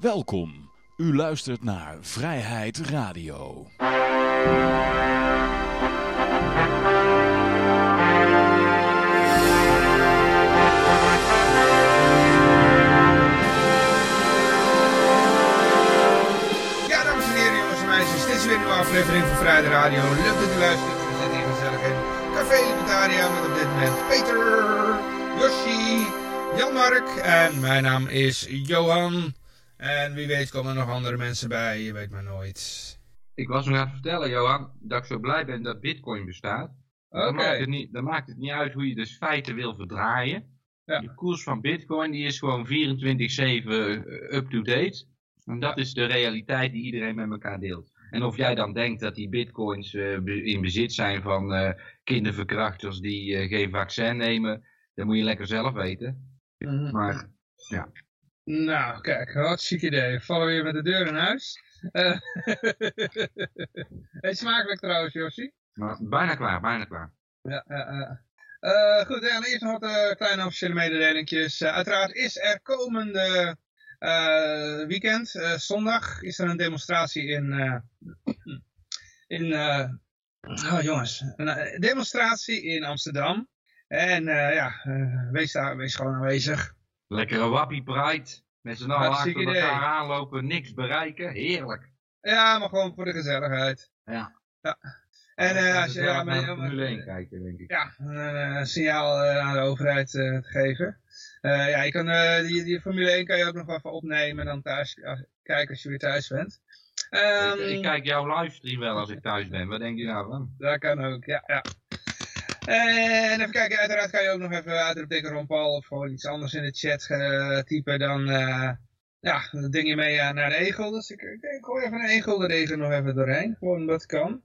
Welkom, u luistert naar Vrijheid Radio. Ja, dames en heren, jongens en meisjes, dit is weer een nieuwe aflevering van Vrijheid Radio. Leuk dat u luistert, we zitten hier gezellig in Café Libertaria met op dit moment Peter, Yoshi, Jan-Mark en mijn naam is Johan. En wie weet komen er nog andere mensen bij, je weet maar nooit. Ik was nog aan het vertellen, Johan, dat ik zo blij ben dat Bitcoin bestaat. Okay. Dan maakt het niet uit hoe je dus feiten wil verdraaien. Ja. De koers van Bitcoin die is gewoon 24-7 up-to-date. En dat is de realiteit die iedereen met elkaar deelt. En of jij dan denkt dat die bitcoins in bezit zijn van kinderverkrachters die geen vaccin nemen, dat moet je lekker zelf weten. Maar ja. Nou, kijk, wat ziek idee. We vallen weer met de deur in huis. Hey, smakelijk trouwens, Jossie. Bijna klaar. Ja, goed, en eerst nog wat kleine officiële mededelingjes. Uiteraard is er komende weekend, zondag, is er een demonstratie een demonstratie in Amsterdam. En wees gewoon aanwezig. Lekkere wappie pride, met z'n allen achter elkaar aanlopen, niks bereiken, heerlijk. Ja, maar gewoon voor de gezelligheid. Ja. En als je naar kijken, denk ik. Ja, een signaal aan de overheid te geven. Je kan die Formule 1 kan je ook nog even opnemen en dan thuis kijken als je weer thuis bent. Ik kijk jouw livestream wel als ik thuis ben, wat denk je nou van? Dat kan ook, ja. En even kijken, uiteraard kan je ook nog even uitroepteken Ron Paul of gewoon iets anders in de chat typen. Dan ding je mee naar de e-gulden. Dus ik gooi even een e-guldenregen nog even doorheen. Gewoon dat kan.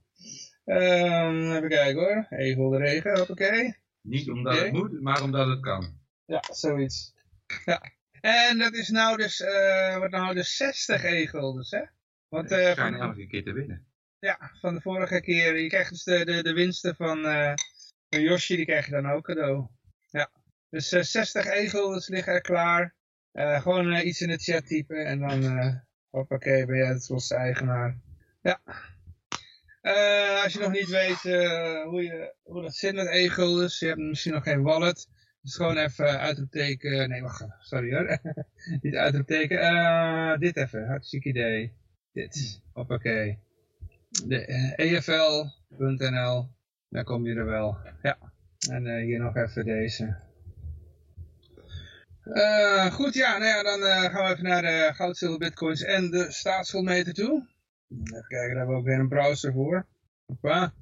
Even kijken hoor. E-guldenregen, hoppakee. Niet omdat het moet, maar omdat het kan. Ja, zoiets. Ja. En dat is nou dus, wordt nou dus 60 e-guldens, hè? Want, dat zijn elke keer te winnen. Ja, van de vorige keer. Je krijgt dus de winsten van... Yoshi, die krijg je dan ook cadeau. Ja. Dus 60 e-guldens liggen er klaar. Gewoon iets in de chat typen. En dan, hoppakee, ben jij het losse eigenaar. Ja. Als je nog niet weet hoe dat zit met e-guldens. Je hebt misschien nog geen wallet. Dus gewoon even uitroepteken. Nee, wacht. Sorry hoor. Niet uitroepteken. Dit even. Hartstikke idee. Dit. Hoppakee. EFL.nl. Dan kom je er wel. Ja. En hier nog even deze. Goed, dan gaan we even naar de goud, zilver, bitcoins en de staatsschuldmeter toe. Even kijken, daar hebben we ook weer een browser voor. Hoppa.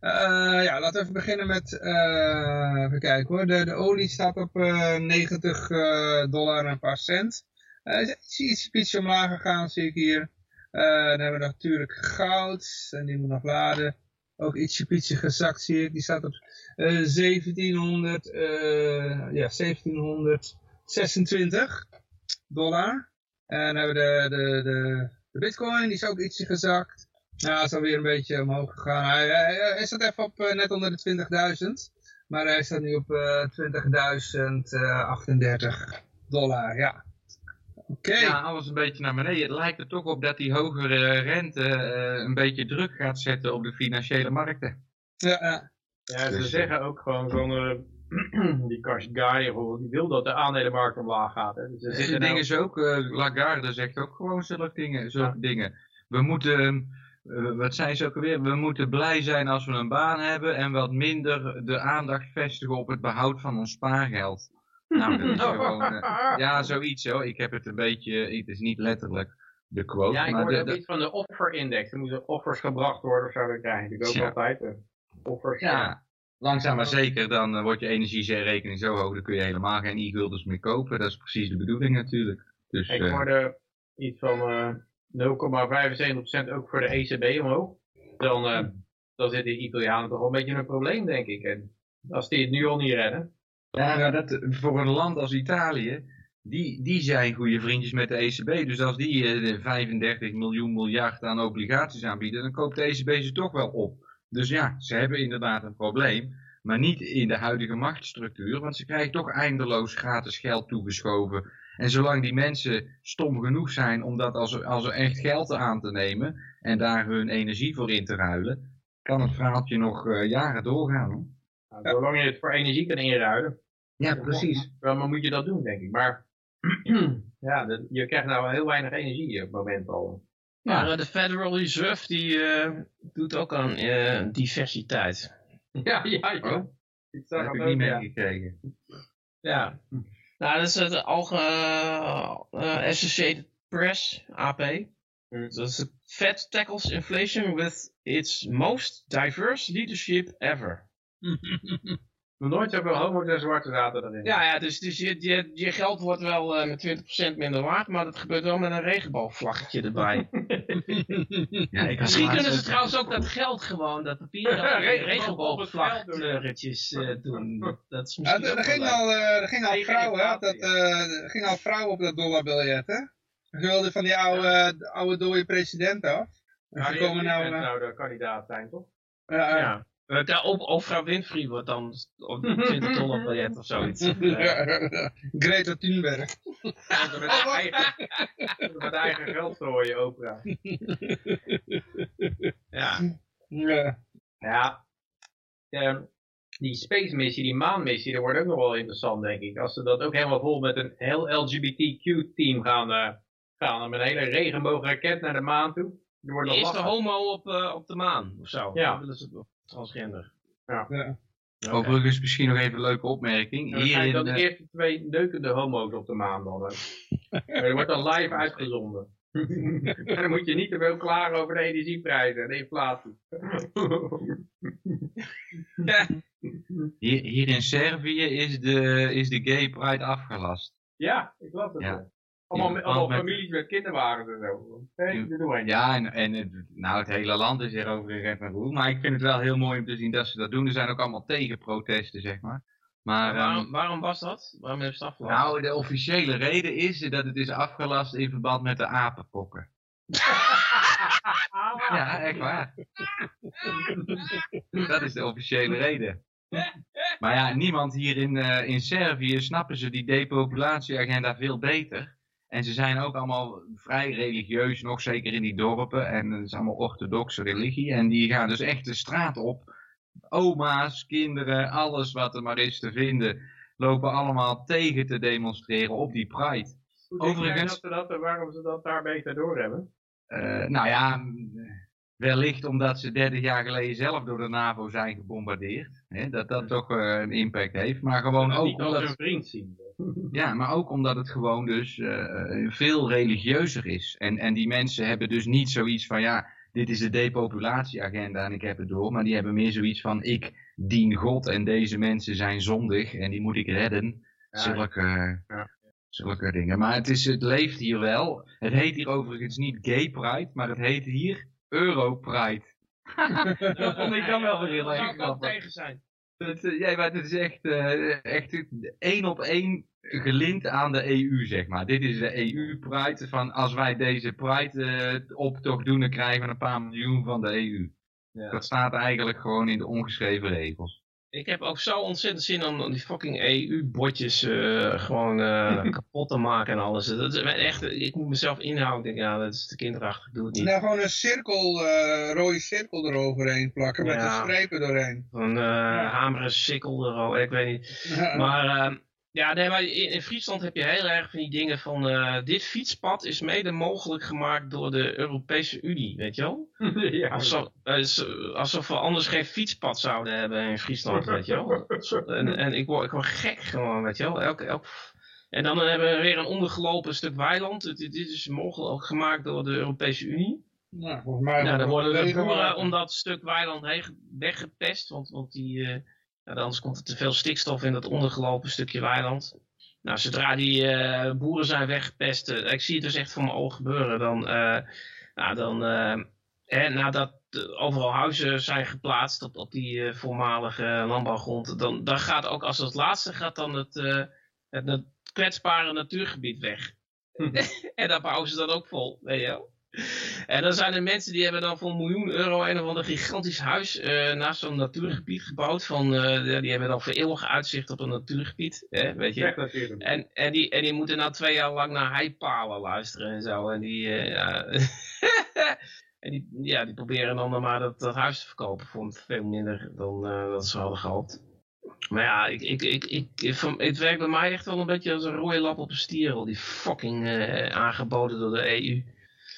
Laten we even beginnen met... even kijken hoor. De olie staat op $90 en een paar cent. Is ietsje omlaag gegaan, zie ik hier. Dan hebben we natuurlijk goud. En die moet nog laden. Ook ietsje pietje gezakt zie ik. Die staat op 1726 dollar. En dan hebben we de bitcoin. Die is ook ietsje gezakt. Nou, is alweer een beetje omhoog gegaan. Hij staat even op net onder de 20.000. Maar hij staat nu op $20.038. Ja. Okay. Ja, alles een beetje naar beneden. Het lijkt er toch op dat die hogere rente een beetje druk gaat zetten op de financiële markten. Ja. Ja, ze zeggen ook gewoon zo'n die Kashgai die wil dat de aandelenmarkt omlaag gaat. Hè. Dus het ding is ook, Lagarde zegt ook gewoon zulke dingen. We moeten, wat zijn ze ook alweer, we moeten blij zijn als we een baan hebben en wat minder de aandacht vestigen op het behoud van ons spaargeld. Nou, dat is gewoon, zoiets hoor. Ik heb het een beetje, het is niet letterlijk de quote. Ja, ik hoorde ook iets van de offerindex. Er moeten offers gebracht worden of zo, dat krijg je natuurlijk ook altijd. Offers, ja. Langzaam maar zeker, dan wordt je energierekening zo hoog, dan kun je helemaal geen e-guldens meer kopen. Dat is precies de bedoeling natuurlijk. Dus, ik hoorde iets van 0,75% ook voor de ECB omhoog. Dan zitten de Italianen toch wel een beetje in een probleem, denk ik. En als die het nu al niet redden. Ja, dat, voor een land als Italië, die zijn goede vriendjes met de ECB. Dus als die 35 miljard aan obligaties aanbieden, dan koopt de ECB ze toch wel op. Dus ja, ze hebben inderdaad een probleem, maar niet in de huidige machtsstructuur, want ze krijgen toch eindeloos gratis geld toegeschoven. En zolang die mensen stom genoeg zijn om dat als er echt geld aan te nemen en daar hun energie voor in te ruilen, kan het verhaaltje nog jaren doorgaan. Nou, zolang je het voor energie kan inruilen. Ja, precies. Maar moet je dat doen, denk ik. Maar ja, je krijgt nou heel weinig energie op het moment al. Maar de Federal Reserve die doet ook aan diversiteit. Ja. Ik zag dat heb ik niet meegekregen. Ja. Nou, dat is het Associated Press, AP. Dat is de Fed tackles inflation with its most diverse leadership ever. Nooit hebben we homo's en zwarte raten erin. Ja, dus je geld wordt wel met 20% minder waard, maar dat gebeurt wel met een regenboogvlaggetje erbij. Misschien kunnen ze trouwens ook dat geld gewoon, dat papier, regenboogvlagkleurtjes doen. Dat is misschien er ging al vrouwen op dat dollarbiljet, hè? Ze wilden van die oude dode president af. En ze komen nou de kandidaat zijn, toch? Ja. Oprah Winfrey wordt dan op $20 biljet of zoiets. Greta Thunberg. Met eigen geld gooien, Oprah. Die space missie, die maanmissie, dat wordt ook nog wel interessant, denk ik. Als ze dat ook helemaal vol met een heel LGBTQ team gaan met een hele regenboograket naar de maan toe. De eerste homo op de maan of zo. Ja. Dat is het toch. Transgender. Ja. Okay. Overigens misschien nog even een leuke opmerking. Nou, hier dan de eerste twee neukende homo's op de maan dan. Er wordt dan live uitgezonden. En dan moet je niet te veel klagen over de energieprijzen en de inflatie. Hier in Servië is de gay pride afgelast. Ja, ik geloof dat wel. Allemaal families met kinderwagens en zo. Ja, en het hele land is hierover in rep en roer. Maar ik vind het wel heel mooi om te zien dat ze dat doen. Er zijn ook allemaal tegenprotesten, zeg maar. Waarom was dat? Waarom hebben ze het afgelast? Nou, de officiële reden is dat het is afgelast in verband met de apenpokken. Ja, echt waar. Dat is de officiële reden. Maar ja, niemand hier in Servië snappen ze die depopulatieagenda veel beter. En ze zijn ook allemaal vrij religieus, nog zeker in die dorpen. En het is allemaal orthodoxe religie. En die gaan dus echt de straat op. Oma's, kinderen, alles wat er maar is te vinden, lopen allemaal tegen te demonstreren op die pride. Overigens, waarom ze dat daar beter door hebben? Wellicht omdat ze 30 jaar geleden zelf door de NAVO zijn gebombardeerd. Hè, dat toch een impact heeft. Maar gewoon ook niet als een vriend zien. Ja, maar ook omdat het gewoon dus veel religieuzer is. En die mensen hebben dus niet zoiets van dit is de depopulatieagenda en ik heb het door. Maar die hebben meer zoiets van ik dien God en deze mensen zijn zondig en die moet ik redden. Zulke dingen. Maar het leeft hier wel. Het heet hier overigens niet Gay Pride, maar het heet hier Europride. Dat vond ik dan wel weer heel erg grappig. Tegen zijn. Maar dit is echt 1 op 1 gelinkt aan de EU, zeg maar. Dit is de EU-pride van als wij deze pride-optocht doen, dan krijgen we een paar miljoen van de EU. Ja. Dat staat eigenlijk gewoon in de ongeschreven regels. Ik heb ook zo ontzettend zin om die fucking EU-bordjes kapot te maken en alles. Dat is echt, ik moet mezelf inhouden. Denk, dat is te kinderachtig, ik doe het niet. Nou, gewoon een cirkel, rode cirkel eroverheen plakken met de strepen doorheen. Een hameren sikkel erover, ik weet niet. Ja. Maar, maar in Friesland heb je heel erg van die dingen van dit fietspad is mede mogelijk gemaakt door de Europese Unie, weet je wel? Ja. Alsof we anders geen fietspad zouden hebben in Friesland, weet je wel? En ik word gek gewoon, weet je wel? En dan hebben we weer een ondergelopen stuk weiland. Dit is mogelijk ook gemaakt door de Europese Unie. Nou, volgens mij dan worden de boeren om dat stuk weiland weggepest, want die... anders komt er te veel stikstof in dat ondergelopen stukje weiland. Nou, zodra die boeren zijn weggepest, ik zie het dus echt voor mijn ogen gebeuren. Nadat overal huizen zijn geplaatst op die voormalige landbouwgrond, dan gaat ook als het laatste gaat dan het kwetsbare natuurgebied weg. En daar bouwen ze dan ook vol, weet je wel. En dan zijn er mensen die hebben dan voor €1 miljoen een of ander gigantisch huis naast zo'n natuurgebied gebouwd. Die hebben dan voor eeuwig uitzicht op een natuurgebied. Hè, weet je? Ja, en die moeten nou 2 jaar lang naar heipalen luisteren en zo. En die, die proberen dan maar dat huis te verkopen voor veel minder dan dat ze hadden gehoopt. Maar ja, het werkt bij mij echt wel een beetje als een rode lap op een stierel. Die fucking aangeboden door de EU.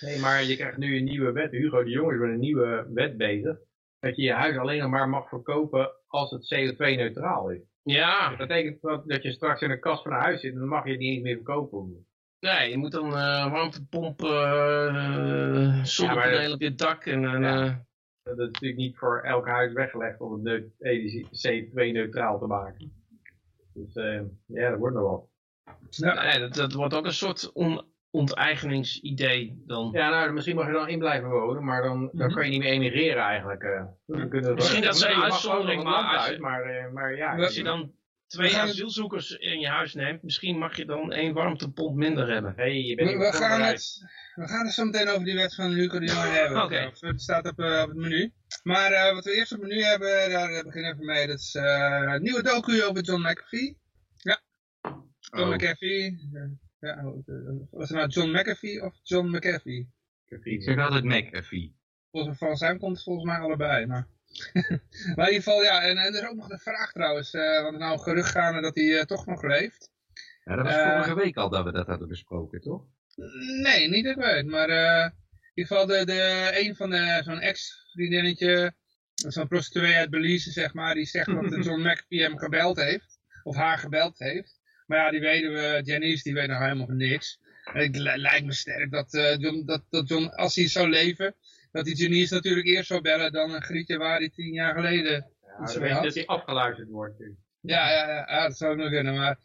Nee, maar je krijgt nu een nieuwe wet. Hugo de Jonge is met een nieuwe wet bezig. Dat je je huis alleen nog maar mag verkopen als het CO2-neutraal is. Ja. Dus dat betekent dat je straks in een kast van een huis zit en dan mag je het niet eens meer verkopen. Nee, je moet dan warmtepompen, zonnepanelen op je dak. Dat is natuurlijk niet voor elk huis weggelegd om het CO2-neutraal te maken. Dus dat wordt nog wel. Ja. Nee, dat wordt ook een soort onteigeningsidee dan. Ja, nou, misschien mag je dan in blijven wonen, maar dan kan je niet meer emigreren eigenlijk. Misschien dat ze een uitzondering maken, maar ja. Als je dan 2 asielzoekers in je huis neemt, misschien mag je dan 1 warmtepomp minder hebben. Hey, we gaan het zo meteen over die wet van Hugo de Jonge hebben. Okay. Het staat op het menu. Maar wat we eerst op het menu hebben, daar beginnen we mee. Dat is een nieuwe docu over John McAfee. Ja, John McAfee. Ja, was het nou John McAfee of John McAfee? Ik zeg altijd McAfee. Volgens mij komt het volgens mij allebei. Maar in ieder geval, ja, en er is ook nog de vraag trouwens, want er nou gerucht gaande dat hij toch nog leeft. Ja, dat was vorige week al dat we dat hadden besproken, toch? Nee, niet dat ik weet, maar in ieder geval een van zo'n ex-vriendinnetje, zo'n prostituee uit Belize, zeg maar, die zegt dat John McAfee hem gebeld heeft, of haar gebeld heeft. Maar ja, die weduwe Janice, die weet nog helemaal niks. En het lijkt me sterk dat John, als hij zou leven, dat die Janice natuurlijk eerst zou bellen dan een grietje waar hij 10 jaar geleden iets mee had. Dat hij afgeluisterd wordt nu. Ja, dat zou ook nog kunnen. Maar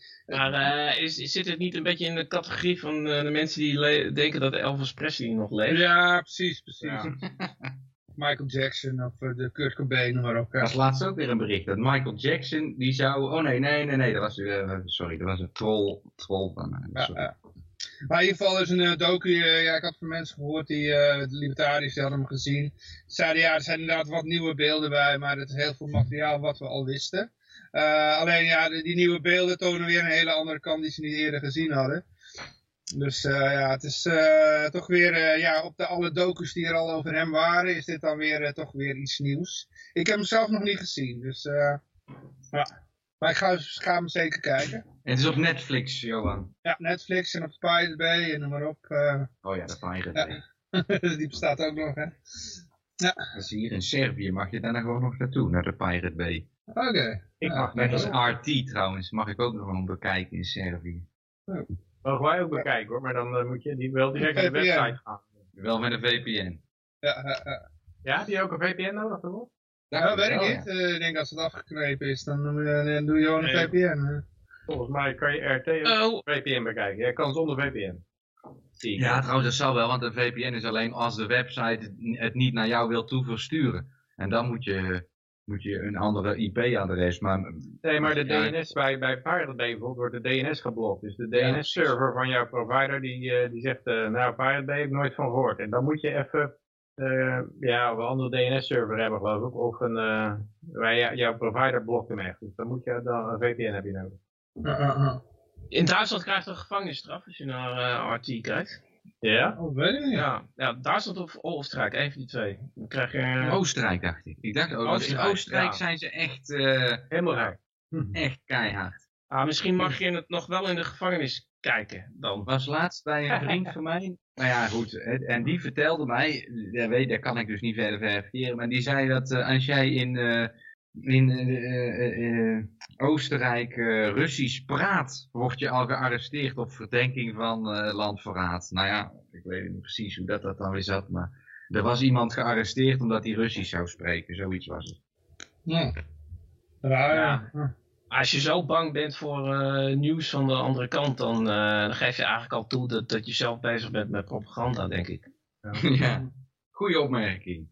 zit het niet een beetje in de categorie van de mensen die denken dat Elvis Presley nog leeft? Ja, precies. Ja. Michael Jackson of de Kurt Cobain, noem maar op. Dat was laatst ook weer een bericht dat Michael Jackson die zou... Oh nee, dat was een troll van mij. Ja. Maar in ieder geval is een docu, ik had van mensen gehoord, de libertariërs die hadden hem gezien. Zeiden ja, er zijn inderdaad wat nieuwe beelden bij, maar dat is heel veel materiaal wat we al wisten. Alleen ja, die nieuwe beelden tonen weer een hele andere kant die ze niet eerder gezien hadden. Dus het is toch weer, op de alle docus die er al over hem waren, is dit dan weer toch weer iets nieuws. Ik heb hem zelf nog niet gezien, dus maar ik ga hem zeker kijken. En het is op Netflix, Johan. Ja, Netflix en op Pirate Bay en noem maar op. De Pirate Bay. Die bestaat ook nog, hè. Ja. Dat is hier in Servië, mag je daar gewoon nog naartoe, naar de Pirate Bay. Oké. Ik mag net als RT trouwens, mag ik ook nog gewoon bekijken in Servië. Oh. Dat mogen wij ook bekijken hoor, maar dan moet je wel direct naar de website gaan. Wel met een VPN. Ja, heb je ook een VPN nodig? Nou, dat weet ik niet. Ik denk als het afgeknepen is, dan doe je gewoon een VPN. Hè? Volgens mij kan je RT ook VPN bekijken. Jij kan zonder VPN. Ja, trouwens dat zou wel, want een VPN is alleen als de website het niet naar jou wil toeversturen. En dan moet je een andere IP-adres, maar... Nee, maar de DNS bij Pirate Bay bijvoorbeeld wordt de DNS geblokt. Dus de DNS-server van jouw provider, die zegt, Pirate Bay heb ik nooit van gehoord. En dan moet je even, een andere DNS-server hebben, geloof ik. Of jouw provider blokt hem echt. Dus dan moet je dan een VPN hebben nodig. In Duitsland krijg je een gevangenisstraf als je naar RT kijkt. Ja? Oh, weet ik niet. Ja, Duitsland of Oostenrijk, één van die twee. Dan krijg je... Oostenrijk dacht ik. Ik dacht Oostenrijk. In Oostenrijk zijn ze echt... helemaal raar. Echt keihard. Ah, misschien mag je het nog wel in de gevangenis kijken dan. Was laatst bij een vriend van mij. Nou ja, goed. En die vertelde mij, daar kan ik dus niet verder verifiëren, maar die zei dat als jij in Oostenrijk Russisch praat, word je al gearresteerd op verdenking van landverraad. Nou ja, ik weet niet precies hoe dat dan weer zat, maar er was iemand gearresteerd omdat hij Russisch zou spreken, zoiets was het. Ja. Ja. Als je zo bang bent voor nieuws van de andere kant, dan geef je eigenlijk al toe dat je zelf bezig bent met propaganda, denk ik. Ja. Goeie opmerking.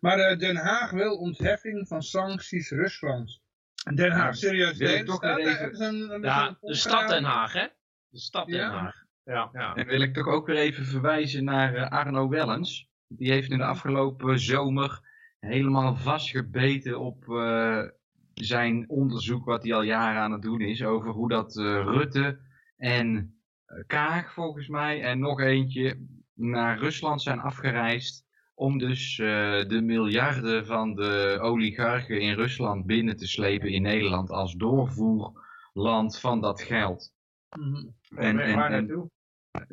Maar Den Haag wil ontheffing van sancties Rusland. Den Haag, serieus. De stad Den Haag, hè? De stad Den Haag. Ja. En wil ik toch ook weer even verwijzen naar Arno Wellens. Die heeft in de afgelopen zomer helemaal vastgebeten op zijn onderzoek wat hij al jaren aan het doen is. Over hoe dat Rutte en Kaag volgens mij en nog eentje naar Rusland zijn afgereisd. Om dus de miljarden van de oligarchen in Rusland binnen te slepen in Nederland als doorvoerland van dat geld. Mm-hmm. En waar naartoe?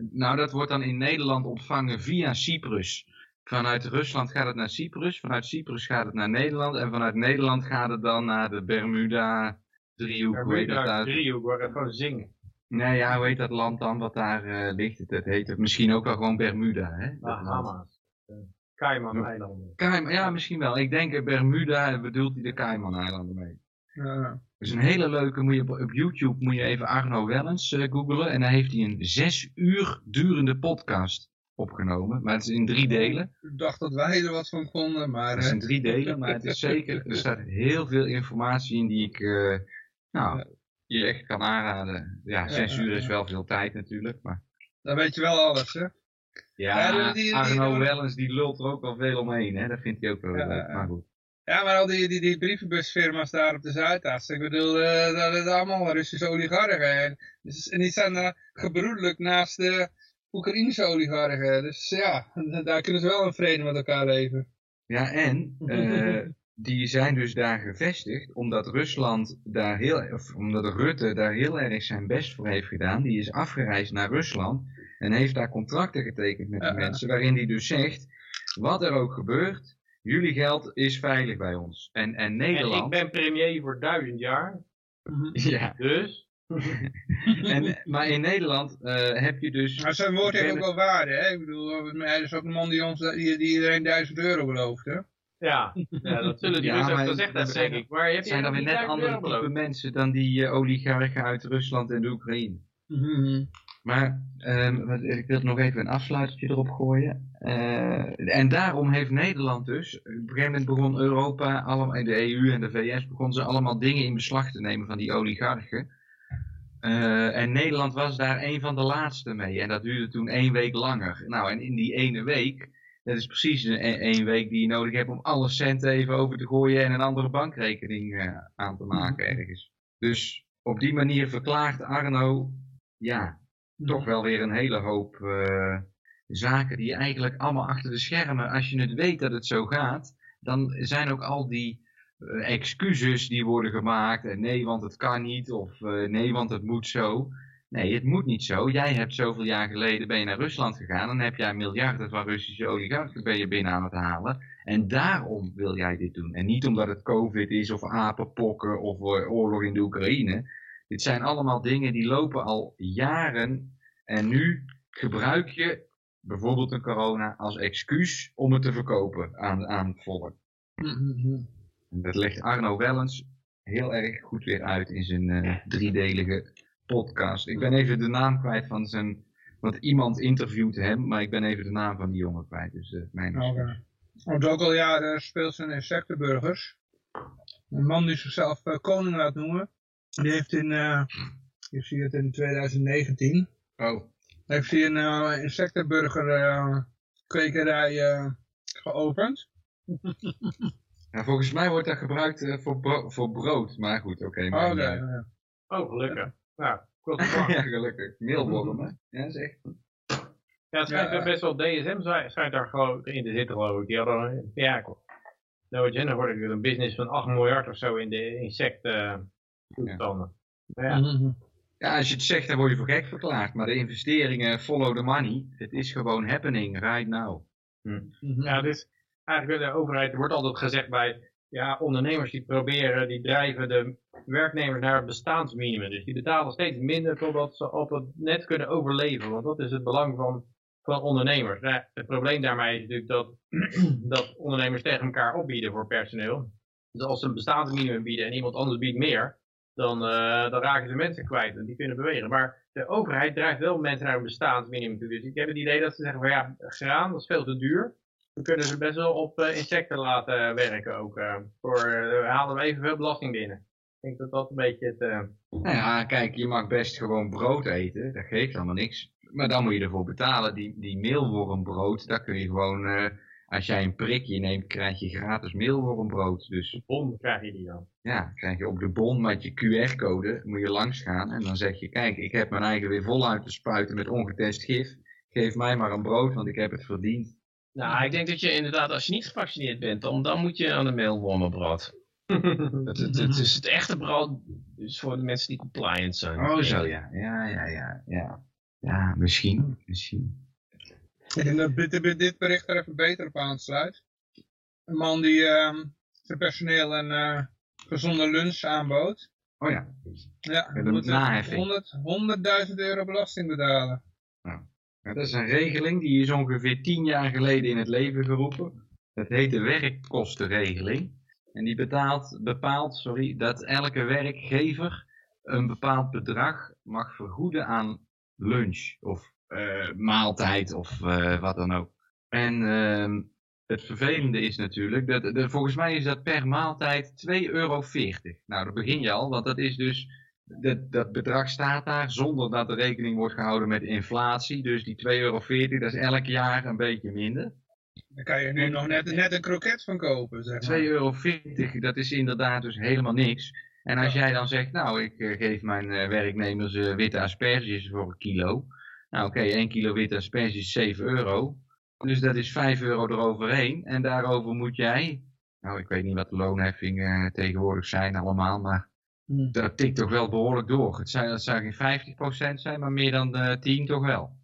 Nou, dat wordt dan in Nederland ontvangen via Cyprus. Vanuit Rusland gaat het naar Cyprus, vanuit Cyprus gaat het naar Nederland en vanuit Nederland gaat het dan naar de Bermuda-driehoek. Bermuda-driehoek, waar we gewoon zingen. Nou ja, hoe heet dat land dan wat daar ligt? Het heet misschien ook wel gewoon Bermuda, hè? Bahama's. Cayman-eilanden. Ja, misschien wel. Ik denk Bermuda, bedoelt hij de Cayman-eilanden mee. Ja. Dus een hele leuke, op YouTube moet je even Arno Wellens googlen. En dan heeft hij een 6 uur durende podcast opgenomen. Maar het is in 3 delen. Ik dacht dat wij er wat van konden, maar... Het is in 3 delen, maar het is zeker... Er staat heel veel informatie in die ik je echt kan aanraden. Ja, 6 uur is wel veel tijd natuurlijk, maar... Dan weet je wel alles, hè? Ja, Arno Wellens die lult er ook wel veel omheen, hè? Dat vindt hij ook wel leuk, maar goed. Ja, maar al die brievenbusfirma's daar op de Zuidas, ik bedoel, dat zijn allemaal Russische oligarchen. En die staan daar gebroedelijk naast de Oekraïnse oligarchen. Dus ja, daar kunnen ze wel in vrede met elkaar leven. Ja, en die zijn dus daar gevestigd omdat Rutte daar heel erg zijn best voor heeft gedaan. Die is afgereisd naar Rusland en heeft daar contracten getekend met de mensen, waarin hij dus zegt, wat er ook gebeurt... Jullie geld is veilig bij ons. En Nederland... En ik ben premier voor 1000 jaar. Ja. Dus? Maar in Nederland heb je dus... Maar zijn woord heeft ook wel waarde, hè? Ik bedoel, hij is ook een man die iedereen 1000 euro belooft, hè? Ja, ja, dat zullen die dus ook gezegd hebben, denk ik. Maar heb zijn dan weer net andere type mensen dan die oligarchen uit Rusland en de Oekraïne. Mm-hmm. Maar ik wil nog even een afsluitertje erop gooien. En daarom heeft Nederland dus... Op een gegeven moment begon Europa, de EU en de VS... begonnen ze allemaal dingen in beslag te nemen van die oligarchen. En Nederland was daar een van de laatste mee. En dat duurde toen 1 week langer. Nou, en in die ene week... Dat is precies een week die je nodig hebt om alle centen even over te gooien... en een andere bankrekening aan te maken ergens. Dus op die manier verklaart Arno... ja. Toch wel weer een hele hoop zaken die eigenlijk allemaal achter de schermen, als je het weet dat het zo gaat, dan zijn ook al die excuses die worden gemaakt. En nee, want het kan niet. Of nee, want het moet zo. Nee, het moet niet zo. Jij hebt zoveel jaar geleden, ben je naar Rusland gegaan. En heb jij miljarden van Russische oligarchen ben je binnen aan het halen. En daarom wil jij dit doen. En niet omdat het COVID is of apenpokken of oorlog in de Oekraïne. Dit zijn allemaal dingen die lopen al jaren en nu gebruik je bijvoorbeeld een corona als excuus om het te verkopen aan het volk. Mm-hmm. Dat legt Arno Wellens heel erg goed weer uit in zijn 3-delige podcast. Ik ben even de naam kwijt van zijn, want iemand interviewt hem, maar ik ben even de naam van die jongen kwijt. Dus mijn excuus. Want ook al jaren speelt zijn insectenburgers. Een man die zichzelf koning laat noemen. Die heeft je ziet het in 2019, heeft hij een insectenburgerkwekerij geopend. Ja, volgens mij wordt dat gebruikt voor brood, maar goed, oké. Gelukkig. Nou, ja, gelukkig. Meelworm, hè? Ja, dat is echt. Ja, het schijnt best wel DSM, schijnt daar gewoon in te zitten, geloof ik. Die hadden een piakel. Nou, dan hoorde ik een business van 8 miljard of zo in de insecten... Ja, als je het zegt, dan word je voor gek verklaard. Maar de investeringen, follow the money, het is gewoon happening, right now. Ja, dus eigenlijk bij de overheid wordt altijd gezegd bij, ja, ondernemers die proberen, die drijven de werknemers naar het bestaansminimum. Dus die betalen steeds minder totdat ze op het net kunnen overleven. Want dat is het belang van ondernemers. Nou, het probleem daarmee is natuurlijk dat ondernemers tegen elkaar opbieden voor personeel. Dus als ze een bestaansminimum bieden en iemand anders biedt meer, dan raken ze mensen kwijt en die kunnen bewegen. Maar de overheid drijft wel mensen naar een bestaansminimum toe. Dus ik heb het idee dat ze zeggen van ja, graan, dat is veel te duur. We kunnen ze best wel op insecten laten werken ook. We halen we evenveel belasting binnen. Ik denk dat dat een beetje het... Nou ja, kijk, je mag best gewoon brood eten. Dat geeft allemaal niks. Maar dan moet je ervoor betalen. Die meelwormbrood, daar kun je gewoon... als jij een prikje neemt, krijg je gratis meelwormbrood. Dus de bon krijg je die dan? Ja, dan krijg je op de bon met je QR-code. Moet je langs gaan en dan zeg je... Kijk, ik heb mijn eigen weer voluit te spuiten met ongetest gif. Geef mij maar een brood, want ik heb het verdiend. Nou, ik denk dat je inderdaad, als je niet gevaccineerd bent, dan moet je aan de meelwormenbrood. Het is het echte brood dus voor de mensen die compliant zijn. Oh, zo ja. Ja. Ja, misschien. En dit bericht er even beter op aansluit. Een man die zijn personeel een gezonde lunch aanbood. Oh ja. Ja, moet 100.000 euro belasting betalen. Nou. Dat is een regeling die is ongeveer 10 jaar geleden in het leven geroepen. Dat heet de werkkostenregeling. En die bepaalt dat elke werkgever een bepaald bedrag mag vergoeden aan lunch of maaltijd of wat dan ook. En het vervelende is natuurlijk, dat volgens mij is dat per maaltijd €2,40. Nou, daar begin je al, want dat is dus... Dat bedrag staat daar zonder dat er rekening wordt gehouden met inflatie. Dus die €2,40, dat is elk jaar een beetje minder. Daar kan je nu nog net een kroket van kopen, zeg maar. €2,40, dat is inderdaad dus helemaal niks. En als jij dan zegt, nou, ik geef mijn werknemers witte asperges voor een kilo. Nou oké, 1 kilo witte asperges is €7. Dus dat is €5 eroverheen. En daarover moet jij, nou ik weet niet wat de loonheffingen tegenwoordig zijn allemaal, maar... Dat tikt toch wel behoorlijk door. Dat zou geen 50% zijn, maar meer dan 10% toch wel.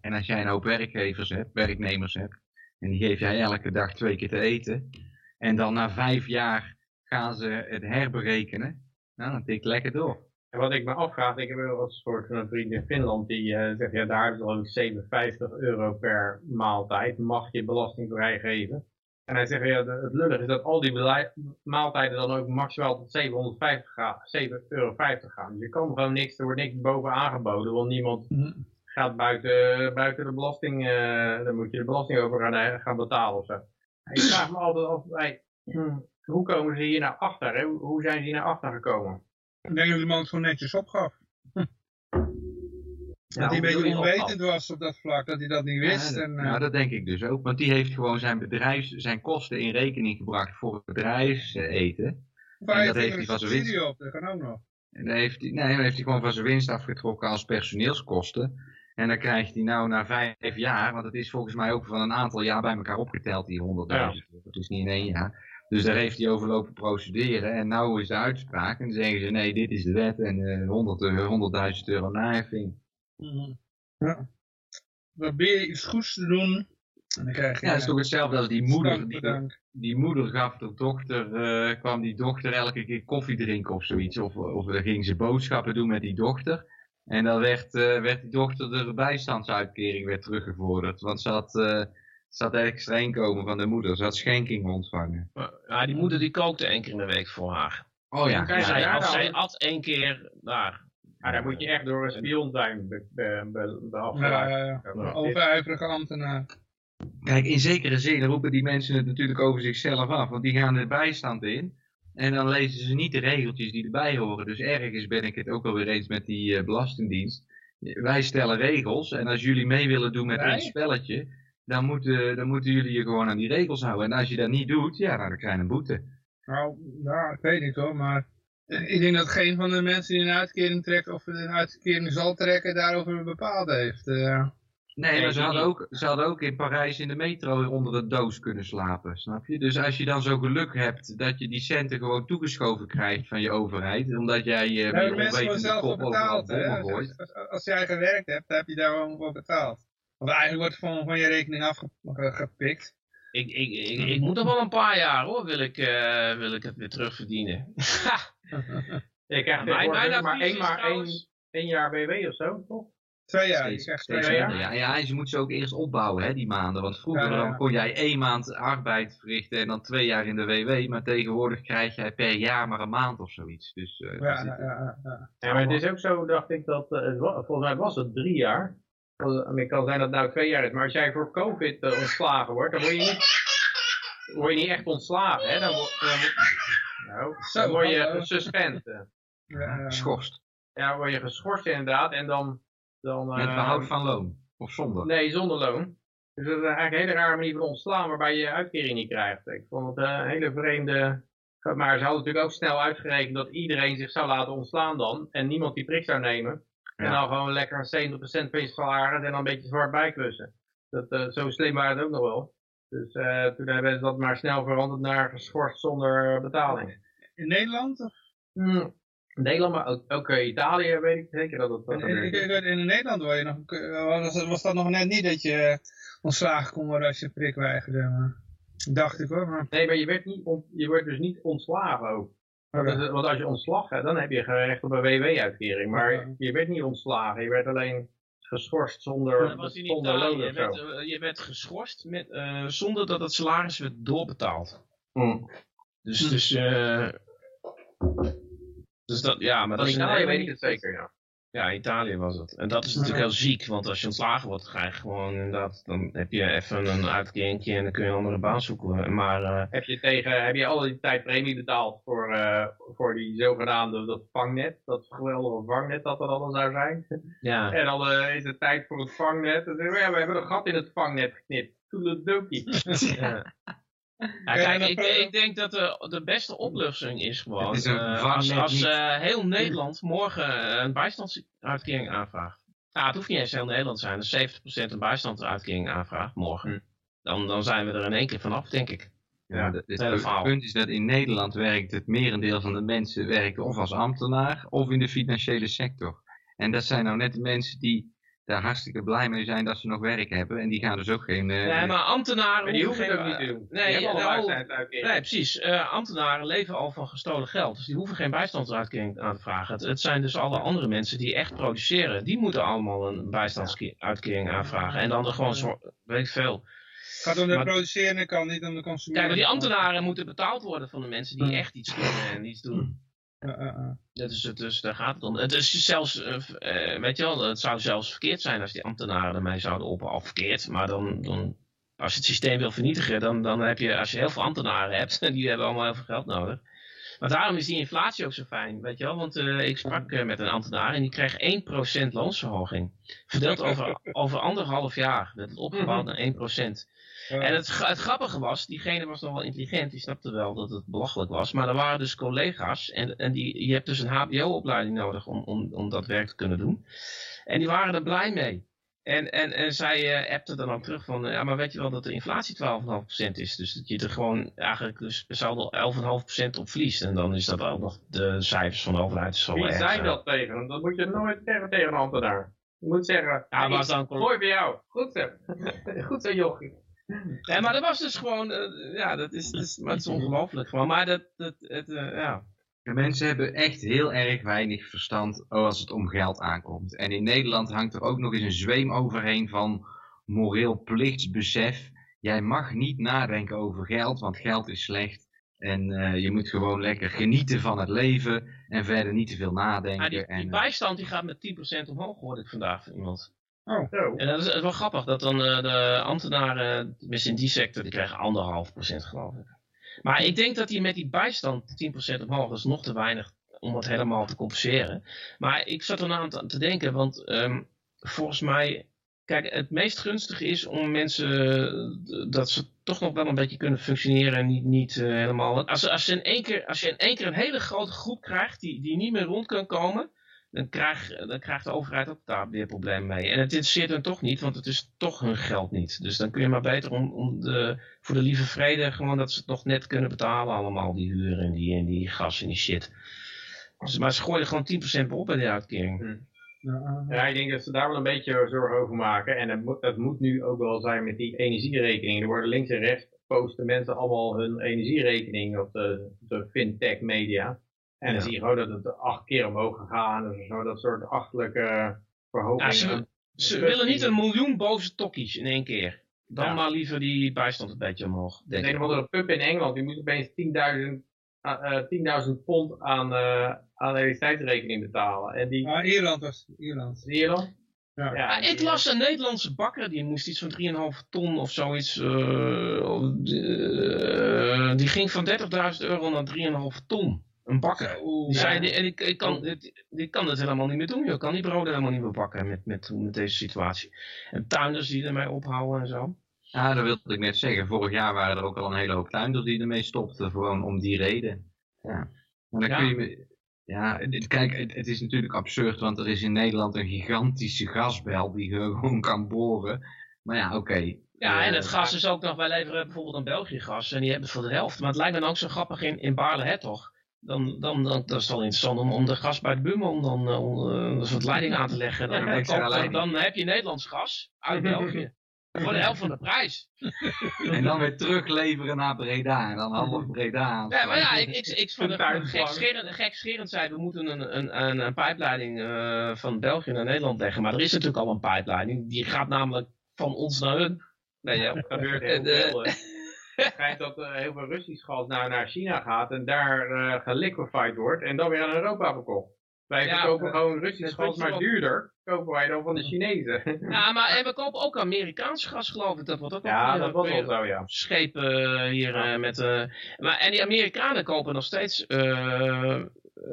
En als jij een hoop werknemers hebt, en die geef jij elke dag 2 keer te eten, en dan na 5 jaar gaan ze het herberekenen, nou, dan tikt lekker door. En wat ik me afvraag, ik heb wel een soort van een vriend in Finland die zegt, ja, daar is al €57 per maaltijd, mag je belastingvrij geven. En hij zegt, ja, het lullig is dat al die maaltijden dan ook maximaal tot €7,50 gaan. Dus je kan gewoon niks, er wordt niks boven aangeboden, want niemand gaat buiten de belasting, dan moet je de belasting over gaan betalen ofzo. Ik vraag me altijd af, hoe komen ze hier nou achter? Hè? Hoe zijn ze hier nou achter gekomen? Ik denk dat iemand het gewoon netjes opgaf. Dat hij een beetje onwetend was op dat vlak, dat hij dat niet wist. Ja, dat denk ik dus ook. Want die heeft gewoon zijn kosten in rekening gebracht voor het bedrijfseten. Maar en dat heeft hij van zijn winst. Op, dat kan ook nog. En dan heeft hij gewoon van zijn winst afgetrokken als personeelskosten. En dan krijgt hij nou na 5 jaar, want het is volgens mij ook van een aantal jaar bij elkaar opgeteld, die 100.000. Ja. Dat is niet in 1 jaar. Dus daar heeft hij over lopen procederen en nou is de uitspraak. En dan zeggen ze, nee, dit is de wet en €100.000 naheffing. Ja. Probeer je iets goeds te doen. En dan krijg je, ja, het is toch hetzelfde als die moeder. Die moeder gaf de dochter, kwam die dochter elke keer koffie drinken of zoiets. Of dan ging ze boodschappen doen met die dochter. En dan werd die dochter de bijstandsuitkering weer teruggevorderd. Want ze had extra inkomen van de moeder. Ze had schenking ontvangen. Ja, die moeder die kookte 1 keer in de week voor haar. Oh ja. Zij at 1 keer daar. Maar daar moet je echt door een spionduim beafraken. Overijverige ambtenaar. Kijk, in zekere zin roepen die mensen het natuurlijk over zichzelf af. Want die gaan de bijstand in. En dan lezen ze niet de regeltjes die erbij horen. Dus ergens ben ik het ook alweer eens met die belastingdienst. Wij stellen regels. En als jullie mee willen doen met ons spelletje. Dan moeten jullie je gewoon aan die regels houden. En als je dat niet doet, ja, dan krijg je een boete. Nou, ik weet niet hoor, maar... Ik denk dat geen van de mensen die een uitkering trekt of een uitkering zal trekken daarover bepaald heeft. Nee, maar ze hadden ook in Parijs in de metro onder de doos kunnen slapen, snap je? Dus als je dan zo geluk hebt dat je die centen gewoon toegeschoven krijgt van je overheid, omdat jij bij je onwetende kop overal bommen gooit. Als jij gewerkt hebt, dan heb je daar gewoon voor betaald. Want eigenlijk wordt het van je rekening afgepikt. Ik moet nog wel een paar jaar hoor, wil ik het weer terugverdienen. Je krijgt maar één jaar BW of zo, toch? 2 jaar. Steeds 2 jaar. Ja, en ze moeten ze ook eerst opbouwen, hè, die maanden. Want vroeger dan kon jij 1 maand arbeid verrichten en dan 2 jaar in de WW. Maar tegenwoordig krijg jij per jaar maar 1 maand of zoiets. Dus, ja, maar het is ook zo, dacht ik, dat volgens mij was het 3 jaar. Het kan zijn dat het nou 2 jaar is, maar als jij voor COVID ontslagen wordt, dan word je niet echt ontslagen. Hè? Dan word je geschorst. Ja, word je geschorst inderdaad. En dan Dan, met behoud van loon? Of zonder? Nee, zonder loon. Dus dat is eigenlijk een hele rare manier van ontslaan waarbij je uitkering niet krijgt. Ik vond het een hele vreemde... Maar ze hadden natuurlijk ook snel uitgerekend dat iedereen zich zou laten ontslaan dan. En niemand die prik zou nemen. Ja. En dan gewoon lekker 70% van je salaris en dan een beetje zwart bijklussen. Zo slim waren het ook nog wel. Dus toen hebben ze dat maar snel veranderd naar geschorst zonder betaling. In Nederland? Of? In Nederland, maar ook Italië weet ik zeker dat het... In Nederland hoor je nog, was dat nog net niet dat je ontslagen kon worden als je prik weigerde. Dacht ik hoor. Maar... Nee, maar je werd dus niet ontslagen ook. Okay. Want als je ontslag hebt, dan heb je recht op een WW-uitkering. Maar je werd niet ontslagen, je werd alleen geschorst zonder loon. Je werd geschorst zonder dat het salaris werd doorbetaald. Mm. Dus dat, ja, maar dat is Italië weet ik het zeker, ja. Ja, Italië was het. En dat is natuurlijk heel ziek, want als je ontslagen wordt, ga je gewoon inderdaad, dan heb je even een uitkering en dan kun je een andere baan zoeken. Maar, heb je al die tijd premie betaald voor die zogenaamde vangnet, dat geweldige vangnet dat er allemaal zou zijn? Ja. En dan is het tijd voor het vangnet. Dan zeggen we, ja, we hebben een gat in het vangnet geknipt. Toedeledokie. Ja. Ja, kijk, ik denk dat de beste oplossing is gewoon, is als heel Nederland morgen een bijstandsuitkering aanvraagt. Nou, het hoeft niet eens heel Nederland te zijn, dus 70% een bijstandsuitkering aanvraagt morgen. Dan zijn we er in één keer vanaf, denk ik. Ja, het punt is dat in Nederland werkt het merendeel van de mensen werkt of als ambtenaar of in de financiële sector. En dat zijn nou net de mensen die... daar hartstikke blij mee zijn dat ze nog werk hebben. En die gaan dus ook geen... Nee, maar ambtenaren... Die hoeven het ook niet te doen. Nee, die nee precies. Ambtenaren leven al van gestolen geld. Dus die hoeven geen bijstandsuitkering aan te vragen. Het zijn dus alle andere mensen die echt produceren. Die moeten allemaal een bijstandsuitkering aanvragen. En dan er gewoon... weet ik veel... Het gaat om de producerende kant, niet om de consument. Kijk, maar die ambtenaren moeten betaald worden van de mensen die echt iets kunnen en iets doen. Dat is het, dus daar gaat het om. Het is zelfs, weet je wel, het zou zelfs verkeerd zijn als die ambtenaren ermee zouden al verkeerd, maar dan als je het systeem wil vernietigen, dan heb je, als je heel veel ambtenaren hebt, die hebben allemaal heel veel geld nodig. Maar daarom is die inflatie ook zo fijn, weet je wel, want ik sprak met een ambtenaar en die kreeg 1% loonsverhoging. Verdeeld over anderhalf jaar, dat is opgebouwd naar 1%. Ja. En het grappige was, diegene was nog wel intelligent, die snapte wel dat het belachelijk was. Maar er waren dus collega's en je hebt dus een hbo-opleiding nodig om dat werk te kunnen doen. En die waren er blij mee. En zij appte dan ook terug van, ja maar weet je wel dat de inflatie 12,5% is. Dus dat je er gewoon eigenlijk dus al 11,5% op verliest. En dan is dat ook nog de cijfers van de overheid. Wie zei dat tegen? Dat moet je nooit zeggen tegen een ambtenaar. Je moet zeggen, ja, maar dan mooi bij jou. Goed zo. Goed zo jochie. Ja, maar dat was dus gewoon, ja, dat is ongelooflijk gewoon, maar ja. De mensen hebben echt heel erg weinig verstand als het om geld aankomt. En in Nederland hangt er ook nog eens een zweem overheen van moreel plichtsbesef. Jij mag niet nadenken over geld, want geld is slecht. En je moet gewoon lekker genieten van het leven en verder niet te veel nadenken. Maar die bijstand die gaat met 10% omhoog, hoorde ik vandaag van iemand. Oh. En dat is wel grappig, dat dan de ambtenaren, tenminste in die sector, die krijgen 1,5% geloof ik. Maar ik denk dat die met die bijstand 10% omhoog, dat is nog te weinig om dat helemaal te compenseren. Maar ik zat erna aan te denken, want volgens mij, kijk, het meest gunstige is om mensen, dat ze toch nog wel een beetje kunnen functioneren en niet helemaal. Als je in één keer een hele grote groep krijgt die niet meer rond kan komen, dan krijgt de overheid ook daar weer problemen mee. En het interesseert hen toch niet, want het is toch hun geld niet. Dus dan kun je maar beter voor de lieve vrede gewoon dat ze het nog net kunnen betalen allemaal. Die huur en die gas en die shit. Dus, maar ze gooien gewoon 10% op bij de uitkering. Ja, ik denk dat ze daar wel een beetje zorgen over maken. En dat moet nu ook wel zijn met die energierekeningen. Er worden links en rechts posten mensen allemaal hun energierekening op de fintech media. En dan zie je gewoon dat het 8 keer omhoog gegaan is. Dus dat soort achterlijke verhogingen. Ja, ze willen niet 1 miljoen boze tokkies in 1 keer. Dan maar liever die bijstand een beetje omhoog. Denk ik. Een andere pub in Engeland, die moet opeens 10.000 pond aan elektriciteitsrekening betalen. En die... Ierland was het. Ierland? Ja. Ja, ik las een Nederlandse bakker, die moest iets van 3,5 ton of zoiets, die ging van €30.000 naar 3,5 ton. Een bakker. Die kan dat helemaal niet meer doen. Je kan die broden helemaal niet meer bakken met deze situatie. En tuinders die ermee ophouden en zo. Ja, dat wilde ik net zeggen. Vorig jaar waren er ook al een hele hoop tuinders die ermee stopten. Gewoon om die reden. Ja. Maar dan kun je... Ja, kijk, het is natuurlijk absurd, want er is in Nederland een gigantische gasbel die je gewoon kan boren. Maar ja, oké. Ja, en het gas is ook nog, wij leveren bijvoorbeeld aan België gas en die hebben het voor de helft. Maar het lijkt me dan ook zo grappig in Baarle-Hertog. Dat is dan interessant om de gas bij de buurman om een soort leiding aan te leggen. Dan heb je Nederlands gas uit België. Voor de helft van de prijs. En dan weer terugleveren naar Breda. En dan half Breda aan. Ja, maar ja, ik vond het gekscherend zei, we moeten een pijpleiding van België naar Nederland leggen. Maar er is natuurlijk al een pijpleiding. Die gaat namelijk van ons naar hun. Nee, ja, dat gebeurt heel veel. Het schijnt dat heel veel Russisch gas naar China gaat. En daar geliquified wordt. En dan weer aan Europa verkocht. Wij kopen gewoon Russisch gas, maar duurder kopen wij dan van de Chinezen. Ja, maar en we kopen ook Amerikaans gas, geloof ik. Dat wordt ook wel schepen hier met... en die Amerikanen kopen nog steeds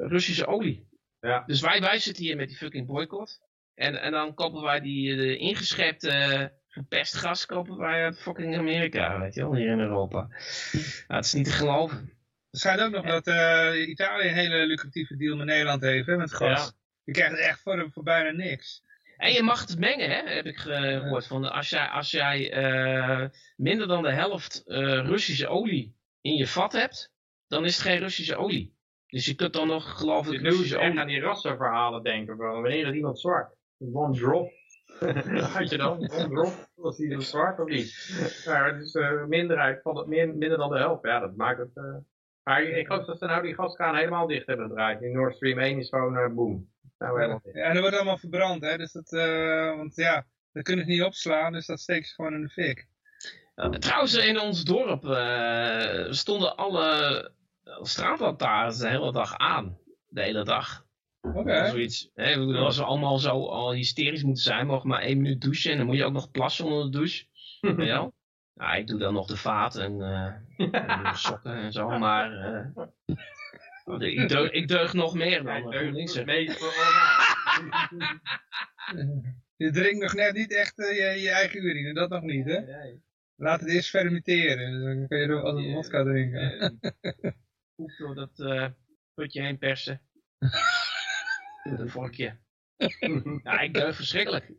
Russische olie. Ja. Dus wij zitten hier met die fucking boycott. En dan kopen wij die ingeschepte verpest gas kopen wij uit fucking Amerika, weet je wel, hier in Europa. Nou, het is niet te geloven. Het schijnt ook nog dat Italië een hele lucratieve deal met Nederland heeft, hè, met gas. Ja. Je krijgt het echt voor bijna niks. En je mag het mengen, hè, heb ik gehoord. Van als jij minder dan de helft Russische olie in je vat hebt, dan is het geen Russische olie. Dus je kunt dan nog, geloof ik, Russische olie... aan die rassenverhalen denken, bro. Wanneer is iemand zwart? One drop. Had je dan? One drop. Was die dan zwart of niet? Maar het is minderheid van het minder dan de helft. Ja, dat maakt het... Maar ik geloof dat ze nou die gaskraan helemaal dicht hebben gedraaid. Die Nord Stream 1 is gewoon boom. Nou, en dat wordt allemaal verbrand, hè? Dus dat, want ja, dat kunnen ze niet opslaan, dus dat steken ze gewoon in de fik. Trouwens, in ons dorp stonden alle straatlantaarns de hele dag aan. De hele dag. Oké. Zoiets. Als we allemaal zo al hysterisch moeten zijn, mogen maar 1 minuut douchen en dan moet je ook nog plassen onder de douche. Ja. Ja, ik doe dan nog de vaat en sokken en zo, maar ik deug nog meer dan. Je drinkt nog net niet echt je eigen urine, dat nog niet, hè? Nee. Laat het eerst fermenteren, dan kun je er altijd vodka drinken. Hoef door dat putje heen persen. Met een vorkje. Ja, ik deug verschrikkelijk.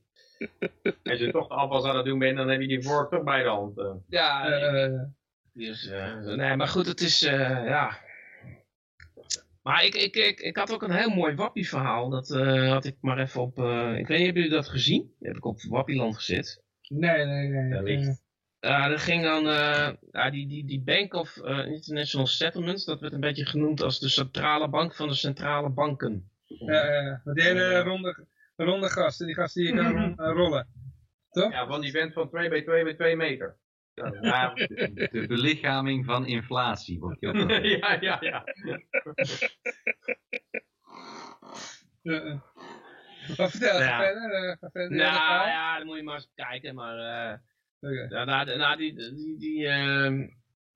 Als je toch de afwas aan het doen bent, dan heb je die vork toch bij de hand. Ja, dus, nee, maar goed, het is, ja. Maar ik had ook een heel mooi Wappie verhaal. Dat had ik maar even op, ik weet niet, hebben jullie dat gezien? Heb ik op Wappieland gezet. Nee. Dat ging dan, die Bank of International Settlements, dat werd een beetje genoemd als de centrale bank van de centrale banken. Die hele ronde gasten, die gasten die je kan rollen. Toch? Ja, van die vent van 2 bij 2 bij 2 meter. Ja, de belichaming van inflatie. Wordt je Wat vertel je verder? Nou ja, dan moet je maar eens kijken. Maar,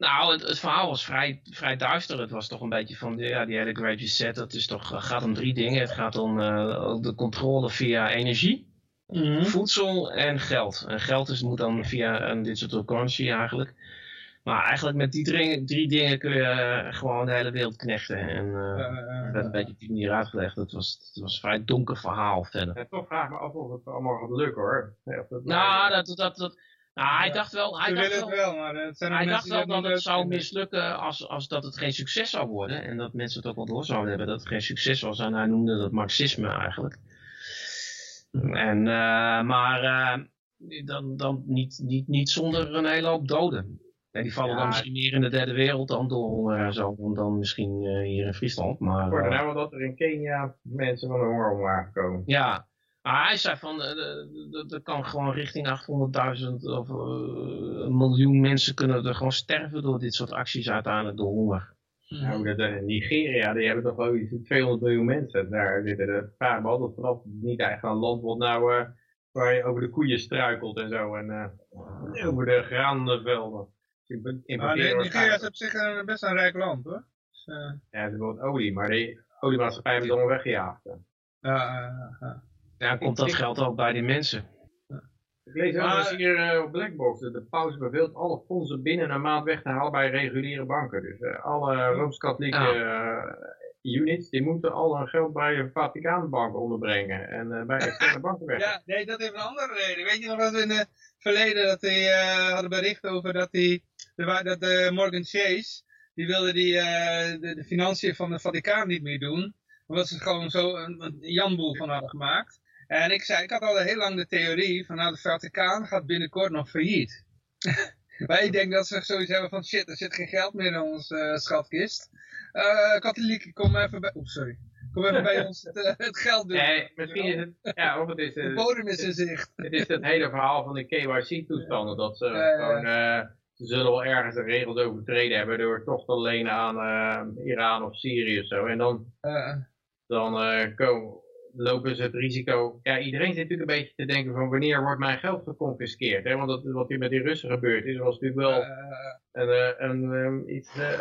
nou, het verhaal was vrij duister. Het was toch een beetje van, ja, die hele Great Reset, dat is toch, gaat om 3 dingen. Het gaat om de controle via energie, voedsel en geld. En geld moet dan via een digital currency eigenlijk. Maar eigenlijk met die 3 dingen kun je gewoon de hele wereld knechten. En dat werd een beetje op die manier uitgelegd. Het was een vrij donker verhaal verder. En toch vraag ik me af of het allemaal gaat lukken, hoor. Hij dacht wel, dat het zou mislukken als dat het geen succes zou worden. En dat mensen het ook wel door zouden hebben dat het geen succes was. En hij noemde dat marxisme eigenlijk. En, dan niet zonder een hele hoop doden. En die vallen dan misschien meer in de derde wereld dan door honger en zo. Dan misschien hier in Friesland. Maar voor nou dat er in Kenia mensen van de honger om waren gekomen. Ja. Maar hij zei van, er kan gewoon richting 800.000 of een miljoen mensen kunnen er gewoon sterven door dit soort acties uiteindelijk door honger. Nou, Nigeria, die hebben toch wel iets 200 miljoen mensen. Daar zitten de vraag me altijd vanaf, niet eigenlijk een land wat nou waar je over de koeien struikelt en zo. En over de graanvelden. Nigeria is op zich best een rijk land, hoor. Ja, bijvoorbeeld olie, maar die oliemaatschappij hebben het allemaal weggejaagd. Dan komt dat geld ook bij die mensen. Ik lees wel hier op Blackbox, de paus beveelt alle fondsen binnen een maand weg te halen bij reguliere banken. Dus alle Rooms-Katholieke units, die moeten al hun geld bij de Vaticaanbank onderbrengen. En bij externe banken weg. Ja, nee, dat heeft een andere reden. Weet je nog dat we in het verleden dat die, hadden bericht over dat de Morgan Chase, die wilde de financiën van de Vaticaan niet meer doen. Omdat ze gewoon zo een janboel van hadden gemaakt. En ik had al heel lang de theorie van, nou, de Vaticaan gaat binnenkort nog failliet. Wij denken dat ze zoiets hebben van, shit, er zit geen geld meer in onze schatkist. Katholieken, kom even bij, ons het geld doen. Nee, misschien is het, ja, of het is... de bodem is in zicht. Het is het hele verhaal van de KYC-toestanden, dat ze gewoon... Ze zullen wel ergens de regels overtreden hebben door toch te lenen aan Iran of Syrië of zo. En dan lopen ze het risico. Ja, iedereen zit natuurlijk een beetje te denken van, wanneer wordt mijn geld geconfiskeerd? Hè? Want dat, wat hier met die Russen gebeurd is, was natuurlijk wel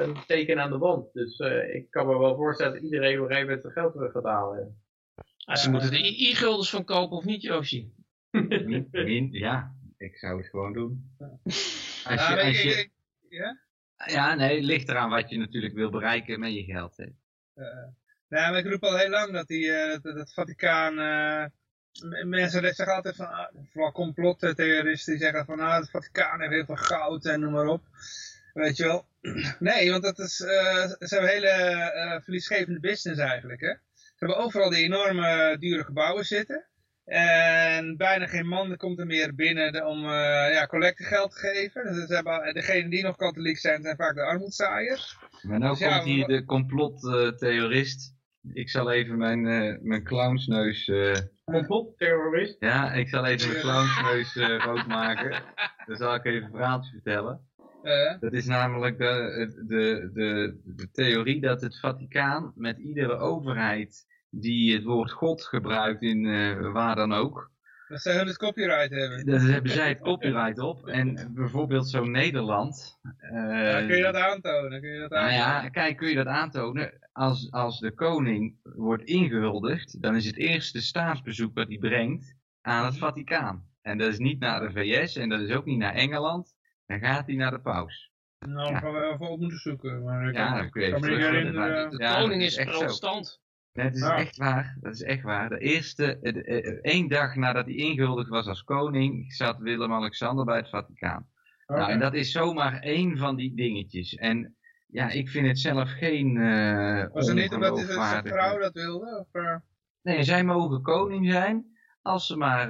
een teken aan de wand. Dus ik kan me wel voorstellen dat iedereen op een gegeven moment zijn geld terug gaat halen. Ze moeten er e-guldens van kopen of niet, Yoshi? Ja, ik zou het gewoon doen. Ja, nee, het ligt eraan wat je natuurlijk wil bereiken met je geld. Hè. Nou, maar ik roep al heel lang dat het Vaticaan... mensen zeggen altijd van... vooral complottheoristen die zeggen van... het Vaticaan heeft heel veel goud en noem maar op. Weet je wel. Nee, want dat is... ze hebben een hele verliesgevende business eigenlijk. Hè? Ze hebben overal die enorme dure gebouwen zitten... En bijna geen man komt er meer binnen om collectegeld te geven. Dus degenen die nog katholiek zijn, zijn vaak de armoedzaaiers. Maar nou dus komt hier de complottheorist. Ik zal even mijn clownsneus... Complotterrorist? Ja, ik zal even mijn clownsneus rood maken. Dan zal ik even een verhaaltje vertellen. Dat is namelijk de theorie dat het Vaticaan met iedere overheid... die het woord God gebruikt in waar dan ook. Dat zij hun het copyright hebben. Daar hebben zij het copyright op. En bijvoorbeeld zo'n Nederland. Kun je dat aantonen? Kun je dat aantonen? Als de koning wordt ingehuldigd, dan is het eerste staatsbezoek dat hij brengt aan het Vaticaan. En dat is niet naar de VS en dat is ook niet naar Engeland. Dan gaat hij naar de paus. Nou, gaan we even op moeten zoeken. Maar de koning is protestant. Dat is echt waar, dat is echt waar. De eerste, één dag nadat hij ingehuldigd was als koning, zat Willem-Alexander bij het Vaticaan. Okay. Nou, en dat is zomaar één van die dingetjes. En ja, ik vind het zelf geen was het niet omdat zijn vrouw dat wilde? Of, Nee, zij mogen koning zijn als ze maar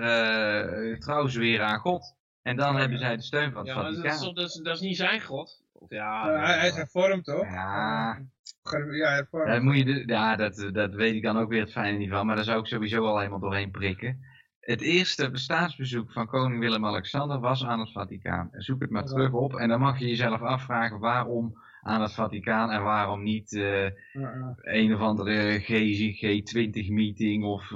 trouw zweren aan God. En dan hebben zij de steun van het Vaticaan. Ja, dat is niet zijn God. Ja, hij is hervormd, toch? Ja, hervormd. Dan moet je dat weet ik dan ook weer het fijne niet van, maar daar zou ik sowieso al helemaal doorheen prikken. Het eerste staatsbezoek van koning Willem-Alexander was aan het Vaticaan. Zoek het maar terug op en dan mag je jezelf afvragen waarom aan het Vaticaan en waarom niet een of andere G20-meeting of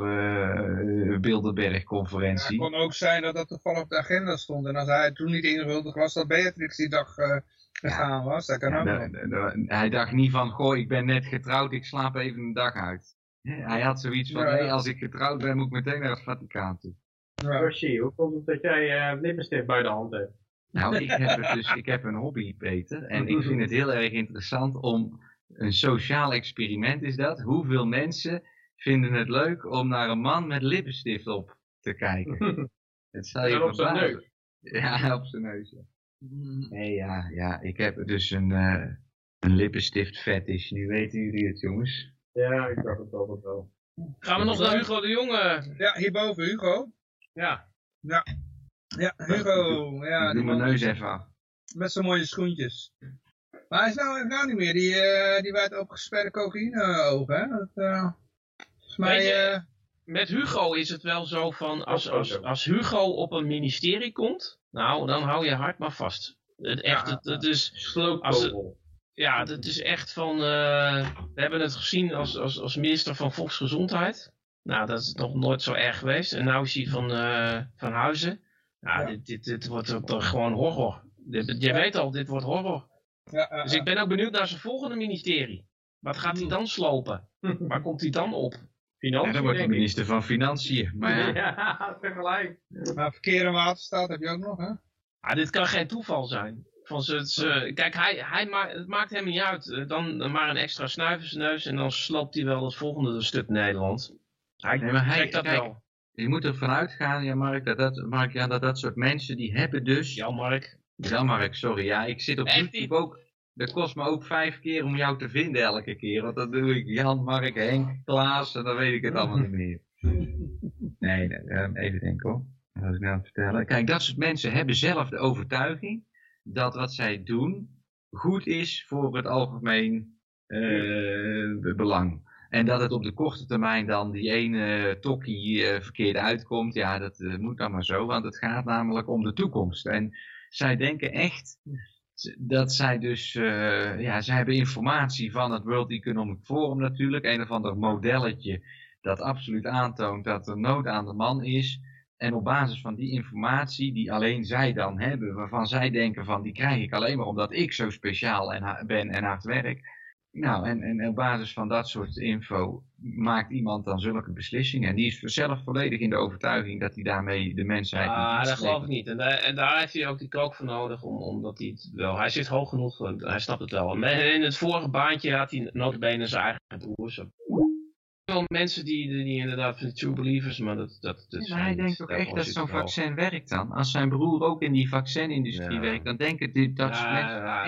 Bilderberg-conferentie. Ja, het kon ook zijn dat dat toevallig op de agenda stond en als hij toen niet ingehuldigd was, dat Beatrix die dag... gegaan was, dat kan ook. Hij dacht niet van, goh, ik ben net getrouwd, ik slaap even een dag uit. Hij had zoiets van, als ik getrouwd ben, moet ik meteen naar het Vaticaan toe. Roshi, hoe komt het dat jij lippenstift bij de hand hebt? Nou, ik heb een hobby, Peter, en ik vind het heel erg interessant om, een sociaal experiment is dat, hoeveel mensen vinden het leuk om naar een man met lippenstift op te kijken. Dat zal je op zijn neus. Ja, op zijn neus, ja. Nee, ja, ik heb dus een lippenstift fetish. Nu weten jullie het, jongens. Ja, ik dacht het altijd wel. Gaan we nog naar Hugo de Jonge? Ja, hierboven, Hugo. Ja, Hugo. Ja, doe mijn neus even af. Met zo'n mooie schoentjes. Maar hij is nou niet meer. Die waait opgesperde cocaïne ogen, hè? Volgens mij... Met Hugo is het wel zo van, als Hugo op een ministerie komt, nou, dan hou je hart maar vast. Dat is echt van, we hebben het gezien als minister van Volksgezondheid. Nou, dat is nog nooit zo erg geweest. En nou is hij van Huizen. Nou, dit wordt gewoon horror. Je weet al, dit wordt horror. Dus ik ben ook benieuwd naar zijn volgende ministerie. Wat gaat hij dan slopen? Waar komt hij dan op? Financiën, dan wordt hij minister van Financiën. Maar ja, tegelijk. Maar verkeer en waterstaat heb je ook nog, hè? Ah, dit kan geen toeval zijn. Van kijk, het maakt hem niet uit. Dan maar een extra snuiversneus en dan sloopt hij wel het volgende stuk Nederland. Hij kijkt dat wel. Je moet ervan uitgaan, Mark, dat soort mensen die hebben dus... Jan Mark, sorry. Ja, ik zit op YouTube ook. Dat kost me ook 5 keer om jou te vinden elke keer. Want dan doe ik Jan, Mark, Henk, Klaas en dan weet ik het allemaal niet meer. Nee, even denken hoor. Dat was ik nou aan het vertellen. Kijk, dat soort mensen hebben zelf de overtuiging dat wat zij doen goed is voor het algemeen belang. En dat het op de korte termijn dan die ene tokkie verkeerd uitkomt. Ja, dat moet dan maar zo, want het gaat namelijk om de toekomst. En zij denken echt dat zij dus, zij hebben informatie van het World Economic Forum natuurlijk. Een of ander modelletje dat absoluut aantoont dat er nood aan de man is. En op basis van die informatie die alleen zij dan hebben, waarvan zij denken van die krijg ik alleen maar omdat ik zo speciaal ben en hard werk. Nou, en op basis van dat soort info maakt iemand dan zulke beslissingen. En die is zelf volledig in de overtuiging dat hij daarmee de mensheid... Ah, dat geloof ik niet. En daar heeft hij ook die kook voor nodig, omdat hij het wel... Hij zit hoog genoeg, hij snapt het wel. In het vorige baantje had hij nota bene zijn eigen broers. Er zijn wel mensen die inderdaad van true believers, maar maar hij denkt toch echt dat zo'n vaccin werkt dan? Als zijn broer ook in die vaccinindustrie werkt, dan denkt hij dat...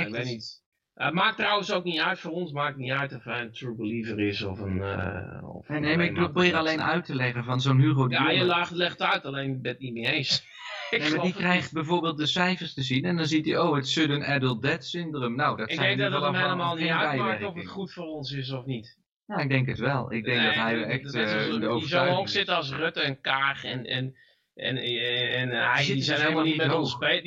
Ik weet niet. Het maakt trouwens ook niet uit, voor ons maakt het niet uit of hij een true believer is of een... ik probeer alleen uit te leggen van zo'n Hugo de Jonge. Ja, je legt uit, alleen ik ben het niet mee eens. Die krijgt bijvoorbeeld de cijfers te zien en dan ziet hij, het sudden adult death syndrome. Nou, dat ik zijn denk dat het hem helemaal niet uitmaakt of het goed voor ons is of niet. Ja, ik denk het wel. Ik denk dat hij echt de overtuiging... Die zo hoog zit als Rutte en Kaag die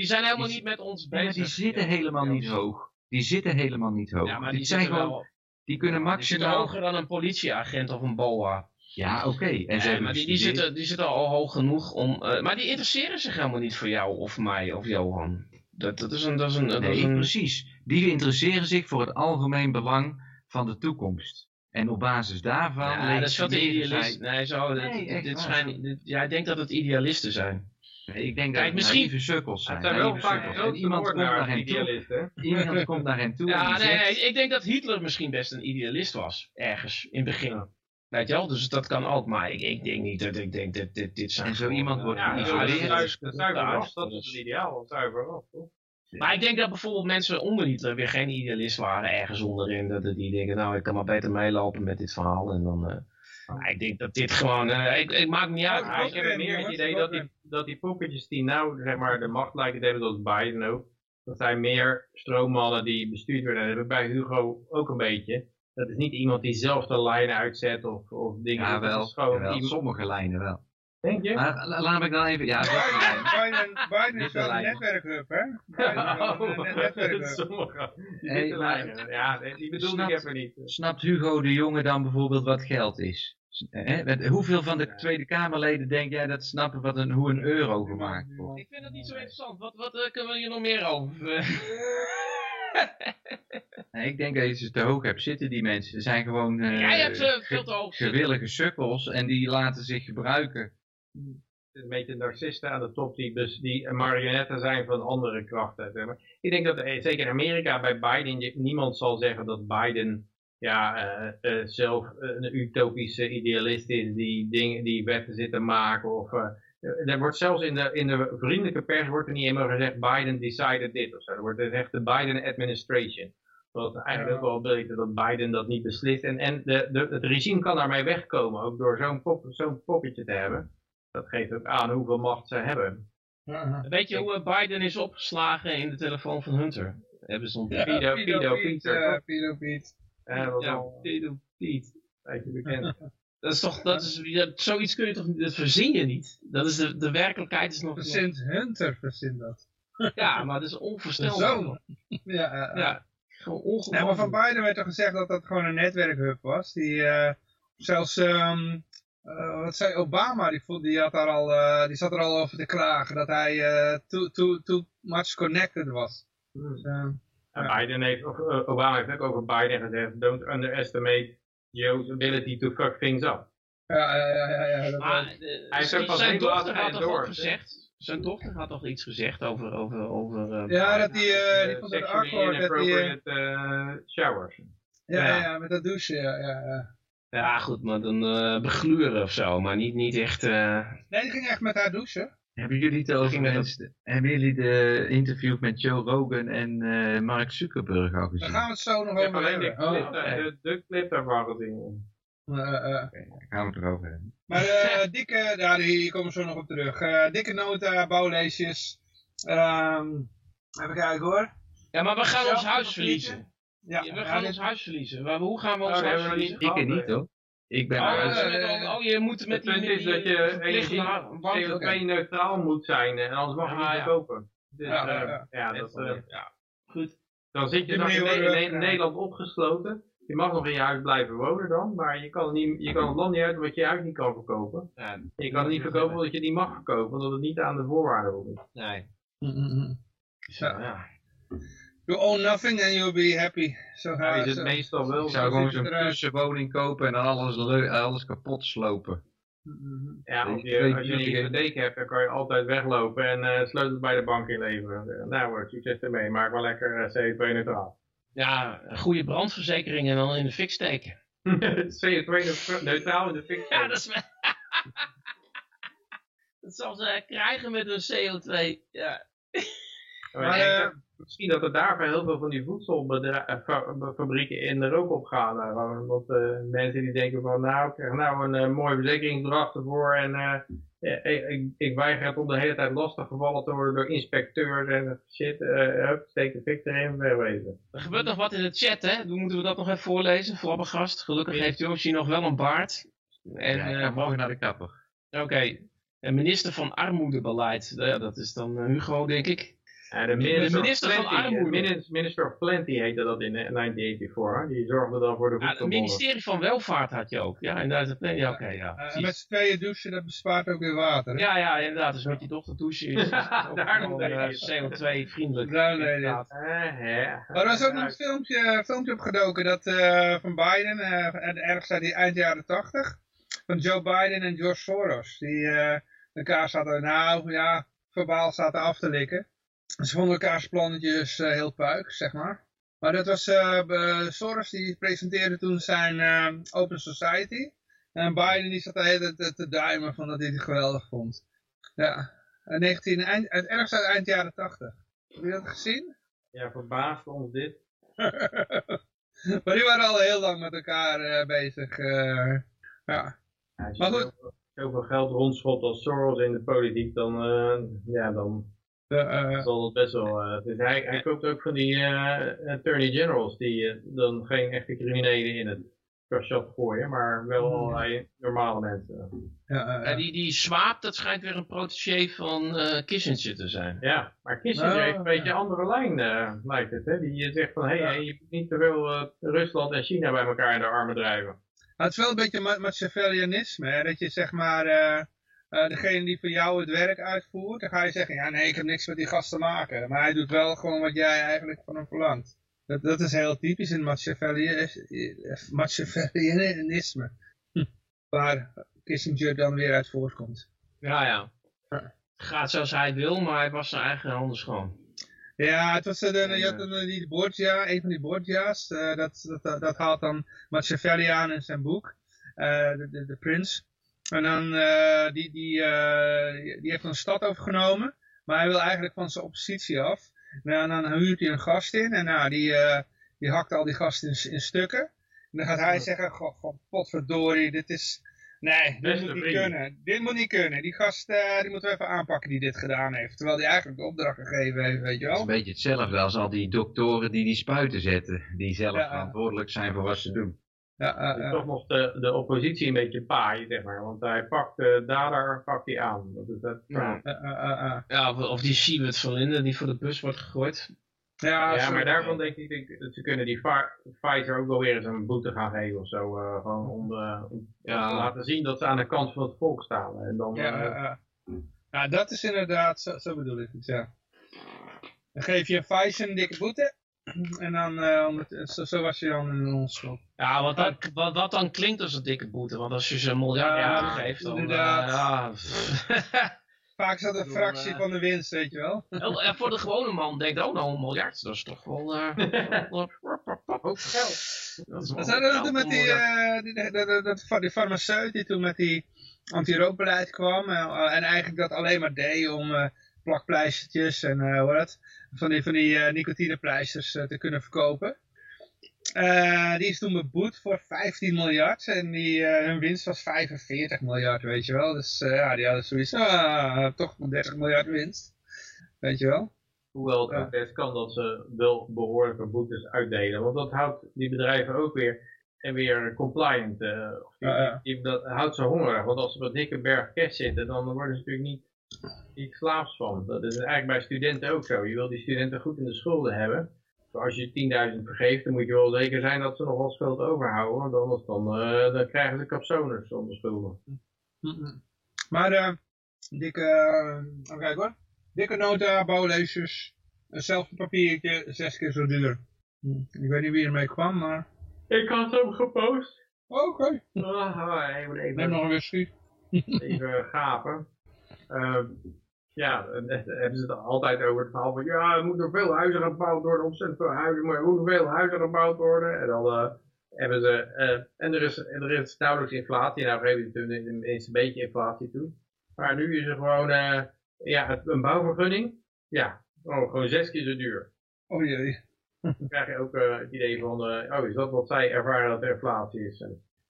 zijn helemaal niet met ons bezig. Die zitten helemaal niet hoog. Die zitten helemaal niet hoog. Ja, maar die zijn gewoon, die kunnen maximaal... Die zitten hoger dan een politieagent of een boa. Ja, oké. Maar die zitten al hoog genoeg om... maar die interesseren zich helemaal niet voor jou of mij of Johan. Precies. Die interesseren zich voor het algemeen belang van de toekomst. En op basis daarvan... Ja, dat is wat de idealisten... Jij denkt dat het idealisten zijn. Nee, ik denk dat het naïeve sukkels zijn. Iemand komt naar hen toe. Ik denk dat Hitler misschien best een idealist was. Ergens, in het begin. Weet je wel, dus dat kan ook. Maar ik denk niet dat dit zijn. En zo iemand wordt geïsoleerd. Dat is het ideaal. Maar ik denk dat bijvoorbeeld mensen onder Hitler weer geen idealist waren. Ergens onderin. Dat die denken, nou ik kan maar beter meelopen met dit verhaal. En dan... ik denk dat dit gewoon... ik maak niet uit. Ik heb meer het idee dat die pokketjes die nou zeg maar, de macht lijken te hebben, zoals Biden ook, dat zijn meer stroommannen die bestuurd worden. Dat hebben bij Hugo ook een beetje. Dat is niet iemand die zelf de lijnen uitzet of dingen. Ja, wel. Sommige lijnen wel. Denk je? Maar, laat ik dan even... Ja, Biden is wel een netwerkhub, hè? Die bedoel ik even niet. Snapt Hugo de Jonge dan bijvoorbeeld wat geld is? Hoeveel van de Tweede Kamerleden denk jij dat snappen hoe een euro gemaakt wordt? Ik vind dat niet zo interessant. Wat kunnen we hier nog meer over? Nee, ik denk dat je ze te hoog hebt zitten, die mensen. Ze zijn gewoon jij hebt ze veel te hoog gewillige sukkels en die laten zich gebruiken. Een beetje narcisten aan de top die marionetten zijn van andere krachten. Zeg maar. Ik denk dat zeker in Amerika bij Biden niemand zal zeggen dat Biden zelf een utopische idealist is die wetten zit te maken. Er wordt zelfs in de vriendelijke pers wordt er niet helemaal gezegd Biden decided dit of zo. Er wordt gezegd de Biden administration. Dat is eigenlijk ook wel beter dat Biden dat niet beslist. En het regime kan daarmee wegkomen, ook door zo'n poppetje te hebben. Dat geeft ook aan hoeveel macht ze hebben. Weet je hoe Biden is opgeslagen in de telefoon van Hunter? Hebben ze Piet. Weet je bekend. Zoiets kun je toch niet, dat verzin je niet. Dat is de werkelijkheid is nog... Verzint Hunter verzint dat. Ja, maar dat is onvoorstelbaar. Zo. Ja. Gewoon ongelooflijk. Nee, maar van Biden werd toch gezegd dat dat gewoon een netwerkhub was. Die zelfs... wat zei Obama? Die zat er al over te klagen. Dat hij too much connected was. Dus, Biden heeft, of Obama heeft ook over Biden gezegd, don't underestimate Joe's ability to fuck things up. Ja. Maar, hij heeft ook pas heel laat en door. Zijn dochter had toch iets gezegd over ja, dat die van de Arco, dat die... showers. Ja, met dat douche, ja. Ja, goed, maar dan begluren of zo, maar niet echt... Nee, die ging echt met haar douchen. Hebben jullie de interview met Joe Rogan en Mark Zuckerberg al gezien? Daar gaan we het zo nog over hebben. Ik heb alleen de clip daarvan gezien. Oké, daar gaan we het erover hebben. Maar dikke, ja, hier komen we zo nog op terug. Dikke nota, bouwleesjes. Heb ik eigenlijk hoor. Ja, maar we gaan ons huis verliezen. Ons huis verliezen. Maar hoe gaan we ons huis verliezen? Ik niet hoor. Ik ben je moet met het punt is dat je neutraal moet zijn en anders mag je niet kopen. Dus, Goed. Dan zit je in Nederland opgesloten. Je mag nog in je huis blijven wonen dan, maar je kan het land niet uit omdat je huis niet kan verkopen. Ja, je kan het niet verkopen omdat je het niet mag verkopen, omdat het niet aan de voorwaarden voldoet. Nee. You own nothing and you'll be happy. Zo gaat het meestal wel. Ik zou gewoon zo'n tussenwoning kopen en dan alles kapot slopen. Ja, als je een hypotheek hebt, dan kan je altijd weglopen en sleutels bij de bank inleveren. Nou wordt succes ermee. Maak wel lekker CO2 neutraal. Ja, een goede brandverzekering en dan in de fik steken. CO2 neutraal in de fik steken. Ja, dat is wel... dat zal ze krijgen met hun CO2. Ja. Maar, misschien dat er daarvoor heel veel van die voedselfabrieken in de rook op gaan. Want mensen die denken van nou, ik krijg nou een mooi verzekeringsdracht ervoor. En ik weiger het om de hele tijd lastig gevallen te worden door inspecteurs en shit. Steek de fik erin, wegwezen. Er gebeurt nog wat in de chat, hè? Moeten we dat nog even voorlezen? Flabbergast, gelukkig heeft Yoshi nog wel een baard. En, ja, ik ga morgen naar de kapper. Oké, minister van Armoedebeleid. Ja, dat is dan Hugo, denk ik. Ja, de minister of Plenty heette dat in 1984, hè? Die zorgde dan voor de voedselborden. Het ministerie van Welvaart had je ook, ja, inderdaad. Ja, okay, ja, met z'n tweeën douchen, dat bespaart ook weer water. Hè? Ja, inderdaad, dus met die dochter douchen is ook daarom CO2-vriendelijk. Maar er was ook nog een filmpje opgedoken dat, van Biden, en ergens uit die eind jaren 80, van Joe Biden en George Soros, die elkaar zaten, verbaal zaten af te likken. Ze vonden elkaars plannetjes heel puik, zeg maar. Maar dat was Soros, die presenteerde toen zijn Open Society. En Biden die zat de hele tijd te duimen van dat hij het geweldig vond. Ja, ergens uit eind jaren 80. Heb je dat gezien? Ja, verbaasd ons dit. Maar die waren al heel lang met elkaar bezig. Maar goed. Als je zoveel geld rondschot als Soros in de politiek, dan... zal dat best wel. Dus hij koopt ook van die attorney generals die dan geen echte criminelen in het kastjat gooien, maar wel allerlei normale mensen. Die Swaap, dat schijnt weer een protégé van Kissinger te zijn. Ja, maar Kissinger heeft een beetje een andere lijn, lijkt het. Hè? Die zegt van, je moet niet te veel Rusland en China bij elkaar in de armen drijven. Het is wel een beetje Machiavellianisme, hè? Dat je zeg maar... degene die voor jou het werk uitvoert, dan ga je zeggen, ja nee, ik heb niks met die gasten te maken. Maar hij doet wel gewoon wat jij eigenlijk van hem verlangt. Dat is heel typisch in Machiavellianisme. Waar Kissinger dan weer uit voortkomt. Ja. Het gaat zoals hij wil, maar hij was zijn eigen handen schoon. Ja, het was je had die Borgia, een van die Borgia's, dat haalt dan Machiavelli aan in zijn boek, de prins. En dan, die heeft een stad overgenomen, maar hij wil eigenlijk van zijn oppositie af. En dan huurt hij een gast in en die hakt al die gasten in stukken. En dan gaat hij zeggen, god, potverdorie, dit is... Nee, dit moet niet kunnen. Dit moet niet kunnen. Die gast, die moeten we even aanpakken die dit gedaan heeft. Terwijl hij eigenlijk de opdracht gegeven heeft, weet je wel. Het is een beetje hetzelfde als al die doktoren die spuiten zetten. Die zelf verantwoordelijk zijn voor wat ze doen. Dus toch nog de oppositie een beetje paaien, zeg maar. Want hij pakt pakt hij aan. Dat is het. Of die Siewert van Linden die voor de bus wordt gegooid. Maar daarvan denk ik dat ze kunnen die Pfizer ook wel weer eens een boete gaan geven of zo. Om te laten zien dat ze aan de kant van het volk staan. En dan, dat is inderdaad, zo bedoel ik het, Dan geef je Pfizer een dikke boete. En dan, zo was je dan in ons schop. Ja, wat dan klinkt als een dikke boete. Want als je ze een miljard geeft, dan... Inderdaad. Vaak staat een fractie van de winst, weet je wel. En voor de gewone man denkt ook nog 1 miljard. Dat is toch wel... ook geld. Dat zijn er toen met die farmaceut die toen met die anti-rookbeleid kwam. En eigenlijk dat alleen maar deed om plakpleistertjes en van die nicotinepleisters te kunnen verkopen. Die is toen beboet voor 15 miljard en hun winst was 45 miljard, weet je wel. Dus die hadden zoiets, toch 30 miljard winst, weet je wel. Hoewel het ook best kan dat ze wel behoorlijke boetes uitdelen, want dat houdt die bedrijven ook weer compliant. Dat houdt ze hongerig, want als ze op een dikke berg cash zitten, dan worden ze natuurlijk niet slaafs van. Dat is eigenlijk bij studenten ook zo. Je wil die studenten goed in de schulden hebben. Als je 10.000 vergeeft, dan moet je wel zeker zijn dat ze nog wel schuld overhouden. Want anders dan krijgen ze kapsoners zonder schulden. Maar dikke nota, bouwlezers, hetzelfde papiertje, 6 keer zo duur. Ik weet niet wie ermee kwam, maar... Ik had hem gepost. Oh, oké. Even neem nog een whisky. Even gapen. Hebben ze het altijd over het verhaal van, er moeten veel huizen gebouwd worden, ontzettend veel huizen, maar hoeveel huizen gebouwd worden? En dan hebben ze, er is nauwelijks inflatie, nou geven ze eens een beetje inflatie toe. Maar nu is er gewoon, een bouwvergunning, gewoon 6 keer zo duur. Oh jee. Dan krijg je ook het idee van, is dat wat zij ervaren dat er inflatie is?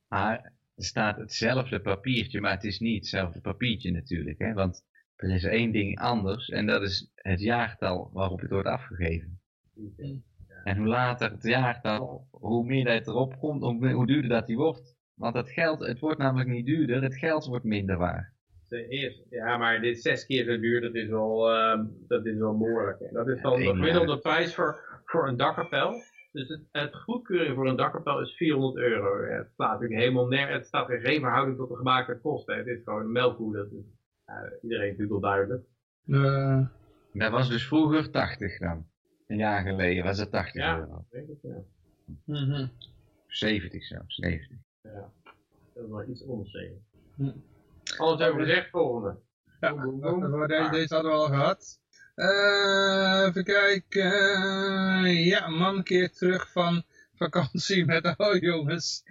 Er staat hetzelfde papiertje, maar het is niet hetzelfde papiertje natuurlijk, hè? Want er is 1 ding anders en dat is het jaartal waarop het wordt afgegeven. En hoe later het jaartal, hoe meer dat erop komt, hoe duurder dat die wordt. Want het geld, het wordt namelijk niet duurder, het geld wordt minder waar. Ja, maar dit 6 keer zo duur, dat is wel behoorlijk. Hè? Dat is dan de gemiddelde prijs voor een dakkapel. Dus het goedkeuring voor een dakkapel is €400. Het staat natuurlijk helemaal nergens. Het staat in geen verhouding tot de gemaakte kosten. Het is gewoon een melkkoe. Iedereen doet wel duidelijk. Dat was dus vroeger 80 dan. Een jaar geleden was het 80 euro. Denk ik, ja. 70 zelfs, 70. Ja, dat was iets onder 70. Alles hebben we gezegd, volgende. Ja, deze hadden we al gehad. Even kijken. Man keert terug van vakantie met jongens.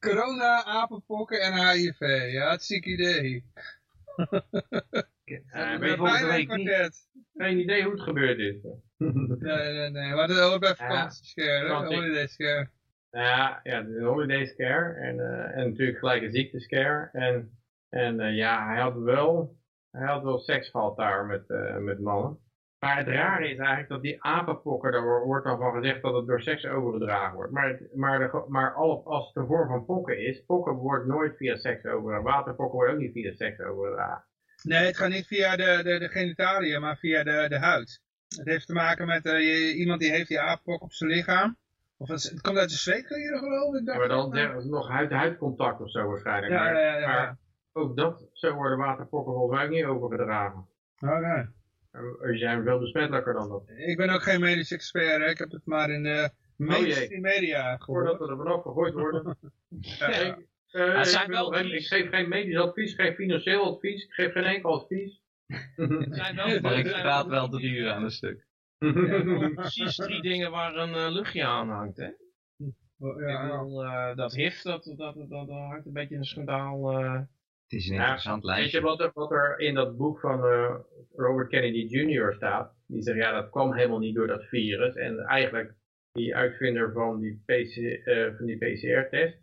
Corona, apenpokken en HIV. Ja, het ziek idee. Geen idee hoe het gebeurd is. Nee. Maar dat hoort bij vakantiescare. Holidayscare. Ja, het is een holidayscare. En natuurlijk gelijk een ziektescare. En hij had wel seks gehad daar met mannen. Maar het rare is eigenlijk dat die apenpokken, daar wordt dan van gezegd dat het door seks overgedragen wordt. Maar als het een vorm van pokken is, pokken wordt nooit via seks overgedragen. Waterpokken worden ook niet via seks overgedragen. Nee, het gaat niet via de genitalia, maar via de huid. Het heeft te maken met iemand die heeft die apenpok op zijn lichaam. Of het komt uit de zweetklieren, geloof ik. Maar dan is nog huid-huidcontact of zo waarschijnlijk. Ja. Maar ook zo worden waterpokken volgens mij ook niet overgedragen. Oké. Ze zijn veel besmettelijker dan dat. Ik ben ook geen medisch expert, hè? Ik heb het maar in de mainstream media gehoord. Voordat we er vanaf gegooid worden. Ik geef geen medisch advies, ik geef financieel advies, ik geef geen enkel advies. Maar ik praat wel 3 uur aan een stuk. Ja, precies 3 dingen waar een luchtje aan hangt, hè? Dat HIV, dat hangt een beetje in een schandaal... Het is een interessant lijstje. Weet je wat er in dat boek van Robert Kennedy Jr. staat? Die zegt, dat kwam helemaal niet door dat virus. En eigenlijk, die uitvinder van die, PCR-test.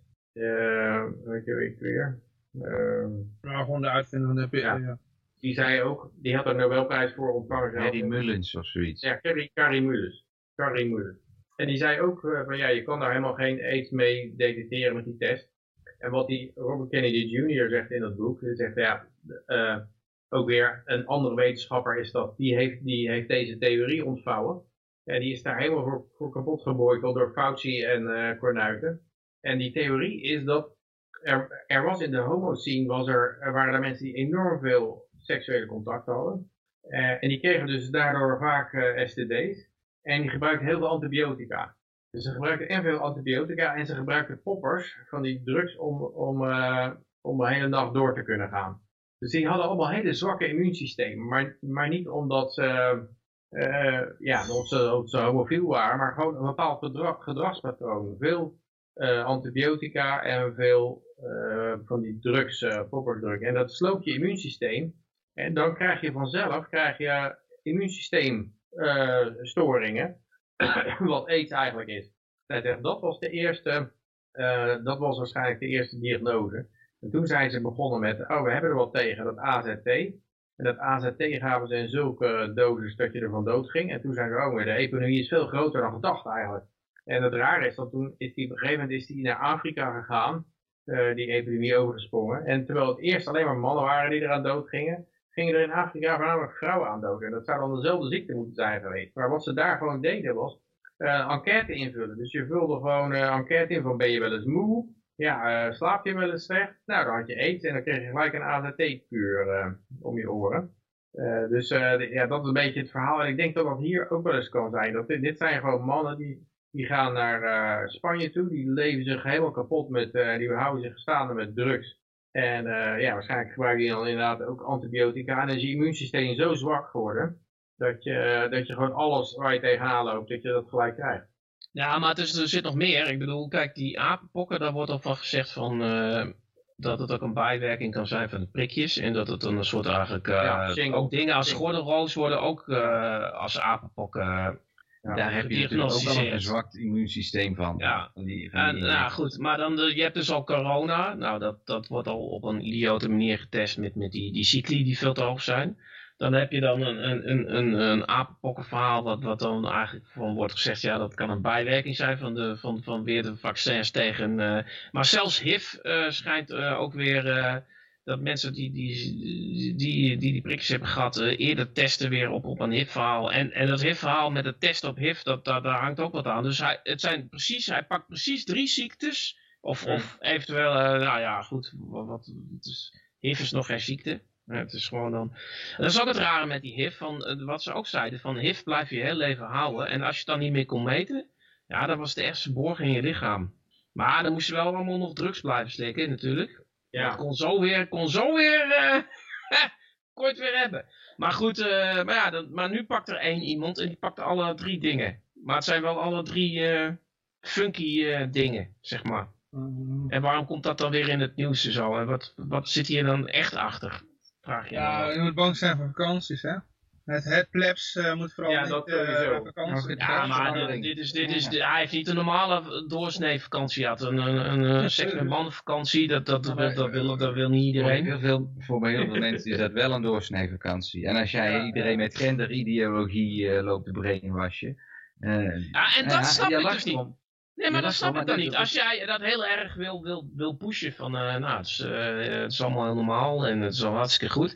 Weet je ik weer? Gewoon de uitvinder van de PCR. Ja. Die zei ook, die had er Nobelprijs voor ontvangen. Harry Mullins of zoiets. Ja, Harry Mullins. En die zei ook, je kan daar helemaal geen aids mee detecteren met die test. En wat die Robert Kennedy Jr. zegt in dat boek, hij zegt ook weer een andere wetenschapper is dat, die heeft deze theorie ontvouwen. En die is daar helemaal voor kapot geboikeld door Fauci en Kornuiten. En die theorie is dat er was in de homoscene, waren er mensen die enorm veel seksuele contacten hadden. En die kregen dus daardoor vaak STD's. En die gebruikte heel veel antibiotica. Dus ze gebruikten en veel antibiotica en ze gebruikten poppers van die drugs om de hele dag door te kunnen gaan. Dus die hadden allemaal hele zwakke immuunsystemen. Maar niet omdat ze homofiel waren, maar gewoon een bepaald gedragspatroon. Veel antibiotica en veel van die drugs, popperdrugs. En dat sloopt je immuunsysteem. En dan krijg je vanzelf immuunsysteemstoringen. Wat AIDS eigenlijk is. Dat was waarschijnlijk de eerste diagnose. En toen zijn ze begonnen met, we hebben er wat tegen, dat AZT. En dat AZT gaven ze in zulke doses dat je ervan dood ging. En toen zijn ze de epidemie is veel groter dan gedacht eigenlijk. En het rare is dat toen is die op een gegeven moment naar Afrika gegaan, die epidemie overgesprongen. En terwijl het eerst alleen maar mannen waren die eraan dood gingen, gingen er in Afrika voornamelijk vrouwen aan dood. En dat zou dan dezelfde ziekte moeten zijn geweest. Maar wat ze daar gewoon deden was enquête invullen. Dus je vulde gewoon enquête in van ben je wel eens moe? Ja, slaap je wel eens slecht? Nou, dan had je aids en dan kreeg je gelijk een AZT-kuur om je oren. Dat is een beetje het verhaal. En ik denk dat dat hier ook wel eens kan zijn. Dit zijn gewoon mannen die gaan naar Spanje toe. Die leven zich helemaal kapot met, die houden zich staande met drugs. En waarschijnlijk gebruiken die dan inderdaad ook antibiotica. En dan is je immuunsysteem zo zwak geworden, dat je gewoon alles waar je tegenaan loopt, dat je dat gelijk krijgt. Ja, maar er zit nog meer. Ik bedoel, kijk, die apenpokken, daar wordt al van gezegd van dat het ook een bijwerking kan zijn van de prikjes. En dat het dan een soort eigenlijk, ook dingen als gordelroos worden ook als apenpokken. Daar heb je natuurlijk ook wel een verzwakt immuunsysteem van. Ja, goed. Maar dan, je hebt dus al corona. Nou, dat wordt al op een idiote manier getest met die cycli die veel te hoog zijn. Dan heb je dan een apenpokkenverhaal wat dan eigenlijk van wordt gezegd. Ja, dat kan een bijwerking zijn van weer de vaccins tegen. Maar zelfs HIV schijnt ook weer dat mensen die prikjes hebben gehad eerder testen weer op een HIV-verhaal. En dat HIV-verhaal met het testen op HIV, daar hangt ook wat aan. Dus hij pakt precies 3 ziektes. Of eventueel, HIV is nog geen ziekte. Ja, het is gewoon dan. Dat is ook het rare met die HIV, wat ze ook zeiden, van HIV blijf je heel leven houden. En als je het dan niet meer kon meten, ja, dat was de echt verborgen in je lichaam. Maar dan moest je wel allemaal nog drugs blijven slikken natuurlijk. Ja. Dat kon zo weer kort weer hebben. Maar goed, maar nu pakt er 1 iemand en die pakt alle 3 dingen. Maar het zijn wel alle 3 funky dingen, zeg maar. En waarom komt dat dan weer in het nieuws en zo? En wat zit hier dan echt achter? Ja, je moet bang zijn voor vakanties, hè? Het plebs moet vooral niet vakantie. Ja, maar hij heeft niet een normale doorsnee vakantie gehad. Een 6 maanden vakantie, dat wil niet iedereen. Voor heel veel mensen is dat wel een doorsnee vakantie. En als jij iedereen met genderideologie loopt te brainwashen. En dat snap ik dus niet. Nee, maar dat snap ik dan niet. Als jij dat heel erg wil pushen van, het is allemaal heel normaal en het is al hartstikke goed.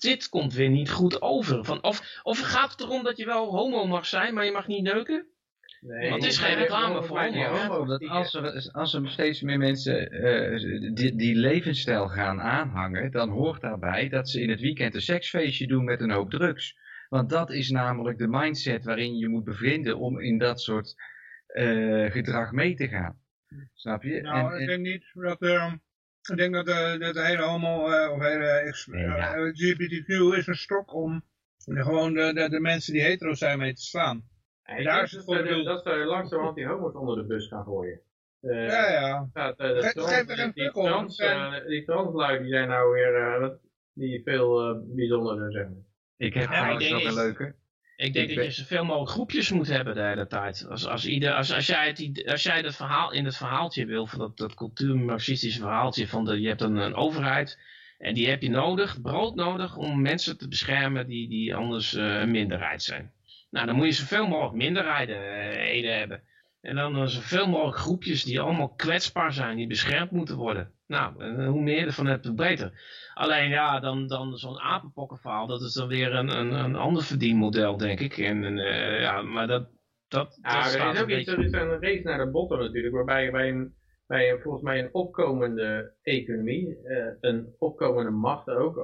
Dit komt weer niet goed over. Of gaat het erom dat je wel homo mag zijn, maar je mag niet neuken? Nee. Want het is geen reclame voor homo. Als er steeds meer mensen die levensstijl gaan aanhangen, dan hoort daarbij dat ze in het weekend een seksfeestje doen met een hoop drugs. Want dat is namelijk de mindset waarin je moet bevinden om in dat soort gedrag mee te gaan. Snap je? Nou, ik denk niet dat ik denk dat de hele homo of hele LGBTQ is een stok om gewoon de mensen die hetero zijn mee te slaan. En daar is het voor bedoeld. Dat ze langzamerhand die homo's onder de bus gaan gooien. Die translui die zijn nou weer die veel bijzonderder zijn. Ik heb eigenlijk ook een leuke. Ik denk dat je zoveel mogelijk groepjes moet hebben de hele tijd. Als jij dat verhaal in het verhaaltje wil, van dat cultuurmarxistische verhaaltje, van je hebt een overheid en die heb je nodig, brood nodig, om mensen te beschermen die anders een minderheid zijn. Nou, dan moet je zoveel mogelijk minderheden hebben. En dan zoveel mogelijk groepjes die allemaal kwetsbaar zijn, die beschermd moeten worden. Nou, hoe meer je ervan hebt, hoe beter. Alleen dan zo'n apenpokkenverhaal, dat is dan weer een ander verdienmodel, denk ik. Maar dat staat er is er is een race naar de botten natuurlijk, waarbij bij volgens mij een opkomende economie, een opkomende macht ook,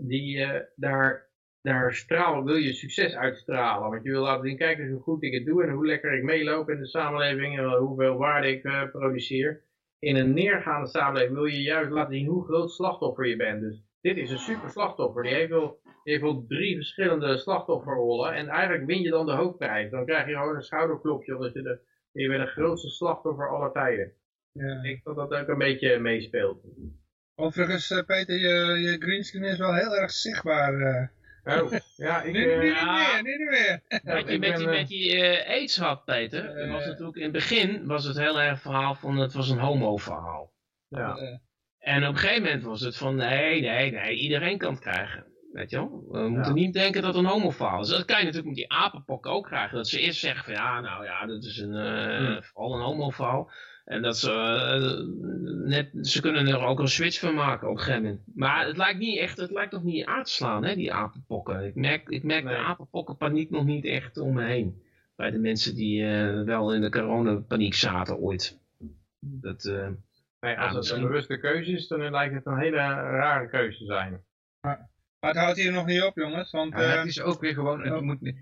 die daar daar straal, wil je succes uitstralen. Want je wil laten zien, kijk eens hoe goed ik het doe en hoe lekker ik meeloop in de samenleving en hoeveel waarde ik produceer. In een neergaande samenleving wil je juist laten zien hoe groot slachtoffer je bent. Dus dit is een super slachtoffer. Die heeft wel 3 verschillende slachtofferrollen. En eigenlijk win je dan de hoofdprijs. Dan krijg je gewoon een schouderklopje. Omdat je bent de grootste slachtoffer aller tijden. Ja. Ik denk dat dat ook een beetje meespeelt. Overigens, Peter, je greenscreen is wel heel erg zichtbaar. Oh, ja, ik... Nu niet meer. Met die AIDS had, Peter, was het ook in het begin was het heel erg verhaal van, het was een homo-verhaal. Ja. En op een gegeven moment was het van, nee, iedereen kan het krijgen. Weet je wel? We moeten niet denken dat het een homo-verhaal is. Dat kan je natuurlijk met die apenpokken ook krijgen. Dat ze eerst zeggen van, dat is vooral een homo-verhaal. En dat ze, ze kunnen er ook een switch van maken op een gegeven moment. Maar het lijkt niet echt, het lijkt nog niet aan te slaan, hè, die apenpokken. Ik merk de apenpokkenpaniek nog niet echt om me heen. Bij de mensen die wel in de coronapaniek zaten ooit. Als het een bewuste keuze is, dan lijkt het een hele rare keuze te zijn. Maar het houdt hier nog niet op, jongens. Want, het is ook weer gewoon... Het moet niet,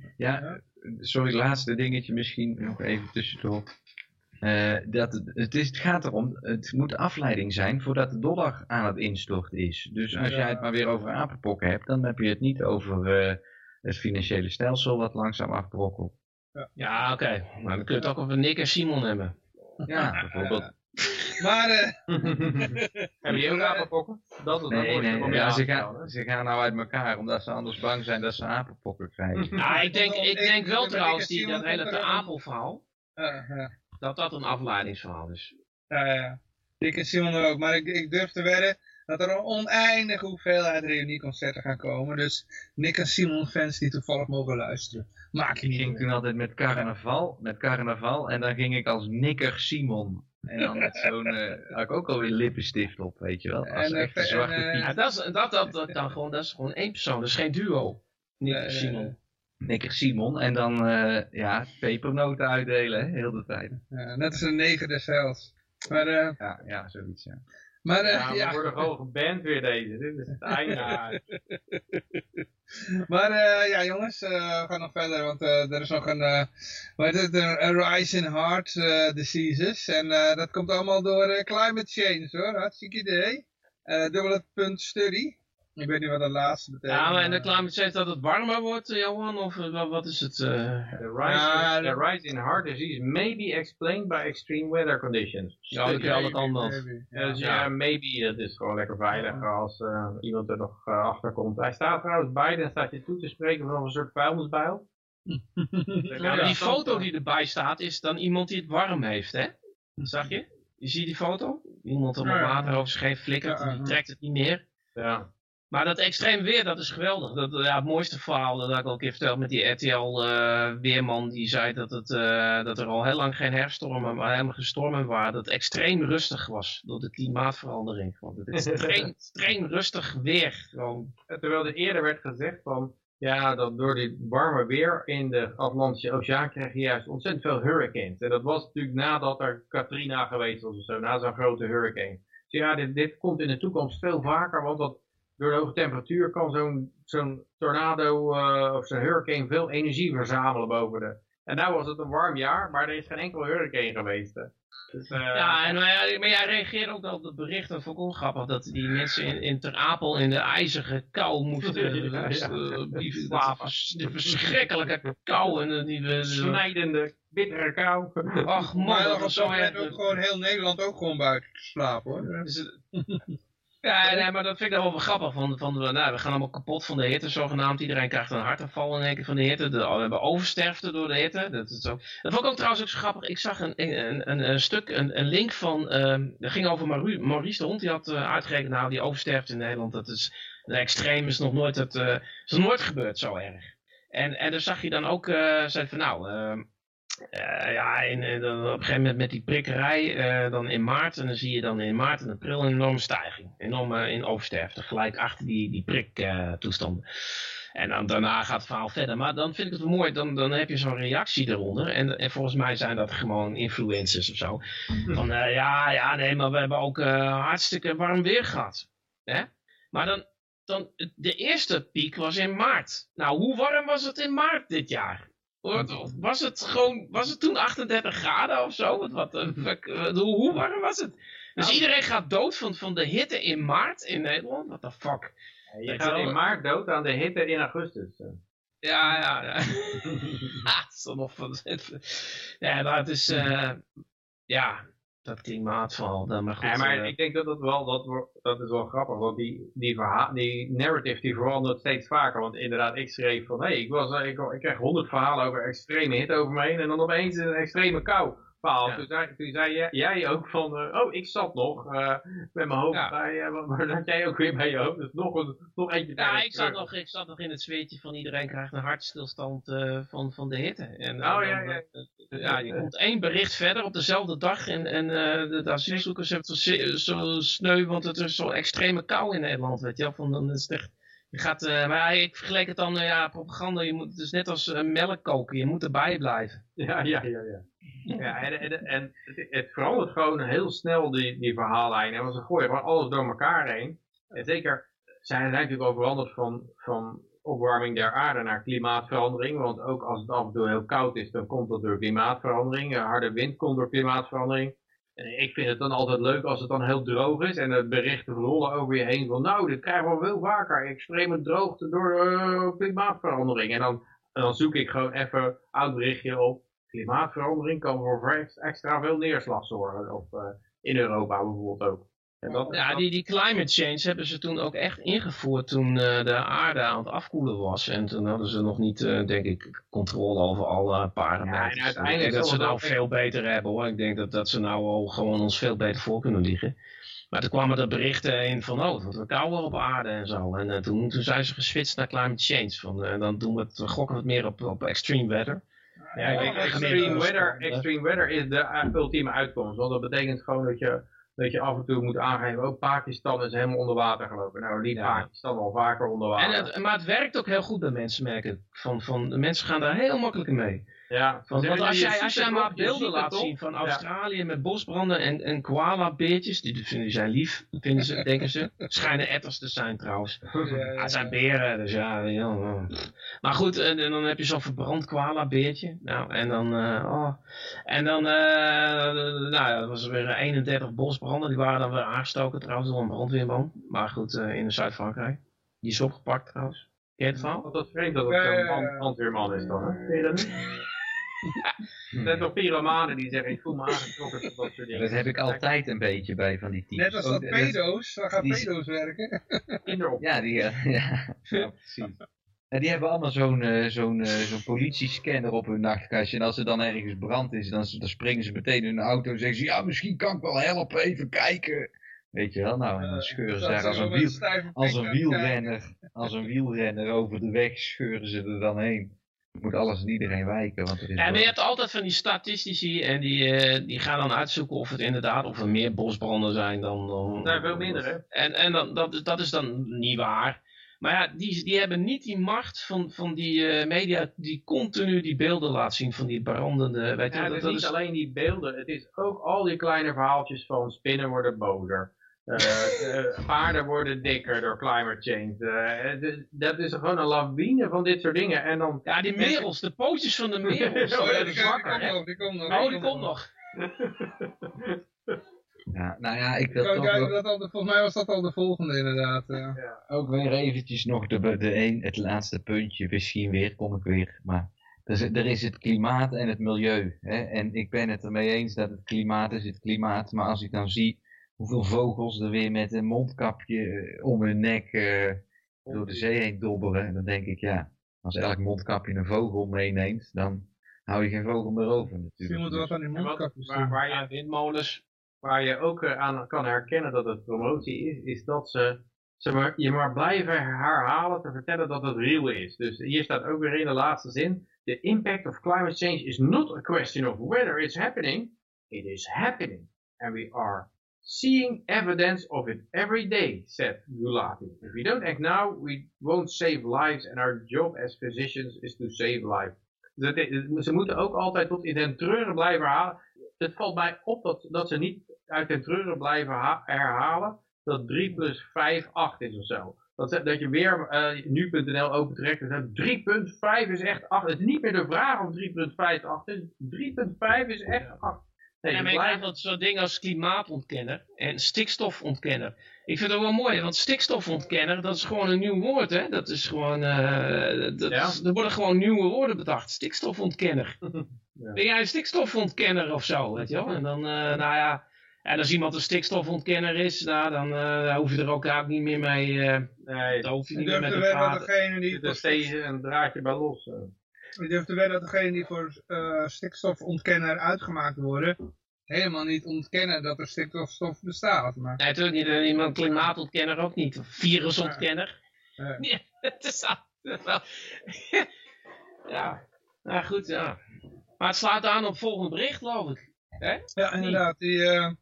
sorry, laatste dingetje misschien nog even tussendoor. Het gaat erom, het moet afleiding zijn voordat de dollar aan het instorten is. Dus als jij het maar weer over apenpokken hebt, dan heb je het niet over het financiële stelsel wat langzaam afbrokkelt. Ja, oké. Maar dan kun je het ook over Nick en Simon hebben. Ja, bijvoorbeeld. Hebben jullie ook apenpokken? Nee. Ja, ze gaan nou uit elkaar, omdat ze anders bang zijn dat ze apenpokken krijgen. Nou, ik denk wel trouwens, dat hele apelverhaal. Dat een afleidingsverhaal is. Ja. Ik en Simon er ook. Maar ik durf te wedden dat er een oneindige hoeveelheid reunieconcerten gaan komen. Dus Nick en Simon fans die toevallig mogen luisteren. Maak je niet. Ik ging toen altijd met carnaval. En dan ging ik als Nicker Simon. En dan met zo'n, had ik ook alweer lippenstift op, weet je wel. Als en, echte zwarte piet. Dat is gewoon één persoon. Dat is geen duo. Nick en Simon. Nikker Simon en dan pepernoten uitdelen, hè? Heel de tijd. Ja, net als een neger des hels. Ja, zoiets, ja. Maar we worden gewoon geband weer deze. Dit is het einde. Jongens, we gaan nog verder, want er is nog een rise in heart diseases. En dat komt allemaal door climate change, hoor. Hartstikke idee. Dubbele.study. Ik weet niet wat dat laatste betekent. Ja, maar en de climate change dat het warmer wordt, Johan, of wat is het? The rise in heart disease may be explained by extreme weather conditions. Ja, dat is altijd anders. Maybe, dat is gewoon lekker veilig als iemand er nog achter komt. Hij staat trouwens, Biden staat je toe te spreken van een soort vuilnisbijl. Die foto die erbij staat is dan iemand die het warm heeft, hè? Zag je? Je ziet die foto? Iemand op water over zijn scheef flikkert en die trekt het niet meer. Ja. Maar dat extreem weer, dat is geweldig. Het mooiste verhaal, dat had ik al een keer verteld met die RTL-weerman. Die zei dat er al heel lang geen herfststormen, maar helemaal geen stormen waren. Dat het extreem rustig was door de klimaatverandering. Want het is extreem rustig weer. Gewoon. Terwijl er eerder werd gezegd van, dat door dit warme weer in de Atlantische Oceaan kreeg je juist ontzettend veel hurricanes. En dat was natuurlijk nadat er Katrina geweest was of zo, na zo'n grote hurricane. Dus dit komt in de toekomst veel vaker, want dat... Door de hoge temperatuur kan zo'n tornado of zo'n hurricane veel energie verzamelen boven de... En nou was het een warm jaar, maar er is geen enkel hurricane geweest. Dus, maar jij reageerde ook op het bericht, dat vond ik ook grappig, dat die mensen in Ter Apel in de ijzige kou moesten de verschrikkelijke kou. En snijdende, bittere kou. Ach man, maar dat was zo erg. Ook gewoon heel Nederland ook gewoon buiten slapen, hoor. Dus, ja, nee, maar dat vind ik wel grappig, we gaan allemaal kapot van de hitte, zogenaamd. Iedereen krijgt een hartaanval in één keer van de hitte. We hebben oversterfte door de hitte. Dat vond ik ook trouwens ook zo grappig. Ik zag een link van, dat ging over Maurice de Hond, die had uitgerekend, die oversterfte in Nederland. Dat is extreem, is nog nooit gebeurd zo erg. En dan zag je dan ook, zei van nou... op een gegeven moment met die prikkerij dan in maart, en dan zie je dan in maart en april een enorme stijging, in oversterfte, gelijk achter die priktoestanden. En dan, daarna gaat het verhaal verder, maar dan vind ik het wel mooi, dan heb je zo'n reactie eronder, en volgens mij zijn dat gewoon influencers of zo, van maar we hebben ook hartstikke warm weer gehad, hè? Maar dan... Dan, de eerste piek was in maart. Nou, hoe warm was het in maart dit jaar? Was het toen 38 graden of zo? Hoe warm was het? Dus iedereen gaat dood van de hitte in maart in Nederland? What the fuck? Ja, je gaat in maart dood aan de hitte in augustus. Ja. Het is dan nog van... Ja, dat is... ja... Dat klimaat valt, maar goed. Ja, maar ik denk dat is wel grappig, want die narrative die verandert steeds vaker. Want inderdaad, ik schreef van, ik kreeg 100 verhalen over extreme hitte over me heen en dan opeens een extreme kou verhaal. Ja. Toen zei jij ook van, ik zat nog met mijn hoofd bij, maar dat jij ook weer bij je hoofd, dus nog eentje. Ja, ik zat nog in het zweetje van iedereen krijgt een hartstilstand van de hitte. En, ja, je komt één bericht verder op dezelfde dag en de asielzoekers hebben het zo sneu, want het is zo'n extreme kou in Nederland, weet je wel. Van, dan is het echt, je gaat, maar ik vergelijk het dan, propaganda, je moet, het is net als melk koken, je moet erbij blijven. Ja. Ja, en het verandert gewoon heel snel die verhaallijnen, want ze gooien gewoon alles door elkaar heen. En zeker, zijn natuurlijk overal van opwarming der aarde naar klimaatverandering, want ook als het af en toe heel koud is, dan komt dat door klimaatverandering. Harde wind komt door klimaatverandering. En ik vind het dan altijd leuk als het dan heel droog is en de berichten rollen over je heen van, nou, dit krijgen we veel vaker, extreme droogte door klimaatverandering. En dan zoek ik gewoon even oud berichtje op. Klimaatverandering kan voor extra veel neerslag zorgen, of in Europa bijvoorbeeld ook. Die climate change hebben ze toen ook echt ingevoerd toen de aarde aan het afkoelen was. En toen hadden ze nog niet, denk ik, controle over alle parameters. Ja, uiteindelijk ik denk dat ze nou veel beter hebben hoor. Ik denk dat ze nou al gewoon ons veel beter voor kunnen liggen. Maar toen kwamen er berichten in van, het wordt kouder op aarde en zo. En toen zijn ze geswitcht naar climate change. Dan doen we het, gokken we het meer op extreme weather. Ja, ik denk extreme weather is de ultieme uitkomst. Want dat betekent gewoon dat je af en toe moet aangeven, Pakistan is helemaal onder water gelopen. Nou, die Pakistan al vaker onder water. Maar het werkt ook heel goed bij mensen, merk ik. De mensen gaan daar heel makkelijk mee. Ja. Want als jij maar beelden laat zien van Australië met bosbranden en koala-beertjes, die zijn lief, vinden ze, denken ze. Schijnen etters te zijn trouwens. Ja, het zijn beren, dus ja. Maar goed, en dan heb je zo'n verbrand koala-beertje. Nou, dat was er weer 31 bosbranden. Die waren dan weer aangestoken trouwens door een brandweerman. Maar goed, in Zuid-Frankrijk. Die is opgepakt trouwens. Ken je het verhaal? Dat is vreemd dat het een brandweerman is dan, hè? Ken je dat niet? Ja. Net als pyromanen die zeggen, ik voel me aangetrokken tot dat soort dingen. Dat heb ik altijd een beetje bij van die types. Net als dat pedo's, waar gaan pedo's werken? Ja, precies. En die hebben allemaal zo'n politiescanner op hun nachtkastje. En als er dan ergens brand is, dan springen ze meteen in een auto en zeggen ze, ja, misschien kan ik wel helpen, even kijken. Weet je wel, nou, en dan scheuren ze daar als een wielrenner over de weg scheuren ze er dan heen. Moet alles en iedereen wijken. Want er is je hebt altijd van die statistici en die gaan dan uitzoeken of er meer bosbranden zijn dan nee, veel minder hè. En dan, dat is dan niet waar. Maar ja, die hebben niet die macht van die media die continu die beelden laat zien van die brandende... Het is niet alleen die beelden, het is ook al die kleine verhaaltjes van spinnen worden bozer. Paarden worden dikker door climate change. Dat is gewoon een lawine van dit soort dingen. En dan... Ja, die merels, de pootjes van de merels. Die komt nog. Ja, nou ja, ik wil toch... Volgens mij was dat al de volgende inderdaad. Ja. Ook weer eventjes nog het laatste puntje. Misschien weer kom ik weer. Maar er is het klimaat en het milieu. Hè? En ik ben het ermee eens dat het klimaat is het klimaat. Maar als ik dan zie hoeveel vogels er weer met een mondkapje om hun nek door de zee heen dobberen, dan denk ik als elk mondkapje een vogel meeneemt, dan hou je geen vogel meer over natuurlijk. Misschien moeten we wat aan die mondkapjes doen. Waar je ook aan kan herkennen dat het promotie is dat je maar blijven herhalen te vertellen dat het real is. Dus hier staat ook weer in de laatste zin, the impact of climate change is not a question of whether it's happening, it is happening. And we are seeing evidence of it every day, said Gulati. If we don't act now, we won't save lives and our job as physicians is to save lives. Ze moeten ook altijd tot in den treuren blijven herhalen. Het valt mij op dat ze niet uit den treuren blijven herhalen dat 3 plus 5 8 is of zo. Dat je weer nu.nl opentrekt en zegt 3.5 is echt 8. Het is niet meer de vraag of 3.5 8 is. 3.5 is echt 8. Nee, en dan ben ik dat zo'n ding als klimaatontkenner en stikstofontkenner. Ik vind dat wel mooi, want stikstofontkenner, dat is gewoon een nieuw woord, hè. Dat is gewoon, er worden gewoon nieuwe woorden bedacht. Stikstofontkenner. Ja. Ben jij een stikstofontkenner of zo, weet je wel? En dan, en als iemand een stikstofontkenner is, nou, dan hoef je er ook niet meer mee te praten. Er is steeds een draadje bij los. Ik durf te wedden dat degenen die voor stikstofontkenner uitgemaakt worden, helemaal niet ontkennen dat er stikstof bestaat. Maar... Nee, natuurlijk niet. Iemand klimaatontkenner ook niet. Of virusontkenner. Nee, het is wel... Ja, nou goed, ja. Maar het slaat aan op het volgende bericht, geloof ik. Hè? Ja, inderdaad. Die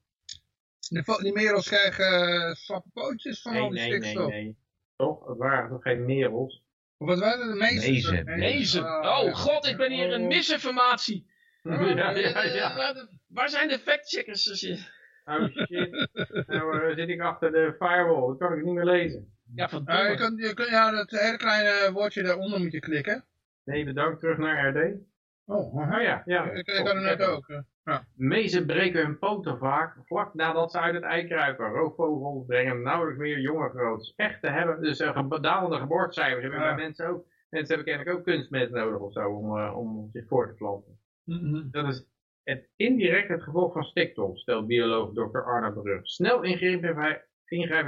merels krijgen slappe pootjes van al die stikstof. Nee. Toch? Het waren nog geen merels. Wat waren de meesten? Mezen. Oh god, ik ben hier in misinformatie. Waar zijn de factcheckers? Oh shit. Nou zit ik achter de firewall. Dat kan ik niet meer lezen. Ja, verdomme. Je kunt dat hele kleine woordje daaronder moet je klikken. Nee, bedankt. Terug naar RT. Oh ja. Ik kan hem net ook. Ja. Mezen breken hun poten vaak vlak nadat ze uit het ei kruipen. Roofvogels brengen nauwelijks meer jongen groots. Echte hebben dus dalende geboortecijfers hebben bij mensen ook. Mensen hebben kennelijk ook kunstmest nodig of zo om zich voor te planten. Mm-hmm. Dat is indirect het gevolg van stikstof, stelt bioloog Dr. Arno Wellens. Snel ingrijpen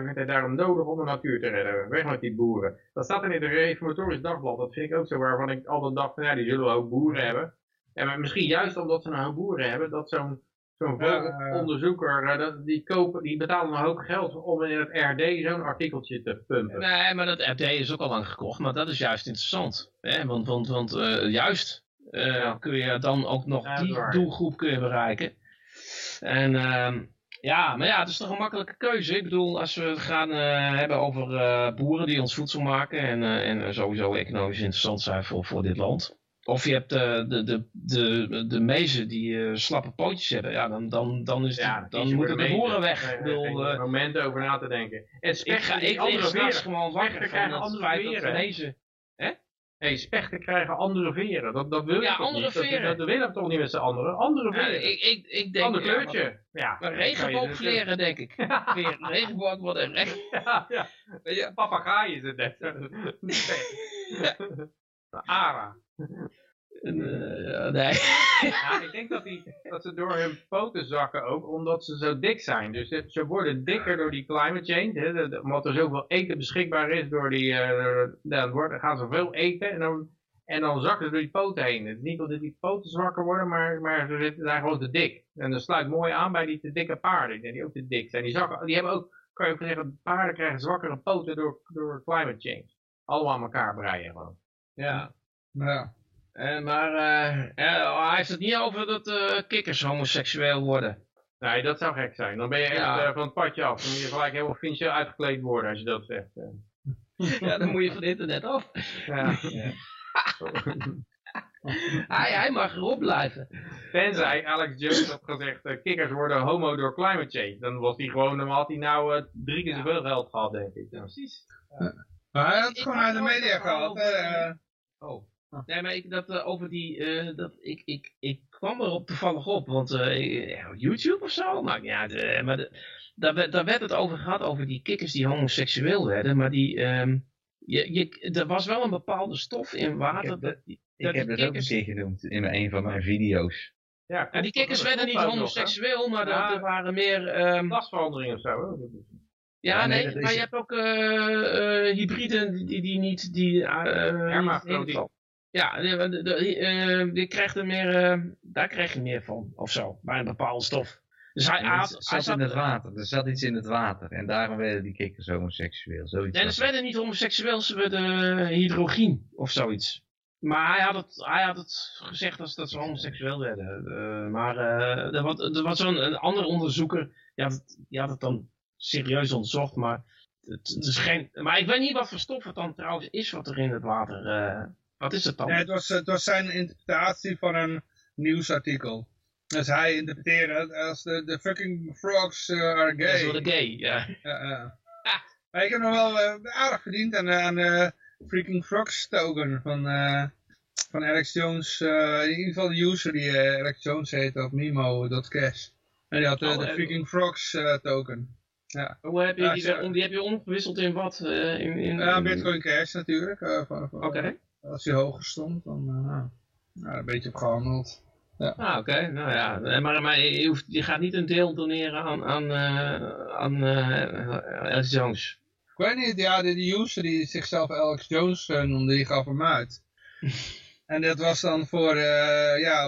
vindt hij daarom nodig om de natuur te redden. Weg met die boeren. Dat staat in het Reformatorisch Dagblad. Dat vind ik ook zo, waarvan ik altijd dacht, ja, die zullen ook boeren hebben. En misschien juist omdat ze een hoop boeren hebben, dat zo'n onderzoeker, die betalen een hoop geld om in het RD zo'n artikeltje te pumpen. Nee, maar dat RT is ook al lang gekocht, maar dat is juist interessant. Hè? Want kun je dan ook nog die doelgroep bereiken. En het is toch een makkelijke keuze. Ik bedoel, als we het gaan hebben over boeren die ons voedsel maken en sowieso economisch interessant zijn voor dit land. Of je hebt de mezen die slappe pootjes hebben, ja, dan moeten de boeren weg. Ik bedoel, moment over na te denken. En spechten krijgen andere veren. Mezen, hè? Nee, spechten krijgen andere veren. Dat wil je toch niet? Veren. Dat willen we toch niet met z'n anderen? Andere veren. Ja, ik denk, ander kleurtje. Maar regenboogveren, denk ik. Regenboog wordt een regenboog. Papagaai is het net. Ara. Ik denk dat ze door hun poten zakken ook, omdat ze zo dik zijn. Dus ze worden dikker door die climate change. Omdat er zoveel eten beschikbaar is, dan gaan ze veel eten en dan zakken ze door die poten heen. Het is niet omdat die poten zwakker worden, maar ze zijn gewoon te dik. En dat sluit mooi aan bij die te dikke paarden, die ook te dik zijn. Die hebben ook, kan je ook zeggen, paarden krijgen zwakkere poten door climate change. Allemaal aan elkaar breien gewoon. Ja, hij heeft het niet over dat kikkers homoseksueel worden. Nee, dat zou gek zijn. Dan ben je echt van het padje af. Dan moet je gelijk helemaal financieel uitgekleed worden als je dat zegt. Ja, dan moet je van het internet af. Ja. Hij mag erop blijven. Tenzij Alex Jones had gezegd, kikkers worden homo door climate change. Dan had hij 3 keer zoveel geld gehad, denk ik. Ja, precies. Ja. Maar hij had het gewoon uit de media gehad. Nee, maar ik kwam erop toevallig op, want YouTube of zo, maakt niet uit. Daar werd het over gehad, over die kikkers die homoseksueel werden, maar er was wel een bepaalde stof in water. Ik heb dat ook een keer genoemd in een van mijn video's. Ja, die kikkers werden niet homoseksueel, er waren meer... Lastverandering of zo, hè? Maar je hebt ook hybriden die niet... Daar krijg je meer van, of zo, bij een bepaalde stof. Dus hij zat in het water, er zat iets in het water. En daarom werden die kikkers homoseksueel. Ze werden niet homoseksueel, ze werden hydrogeen of zoiets. Maar hij had het gezegd als dat ze homoseksueel werden. Er was een ander onderzoeker, die had het dan... serieus onderzocht, maar het is geen... Maar ik weet niet wat voor stof het dan trouwens is wat er in het water... wat is het dan? Nee, het was zijn interpretatie van een nieuwsartikel. Dus hij interpreteerde het als de fucking frogs are gay. Dat is wel de gay, ja. Maar ik heb nog wel aardig verdiend aan de freaking Frogs token van Alex Jones. In ieder geval de user die Alex Jones heet op Mimo.cash. En die had de freaking Frogs token. Ja. Hoe heb je die heb je omgewisseld in wat? Bitcoin Cash natuurlijk. Oké. Als die hoger stond, dan een beetje op gehandeld. Ja. Oké. Nou ja, maar je gaat niet een deel doneren aan Alex Jones. Ik weet niet, ja, die user die zichzelf Alex Jones noemde, die gaf hem uit. En dat was dan voor, om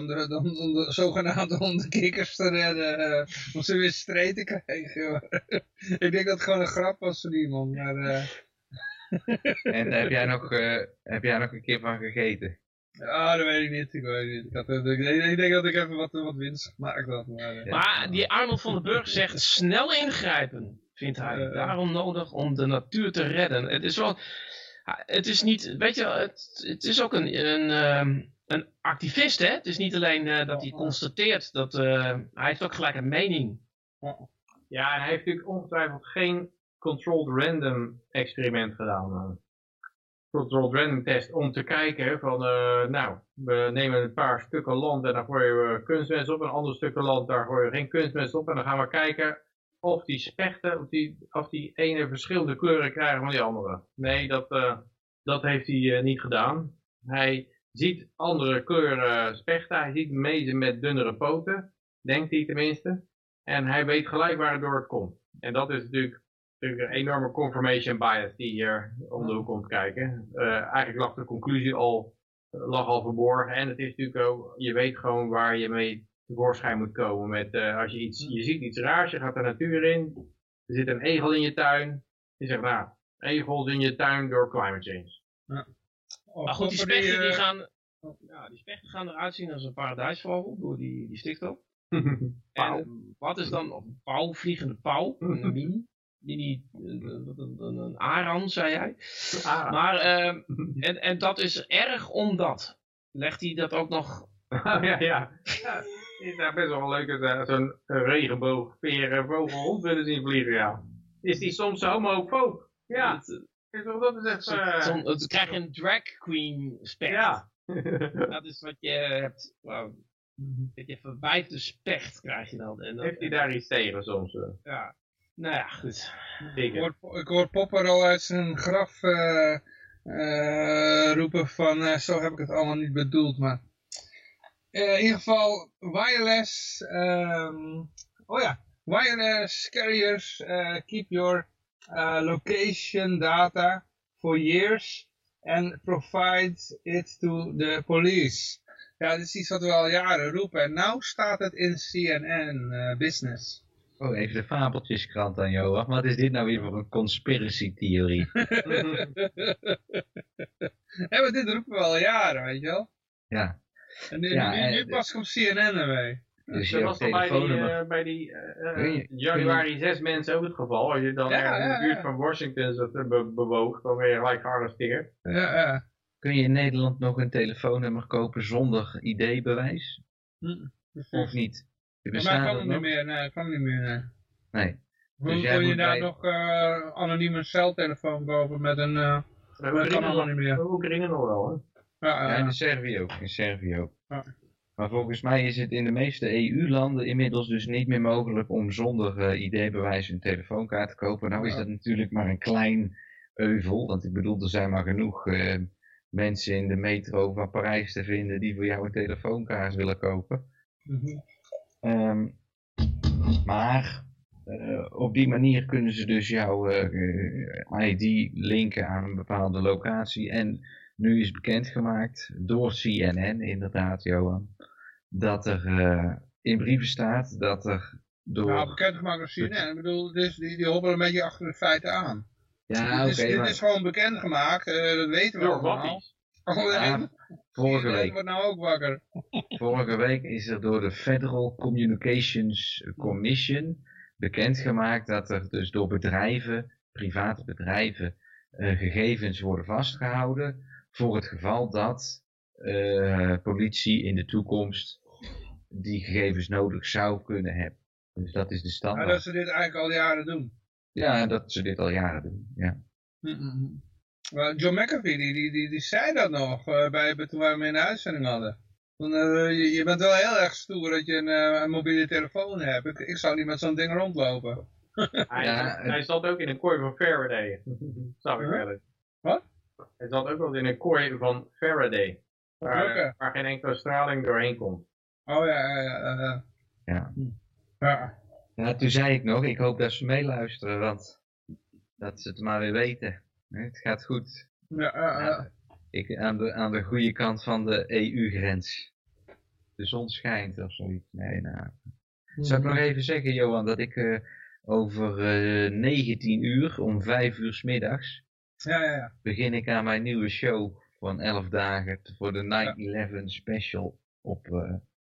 de zogenaamd om de kikkers te redden, om ze weer streed te krijgen. Ik denk dat het gewoon een grap was van iemand, maar... En heb jij nog een keer van gegeten? Dat weet ik niet. Ik denk dat ik even wat winst gemaakt had. Maar die Arnold van den Burg zegt snel ingrijpen, vindt hij. Daarom nodig om de natuur te redden. Het is wel... Het is niet, weet je, het is ook een activist, hè? Het is niet alleen dat hij constateert dat hij heeft ook gelijk een mening. Ja, en hij heeft natuurlijk ongetwijfeld geen controlled random experiment gedaan. Controlled random test om te kijken van, we nemen een paar stukken land en daar gooien we kunstmest op. Een ander stukje land, daar gooien we geen kunstmest op. En dan gaan we kijken of die spechten, of die ene verschillende kleuren krijgen van die andere. Nee, dat heeft hij niet gedaan. Hij ziet andere kleuren spechten. Hij ziet mezen met dunnere poten, denkt hij tenminste. En hij weet gelijk waar het door het komt. En dat is natuurlijk een enorme confirmation bias die hier om de hoek komt kijken. Eigenlijk lag de conclusie al verborgen. En het is natuurlijk ook, je weet gewoon waar je mee tevoorschijn moet komen met, als je ziet iets raars, je gaat de natuur in, er zit een egel in je tuin, je zegt egels in je tuin door climate change. Ja. Maar goed, die spechten die gaan eruit zien als een paradijsvogel door die stikstof. En wat is dan een pauw, vliegende pauw, een mini? Een aran, zei jij. Maar, en dat is erg omdat, legt hij dat ook nog... is daar best wel leuk dat zo'n regenboogveren vogel rond willen zien vliegen, ja. Is die soms homofoob? Ja, dat is echt... Dan krijg je een drag queen specht. Ja. Dat is wat je hebt. Wow. Dat je verwijfde specht krijg je dan. En dat, heeft hij daar iets tegen soms? Ja. Nou ja, goed. Ik hoor Popper al uit zijn graf roepen van zo heb ik het allemaal niet bedoeld, maar... in ieder geval wireless, wireless carriers keep your location data for years and provide it to the police. Ja, dat is iets wat we al jaren roepen en nou staat het in CNN Business. Oh, even de fabeltjeskrant aan Johan, wat is dit nou weer voor een conspiracy theorie? Maar dit roepen we al jaren, weet je wel? Ja. En nu pas komt CNN erbij. Dus dat was al bij die januari 6 mensen ook het geval. Als je dan in de buurt van Washington bewoog, dan ben je gelijk gearresteerd. Ja. Kun je in Nederland nog een telefoonnummer kopen zonder ID-bewijs? Of niet? Maar dat kan niet meer. Nee. Hoe dus kun je daar nog anoniem een celtelefoon kopen met een... dat kan allemaal niet meer. Oekraïne nog wel, hè? Ja, in Servië ook. Ja. Maar volgens mij is het in de meeste EU-landen inmiddels dus niet meer mogelijk om zonder ID-bewijs een telefoonkaart te kopen. Nou is dat natuurlijk maar een klein euvel, want ik bedoel, er zijn maar genoeg mensen in de metro van Parijs te vinden die voor jou een telefoonkaart willen kopen. Mm-hmm. Maar op die manier kunnen ze dus jouw ID linken aan een bepaalde locatie en... Nu is bekendgemaakt door CNN, inderdaad Johan, dat er in brieven staat dat er door... Nou, bekendgemaakt door CNN, ik bedoel, dus die hobbelen een beetje achter de feiten aan. Ja, dit is gewoon bekendgemaakt, dat weten we allemaal. Ja, vorige week. Wordt nou ook wakker. Vorige week is er door de Federal Communications Commission bekendgemaakt dat er dus door bedrijven, private bedrijven, gegevens worden vastgehouden... Voor het geval dat politie in de toekomst die gegevens nodig zou kunnen hebben. Dus dat is de standaard. Maar dat ze dit eigenlijk al jaren doen. Ja, dat ze dit al jaren doen, ja. Mm-hmm. John McAfee, die zei dat nog, toen wij hem in de uitzending hadden. Want, je bent wel heel erg stoer dat je een mobiele telefoon hebt. Ik zou niet met zo'n ding rondlopen. Hij zat ook in een kooi van Faraday. Snap ik wel. Wat? Hij zat ook wel in een kooi van Faraday. Waar geen enkele straling doorheen komt. Oh ja. Ja, toen zei ik nog, ik hoop dat ze meeluisteren, want dat ze het maar weer weten. Het gaat goed. Ik aan de goede kant van de EU-grens. De zon schijnt of zoiets. Nee, nou. Zou ik nog even zeggen, Johan, dat ik over 19 uur, om 5 uur 's middags, begin ik aan mijn nieuwe show van 11 dagen voor de 9/11 special op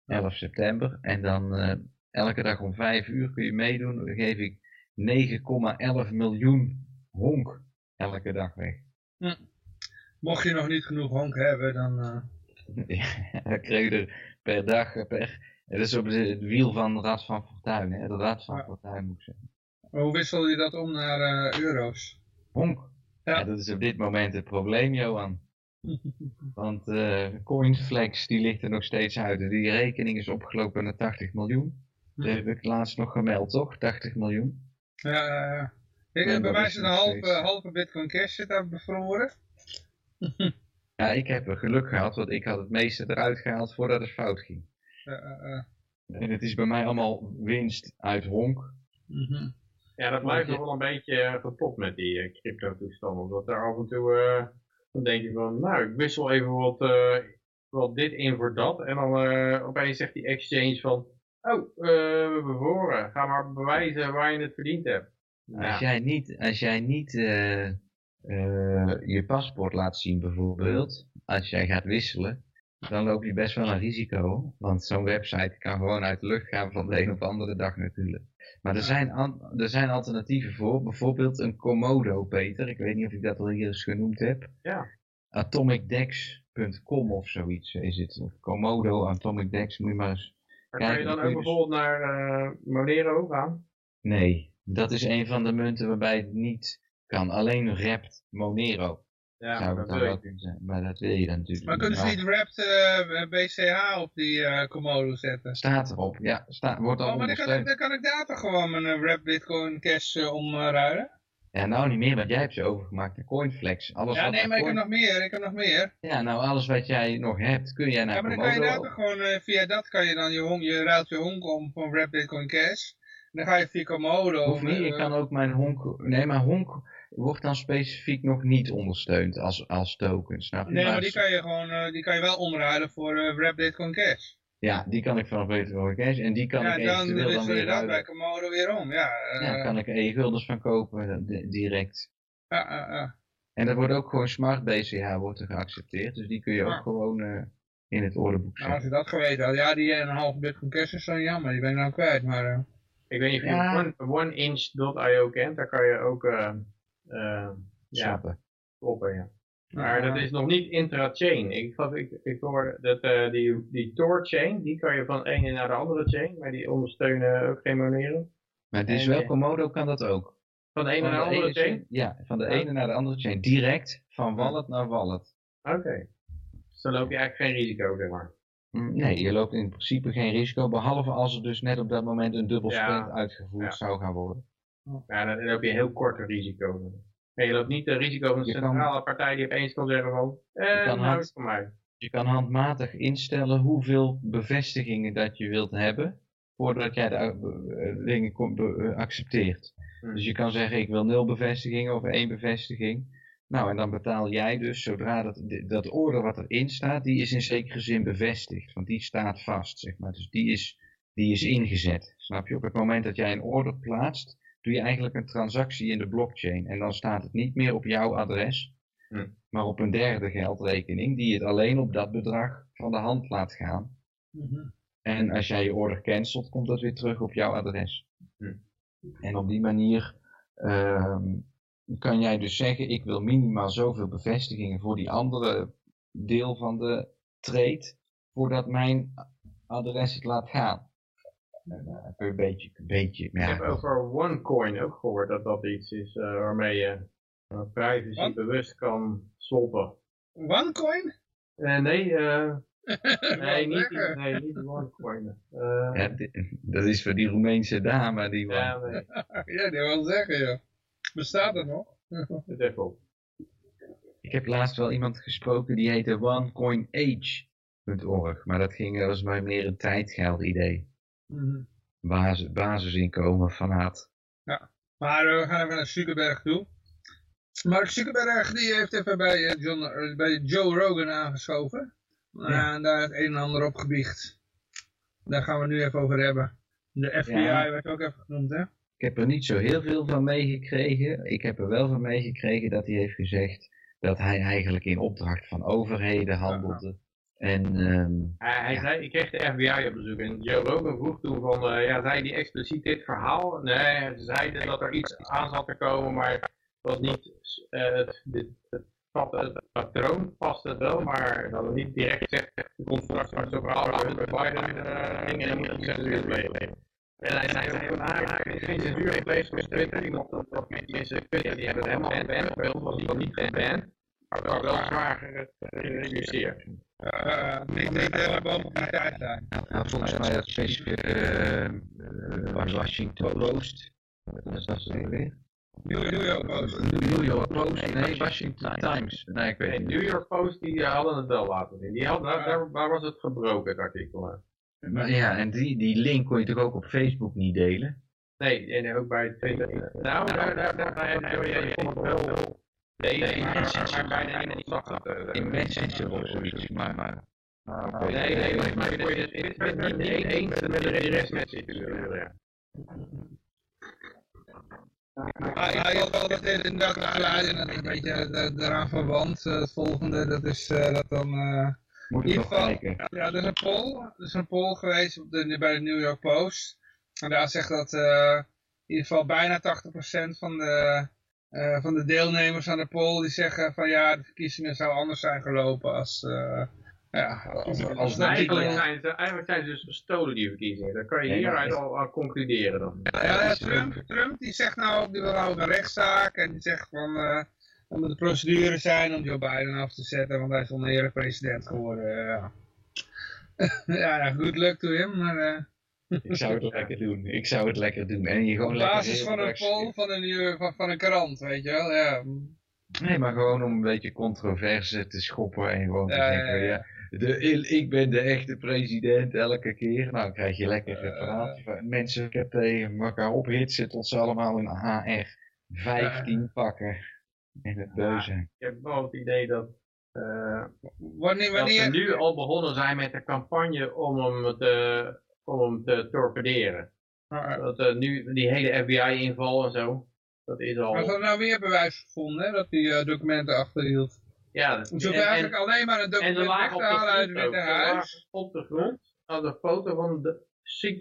11 september. En dan elke dag om 5 uur kun je meedoen. Dan geef ik 9,11 miljoen honk elke dag weg. Ja. Mocht je nog niet genoeg honk hebben, dan... Ja, dan krijg je er per dag, dat is op het wiel van de Rad van Fortuin, hè? De Rad van Fortuin moet ik zeggen. Maar hoe wissel je dat om naar euro's? Honk. Ja. Ja, dat is op dit moment het probleem, Johan. Want Coinflex, die ligt er nog steeds uit. Die rekening is opgelopen naar 80 miljoen. Dat heb ik laatst nog gemeld, toch? 80 miljoen. Ja. Bij mij is een halve Bitcoin Cash zit daar bevroren. Ja, ik heb geluk gehad, want ik had het meeste eruit gehaald voordat het fout ging. En het is bij mij allemaal winst uit honk. Ja, dat blijft nog wel een beetje verpot met die crypto-toestanden. Omdat daar af en toe dan denk je van, nou, ik wissel even wat dit in voor dat. En dan opeens zegt die exchange van, we bevoren. Ga maar bewijzen waar je het verdiend hebt. Nou, als jij niet je paspoort laat zien bijvoorbeeld, als jij gaat wisselen, dan loop je best wel een risico, want zo'n website kan gewoon uit de lucht gaan van de een op de andere dag natuurlijk. Maar er zijn alternatieven voor, bijvoorbeeld een Komodo, Peter, ik weet niet of ik dat al hier eens genoemd heb. Ja. Atomicdex.com of zoiets is het, of Komodo, Atomicdex, moet je maar eens kijken. Kan je dan ook bijvoorbeeld naar Monero gaan? Nee, dat is een van de munten waarbij het niet kan. Alleen rapt Monero. Ja, zou dat wil je. Zijn. Maar dat wil je dan natuurlijk. Maar kunnen ze niet rapt BCH op die Komodo zetten? Staat erop, ja. Wordt al maar dan kan ik daar toch gewoon mijn rapt Bitcoin Cash omruilen? Ja, nou niet meer, want jij hebt ze overgemaakt naar Coinflex. Ik heb nog meer, Ja, nou alles wat jij nog hebt, kun jij naar Komodo. Ja, maar dan kan je daar toch gewoon, via dat kan je dan je ruilt je honk om van rapt Bitcoin Cash. Dan ga je via Komodo. Hoeft niet, ik kan ook mijn honk, wordt dan specifiek nog niet ondersteund als token, snap je? Nee, maar die kan je gewoon, die kan je wel omruilen voor Wrap Bitcoin Cash. Ja, die kan ik vanaf Bitcoin Cash en die kan ik eventueel dan weer ruilen. Bij Komodo weer om, ja, kan ik e-guldens van kopen, direct. En dat wordt ook gewoon smart BCH wordt er geaccepteerd, dus die kun je ook gewoon in het orderboek zetten. Als je dat geweten had, die en een half Bitcoin Cash is dan jammer, die ben ik nou kwijt, maar... Ik weet niet of je oneinch.io kent, daar kan je ook... kloppen, ja. Maar dat is nog niet intra-chain. Ik hoor dat die Tor-chain, die kan je van ene naar de andere chain, maar die ondersteunen ook geen Monero. Maar het is wel, Komodo kan dat ook. Van de ene naar de andere chain? Ja, van de ene naar de andere chain. Direct van wallet naar wallet. Oké. Dus dan loop je eigenlijk geen risico, zeg maar. Nee, je loopt in principe geen risico, behalve als er dus net op dat moment een dubbel spend uitgevoerd zou gaan worden. Ja, dan heb je een heel korte risico. En je loopt niet het risico van een centrale partij die opeens kan zeggen van, is voor mij. Je kan handmatig instellen hoeveel bevestigingen dat je wilt hebben, voordat jij de dingen accepteert. Dus je kan zeggen, ik wil 0 bevestigingen of 1 bevestiging. Nou, en dan betaal jij dus, zodra dat order wat erin staat, die is in zekere zin bevestigd. Want die staat vast, zeg maar. Dus die is ingezet, snap je? Op het moment dat jij een order plaatst, doe je eigenlijk een transactie in de blockchain. En dan staat het niet meer op jouw adres, maar op een derde geldrekening, die het alleen op dat bedrag van de hand laat gaan. En als jij je order cancelt, komt dat weer terug op jouw adres. En op die manier kan jij dus zeggen, ik wil minimaal zoveel bevestigingen voor die andere deel van de trade, voordat mijn adres het laat gaan. Een beetje. Ja. Ik heb over OneCoin ook gehoord dat dat iets is waarmee je privacy bewust kan swappen. OneCoin? Nee, niet OneCoin. Dat is voor die Roemeense dame. Die ja, die wil zeggen, ja. Bestaat er nog? Het is op. Ik heb laatst wel iemand gesproken die heette OneCoinAge.org, maar dat ging volgens mij meer een tijdgeld idee. Mm-hmm. Basisinkomen van haat. Ja, maar we gaan even naar Zuckerberg toe. Mark Zuckerberg die heeft even bij Joe Rogan aangeschoven. Ja. En daar het een en ander op gebiecht. Daar gaan we nu even over hebben. De FBI werd ook even genoemd, hè? Ik heb er niet zo heel veel van meegekregen. Ik heb er wel van meegekregen dat hij heeft gezegd dat hij eigenlijk in opdracht van overheden handelde. Ja. En, hij zei, ik kreeg de FBI op bezoek en Joe Rogan vroeg toen van, zei die expliciet dit verhaal? Nee, ze zeiden dat er iets aan zat te komen, maar het was niet, het patroon past het wel, maar dat het niet direct zegt, het komt straks maar zo'n verhaal waar Hunter Biden ging en moet censuur plegen. En hij zei, er is geen censuur gepleegd voor Twitter, dat mensen Twitter die hebben helemaal geband, bij ons was die niet geband, maar wel zwaar gereduceerd. Ik denk dat we boven die tijd zijn. Nou, volgens mij dat specifiek Washington Post. Dat is dat weer. New York Post. New York Post, nee, Washington Times. Nee, ik weet niet. New York Post, die hadden het wel laten zien. Daar was het gebroken, het artikel. Maar ja, en die link kon je toch ook op Facebook niet delen? Nee, en ook bij Twitter. Nou, daar kon het wel... Nee, maar bijna niet lachen. In Messenger of zoiets, maar... Nee, maar ik ben het niet eens met de rest met zitten. Hij had wel dat inderdaad een beetje daaraan verwant. Het volgende, dat is dat dan... Moet je nog kijken. Ja, er is een poll geweest bij de New York Post. En daar zegt dat in ieder geval bijna 80% van de deelnemers aan de poll die zeggen van ja, de verkiezingen zou anders zijn gelopen als... Eigenlijk zijn ze dus gestolen die verkiezingen. Dat kan je hieruit al aan concluderen dan. Ja, Trump die zegt nou, die wil nou een rechtszaak en die zegt van... dan moet de procedure zijn om Joe Biden af te zetten, want hij is oneerlijk president geworden. Ja, good luck to him, maar... Ik zou het lekker doen, En je gewoon op basis van een poll van een krant, weet je wel, ja. Nee, maar gewoon om een beetje controverse te schoppen en gewoon te denken, ik ben de echte president elke keer. Nou, dan krijg je lekker het verhaaltje van mensen tegen elkaar ophitsen tot ze allemaal een HR 15 pakken en het beu zijn. Ik heb wel het idee dat... wanneer... dat ze nu al begonnen zijn met de campagne om hem te torpederen. Dat nu die hele FBI-inval en zo, dat is al... Maar ze hebben nou weer bewijs gevonden, hè, dat die documenten achterhield. Ja, dat is... Ze hoeven eigenlijk alleen maar een document weg te halen uit het Witte Huis. Op de grond, als een foto van de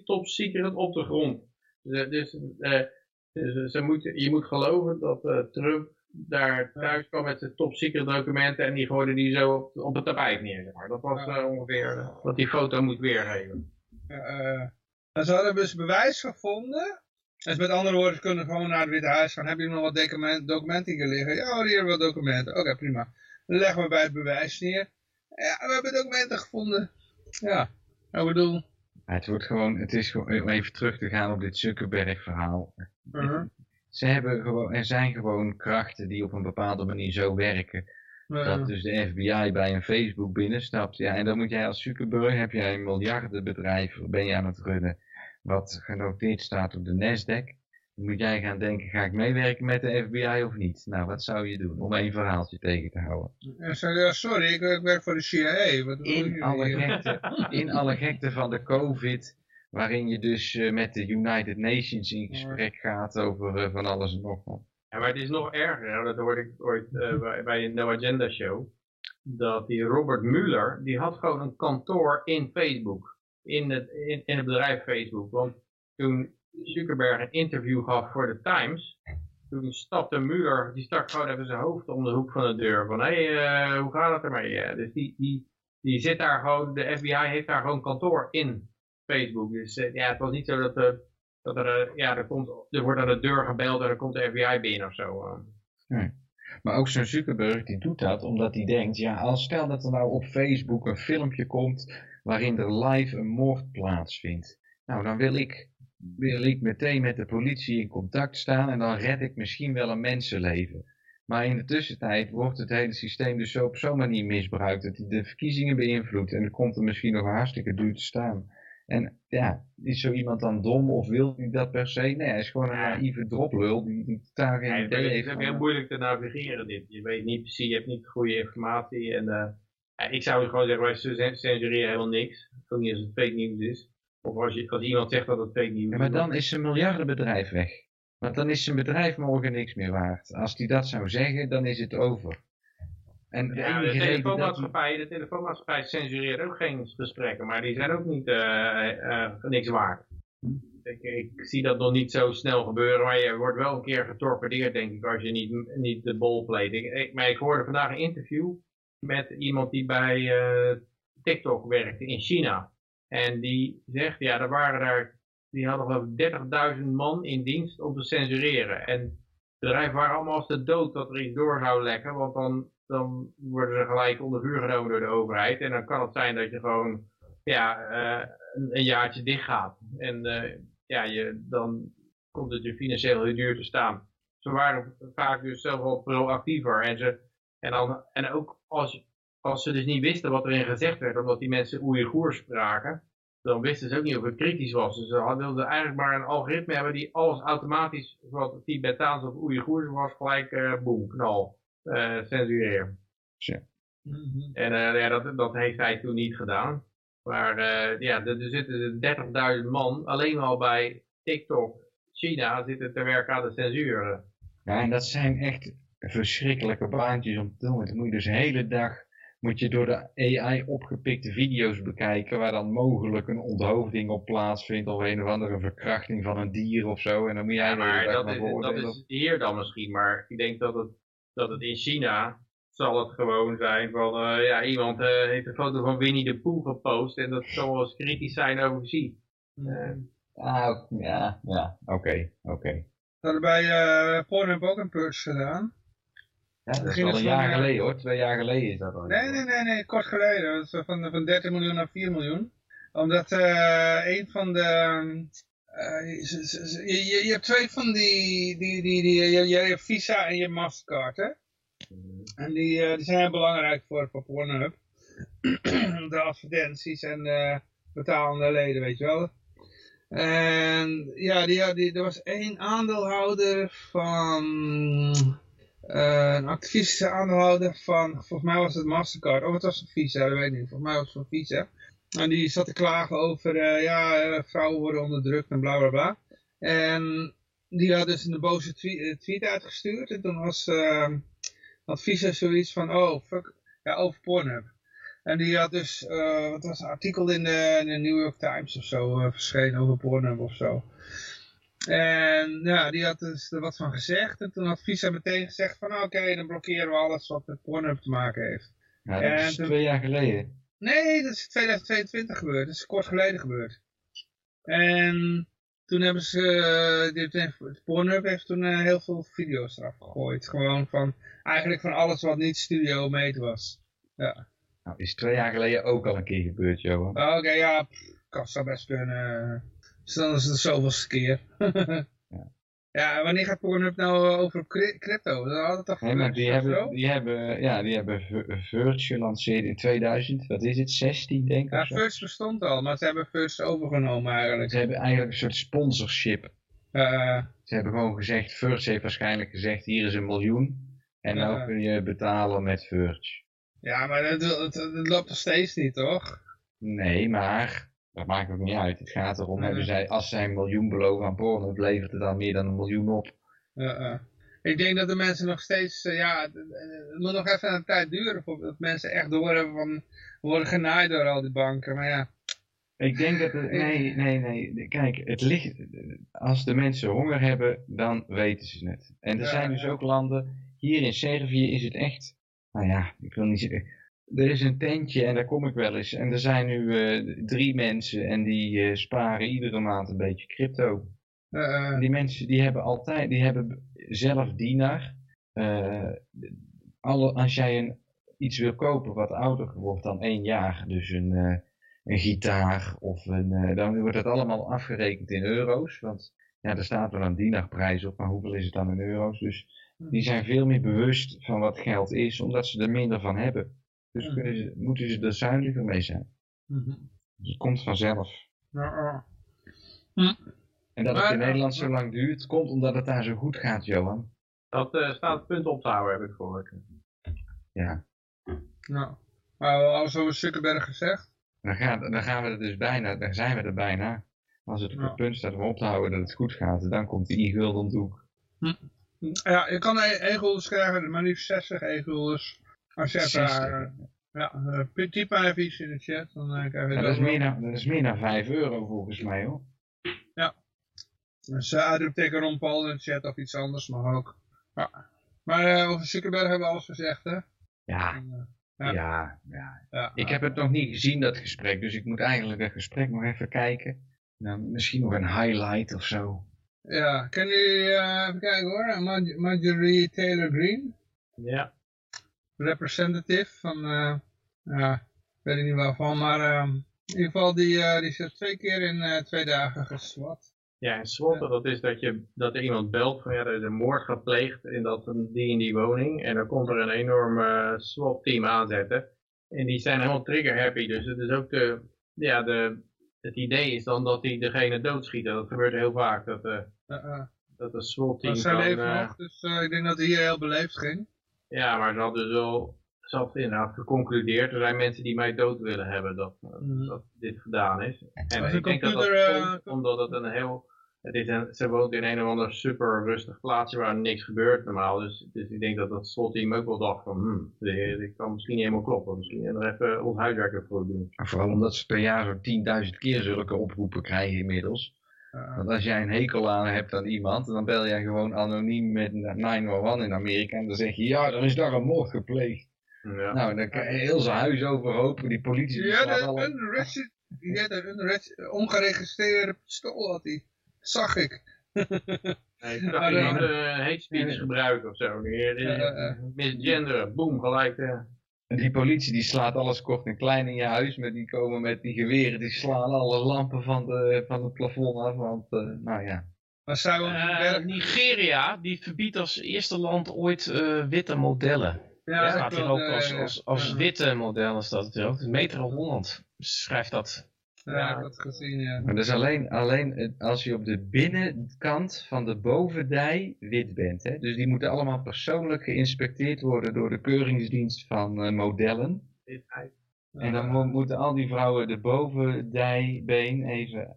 top secret op de grond. Je moet geloven dat Trump daar thuis kwam met de top secret documenten en die gooide die zo op het tapijt neer. Zeg maar. Dat was ongeveer wat die foto moet weergeven. Ze hadden dus bewijs gevonden. Dus met andere woorden, ze kunnen gewoon naar het Witte Huis gaan. Heb je nog wat documenten hier liggen? Ja, hier hebben we documenten. Oké, prima. Leg maar bij het bewijs neer. Ja, we hebben documenten gevonden. Ja, ik bedoel. Het is gewoon, om even terug te gaan op dit Zuckerberg verhaal. Uh-huh. Er zijn gewoon krachten die op een bepaalde manier zo werken. Dat dus de FBI bij een Facebook binnenstapt. Ja, en dan moet jij als Zuckerberg, heb jij een miljardenbedrijf, ben je aan het runnen, wat genoteerd staat op de Nasdaq. Dan moet jij gaan denken, ga ik meewerken met de FBI of niet? Nou, wat zou je doen om één verhaaltje tegen te houden? Ja, sorry, ik werk voor de CIA. Wat in alle gekte van de COVID, waarin je dus met de United Nations in gesprek gaat over van alles en nog wat. Ja, maar het is nog erger, hè? Dat hoorde ik ooit bij een No Agenda show, dat die Robert Mueller, die had gewoon een kantoor in Facebook, in het bedrijf Facebook. Want toen Zuckerberg een interview gaf voor de Times, toen stapte Mueller, die stak gewoon even zijn hoofd om de hoek van de deur, van hé, hoe gaat het ermee? Dus die zit daar gewoon, de FBI heeft daar gewoon kantoor in Facebook. Dus het was niet zo er wordt aan de deur gebeld en er komt de FBI binnen of zo. Nee. Maar ook zo'n Zuckerberg die doet dat omdat hij denkt, ja, als stel dat er nou op Facebook een filmpje komt waarin er live een moord plaatsvindt. Nou, dan wil ik meteen met de politie in contact staan en dan red ik misschien wel een mensenleven. Maar in de tussentijd wordt het hele systeem dus zo op zo'n manier misbruikt dat hij de verkiezingen beïnvloedt en er komt er misschien nog een hartstikke duur te staan. En ja, is zo iemand dan dom of wil hij dat per se? Nee, hij is gewoon een naïeve droplul die totaal geen idee heeft. Het is ook heel moeilijk te navigeren dit. Je weet niet precies, je hebt niet de goede informatie. En ik zou gewoon zeggen, wij censureren helemaal niks. Ook niet als het fake news is. Of als iemand zegt dat het fake news is. Ja, maar dan is zijn miljardenbedrijf weg. Want dan is zijn bedrijf morgen niks meer waard. Als hij dat zou zeggen, dan is het over. En ja, de telefoonmaatschappij censureert ook geen gesprekken, maar die zijn ook niet niks waard. Ik zie dat nog niet zo snel gebeuren, maar je wordt wel een keer getorpedeerd, denk ik, als je niet de bol pleet. Maar ik hoorde vandaag een interview met iemand die bij TikTok werkte in China. En die zegt, ja, die hadden wel 30.000 man in dienst om te censureren. En bedrijven waren allemaal als de dood dat er iets door zou lekken, want dan worden ze gelijk onder vuur genomen door de overheid. En dan kan het zijn dat je gewoon een jaartje dicht gaat. En dan komt het je financieel heel duur te staan. Ze waren vaak dus zelf wel proactiever. En ook als ze dus niet wisten wat erin gezegd werd, omdat die mensen Oeigoers spraken, dan wisten ze ook niet of het kritisch was. Dus ze wilden eigenlijk maar een algoritme hebben die alles automatisch, wat Tibetaans of Oeigoers was, gelijk boem, knal. Censureren. Ja. En dat heeft hij toen niet gedaan. Maar er zitten 30.000 man alleen al bij TikTok China zitten te werken aan de censuren. Ja, en dat zijn echt verschrikkelijke baantjes om te doen. Dan moet je dus de hele dag door de AI opgepikte video's bekijken waar dan mogelijk een onthoofding op plaatsvindt of een of andere verkrachting van een dier of zo. En dan moet jij dat is hier dan misschien, maar ik denk dat het in China zal het gewoon zijn van, iemand heeft een foto van Winnie de Pooh gepost en dat zal wel eens kritisch zijn over Xi. Oké. We hadden bij Pornhub ook een purge gedaan. Ja, dat is al een jaar geleden hoor, 2 jaar geleden is dat al. Nee, kort geleden. Dat is van 13 miljoen naar 4 miljoen. Omdat een van de... je hebt twee van die hebt Visa en je hebt Mastercard, hè? En die zijn heel belangrijk voor Pornhub. De advertenties en betalende leden, weet je wel. En ja, er was één aandeelhouder van, een activistische aandeelhouder van, volgens mij was het Mastercard, of het was het Visa, dat weet ik niet, volgens mij was het van Visa. En die zat te klagen over, vrouwen worden onderdrukt en bla bla bla. En die had dus een boze tweet uitgestuurd. En toen was Visa zoiets van, oh fuck, ja, over Pornhub. En die had dus, wat was een artikel in de New York Times of zo verschenen over Pornhub of zo. En ja, die had dus er wat van gezegd. En toen had Visa meteen gezegd van, oké, dan blokkeren we alles wat met Pornhub te maken heeft. Ja, dat is 2 jaar geleden. Nee, dat is in 2022 gebeurd. Dat is kort geleden gebeurd. En toen hebben ze... Pornhub heeft toen heel veel video's eraf gegooid. Gewoon van... Eigenlijk van alles wat niet studio made was. Ja. Nou, is 2 jaar geleden ook al een keer gebeurd, Johan. Oké, ja. Kan zo best kunnen. Dus dan is het de zoveelste keer. Ja, wanneer gaat Pornhub nou over crypto? Dat had het toch gebeurd? Die hebben Verge gelanceerd in 2000, wat is het, 16 denk ik? Ja, Verge bestond al, maar ze hebben Verge overgenomen eigenlijk. Ze hebben eigenlijk een soort sponsorship. Ze hebben gewoon gezegd, Verge heeft waarschijnlijk gezegd, hier is 1 miljoen. En nou kun je betalen met Verge. Ja, maar dat loopt nog steeds niet, toch? Nee, maar... Dat maakt ook niet uit. Het gaat erom, hebben zij, als zij 1 miljoen beloven aan Pornhub, levert het dan meer dan 1 miljoen op. Ik denk dat de mensen nog steeds, het moet nog even een tijd duren voordat mensen echt doorhebben van, we worden genaaid door al die banken, maar ja. Ik denk dat, nee, kijk, het ligt, als de mensen honger hebben, dan weten ze het. En er zijn dus ook landen, hier in Servië is het echt, nou ja, ik wil niet zeggen... Er is een tentje en daar kom ik wel eens. En er zijn nu 3 mensen en die sparen iedere maand een beetje crypto. Die mensen die hebben altijd, die hebben zelf dienaar. Als jij iets wil kopen wat ouder wordt dan 1 jaar, dus een gitaar of dan wordt het allemaal afgerekend in euro's. Want ja, er staat wel een dienaarprijs op, maar hoeveel is het dan in euro's? Dus die zijn veel meer bewust van wat geld is, omdat ze er minder van hebben. Dus moeten ze er zuiniger mee zijn. Dus het komt vanzelf. En dat het in Nederland zo lang duurt, komt omdat het daar zo goed gaat, Johan. Dat staat het punt op te houden, heb ik gehoord. Ja. Nou, maar als we Zuckerberg gezegd. Dan zijn we er bijna. Als het op het punt staat om op te houden dat het goed gaat, dan komt die e-gulden toe. Ja, je kan e-guldens krijgen, maar liefst 60 e-guldens. Als je even, typ maar even iets in de chat. Dan kan ik even dat is meer dan €5 volgens mij, hoor. Ja. Dus doe tegen Ron Paul in de chat of iets anders mag ook. Ja. Maar over Zuckerberg hebben we alles gezegd, hè? Ja. Ik heb het nog niet gezien, dat gesprek. Dus ik moet eigenlijk dat gesprek nog even kijken. Nou, misschien nog een highlight of zo. Ja, kan jullie even kijken hoor. Marjorie Taylor Greene. Ja. Representative van, weet ik niet waarvan, maar in ieder geval die zit 2 keer in 2 dagen geswat. Ja, en swatten, dat is dat er iemand belt van ja, er is een moord gepleegd in die en die woning. En dan komt er een enorm SWAT-team aanzetten. En die zijn helemaal trigger-happy. Dus het is ook het idee is dan dat die degene doodschieten. Dat gebeurt heel vaak. Dat de SWAT-team kan... Zij leven nog, dus ik denk dat het hier heel beleefd ging. Ja, maar ze had dus wel inderdaad geconcludeerd, er zijn mensen die mij dood willen hebben dat dit gedaan is. En ik denk dat komt omdat het een heel... ze woont in een of ander super rustig plaatsje waar niks gebeurt normaal. Dus ik denk dat SWAT-team ook wel dacht van, dit kan misschien niet helemaal kloppen. Misschien er even ons huiswerk voor doen. En vooral omdat ze per jaar zo'n 10.000 keer zulke oproepen krijgen inmiddels. Want als jij een hekel aan hebt aan iemand, dan bel jij gewoon anoniem met 911 in Amerika. En dan zeg je, ja, er is daar een moord gepleegd. Ja. Nou, dan kan je heel zijn huis overhopen, die politie... Ja, een ongeregistreerde pistool had hij. Zag ik. Nee, ik dacht iemand hate speech gebruiken of zo. Misgenderen, boom, gelijk. Die politie die slaat alles kort en klein in je huis, maar die komen met die geweren, die slaan alle lampen van het plafond af, want nou ja. Nigeria, die verbiedt als eerste land ooit witte modellen. Ja, dat staat hier ook als witte modellen staat het hier ook. Metro Holland schrijft dat. Ja, ik heb dat gezien, ja. Maar dat is alleen als je op de binnenkant van de bovendij wit bent. Hè? Dus die moeten allemaal persoonlijk geïnspecteerd worden door de keuringsdienst van modellen. En dan moeten al die vrouwen de bovendijbeen even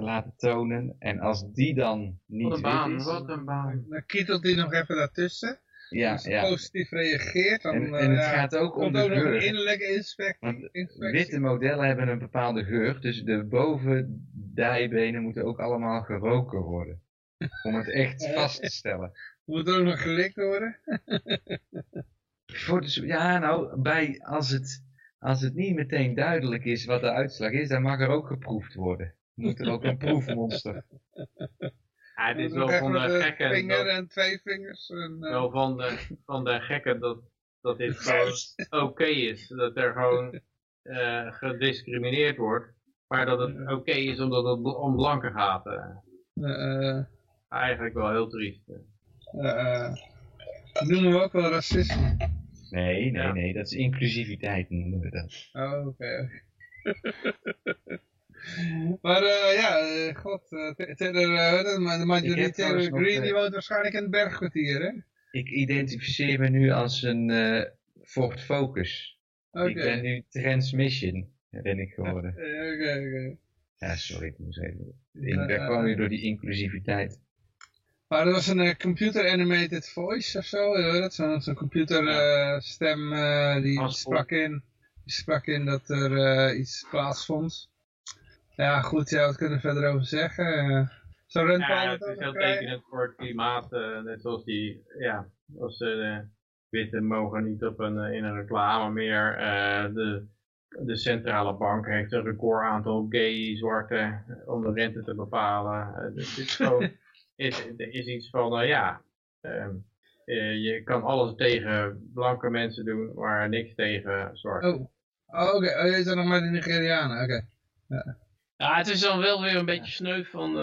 laten tonen. En als die dan niet wit is... Wat een baan. Dan kietelt die nog even daartussen. Ja, als het positief reageert, dan en het gaat ook om de geur. Een innerlijke inspectie. Witte modellen hebben een bepaalde geur, dus de bovendijbenen moeten ook allemaal geroken worden. Om het echt vast te stellen. Moet ook nog gelikt worden? Als het niet meteen duidelijk is wat de uitslag is, dan mag er ook geproefd worden. Moet er ook een proefmonster. Ja, het is wel van de gekken. Vinger en 2 vingers. Wel van de gekken dat dit gewoon oké is. Dat er gewoon gediscrimineerd wordt. Maar dat het oké is omdat het om blanken gaat. Eigenlijk wel heel triest. Dat noemen we ook wel racisme. Nee, dat is inclusiviteit noemen we dat. Oh, oké. Maar god, de Marjorie Taylor Greene die woont waarschijnlijk in het bergkwartier, hè? Ik identificeer me nu als een Ford Focus. Okay. Ik ben nu Transmission, ben ik geworden. Oké. Ja, sorry, ik moest even... Ik ben gewoon weer door die inclusiviteit. Maar dat was een computer-animated voice of zo, zo'n computerstem die sprak in. Die sprak in dat er iets plaatsvond. Ja, goed, wat kunnen we verder over zeggen? Zo Rand Paul het is heel tekenend voor het klimaat, net zoals die, als witte mogen niet op in een reclame meer. De centrale bank heeft een record aantal gay zwarte om de rente te bepalen. Dus dit is iets van, je kan alles tegen blanke mensen doen, maar niks tegen zwarte. Oh, oké. Jij zei nog maar de Nigerianen, oké. Ja. Ja, het is dan wel weer een beetje sneu van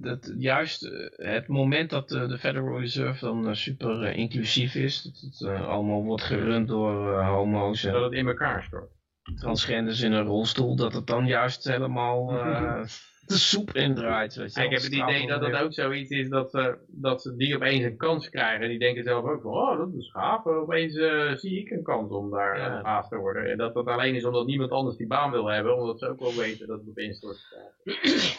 dat juist het moment dat de Federal Reserve dan super inclusief is, dat het allemaal wordt gerund door homo's. En dat het in elkaar stort. Transgenders in een rolstoel, dat het dan juist helemaal de soep indraait. Weet je, ik heb het idee dat dat ook zoiets is dat ze die opeens een kans krijgen. En die denken zelf ook van, oh dat is gaaf, opeens zie ik een kans om daar haast te worden. En dat dat alleen is omdat niemand anders die baan wil hebben, omdat ze ook wel weten dat het op instort staat.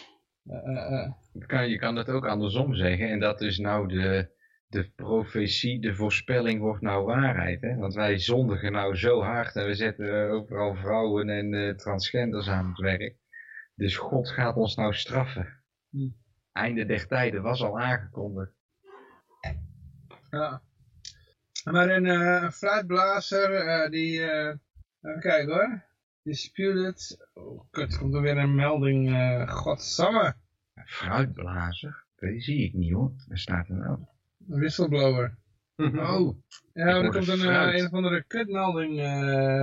Je kan dat ook andersom zeggen. En dat is nou de profetie, de voorspelling wordt nou waarheid. Hè? Want wij zondigen nou zo hard en we zetten overal vrouwen en transgenders aan het werk. Dus God gaat ons nou straffen. Einde der tijden was al aangekondigd. Ja. Maar een fruitblazer, even kijken hoor. Disputed. Oh kut, komt er weer een melding. Godsamme. Fruitblazer? Dat zie ik niet hoor. Daar staat er nou. Een whistleblower. Oh. Ja, er komt een of andere kutmelding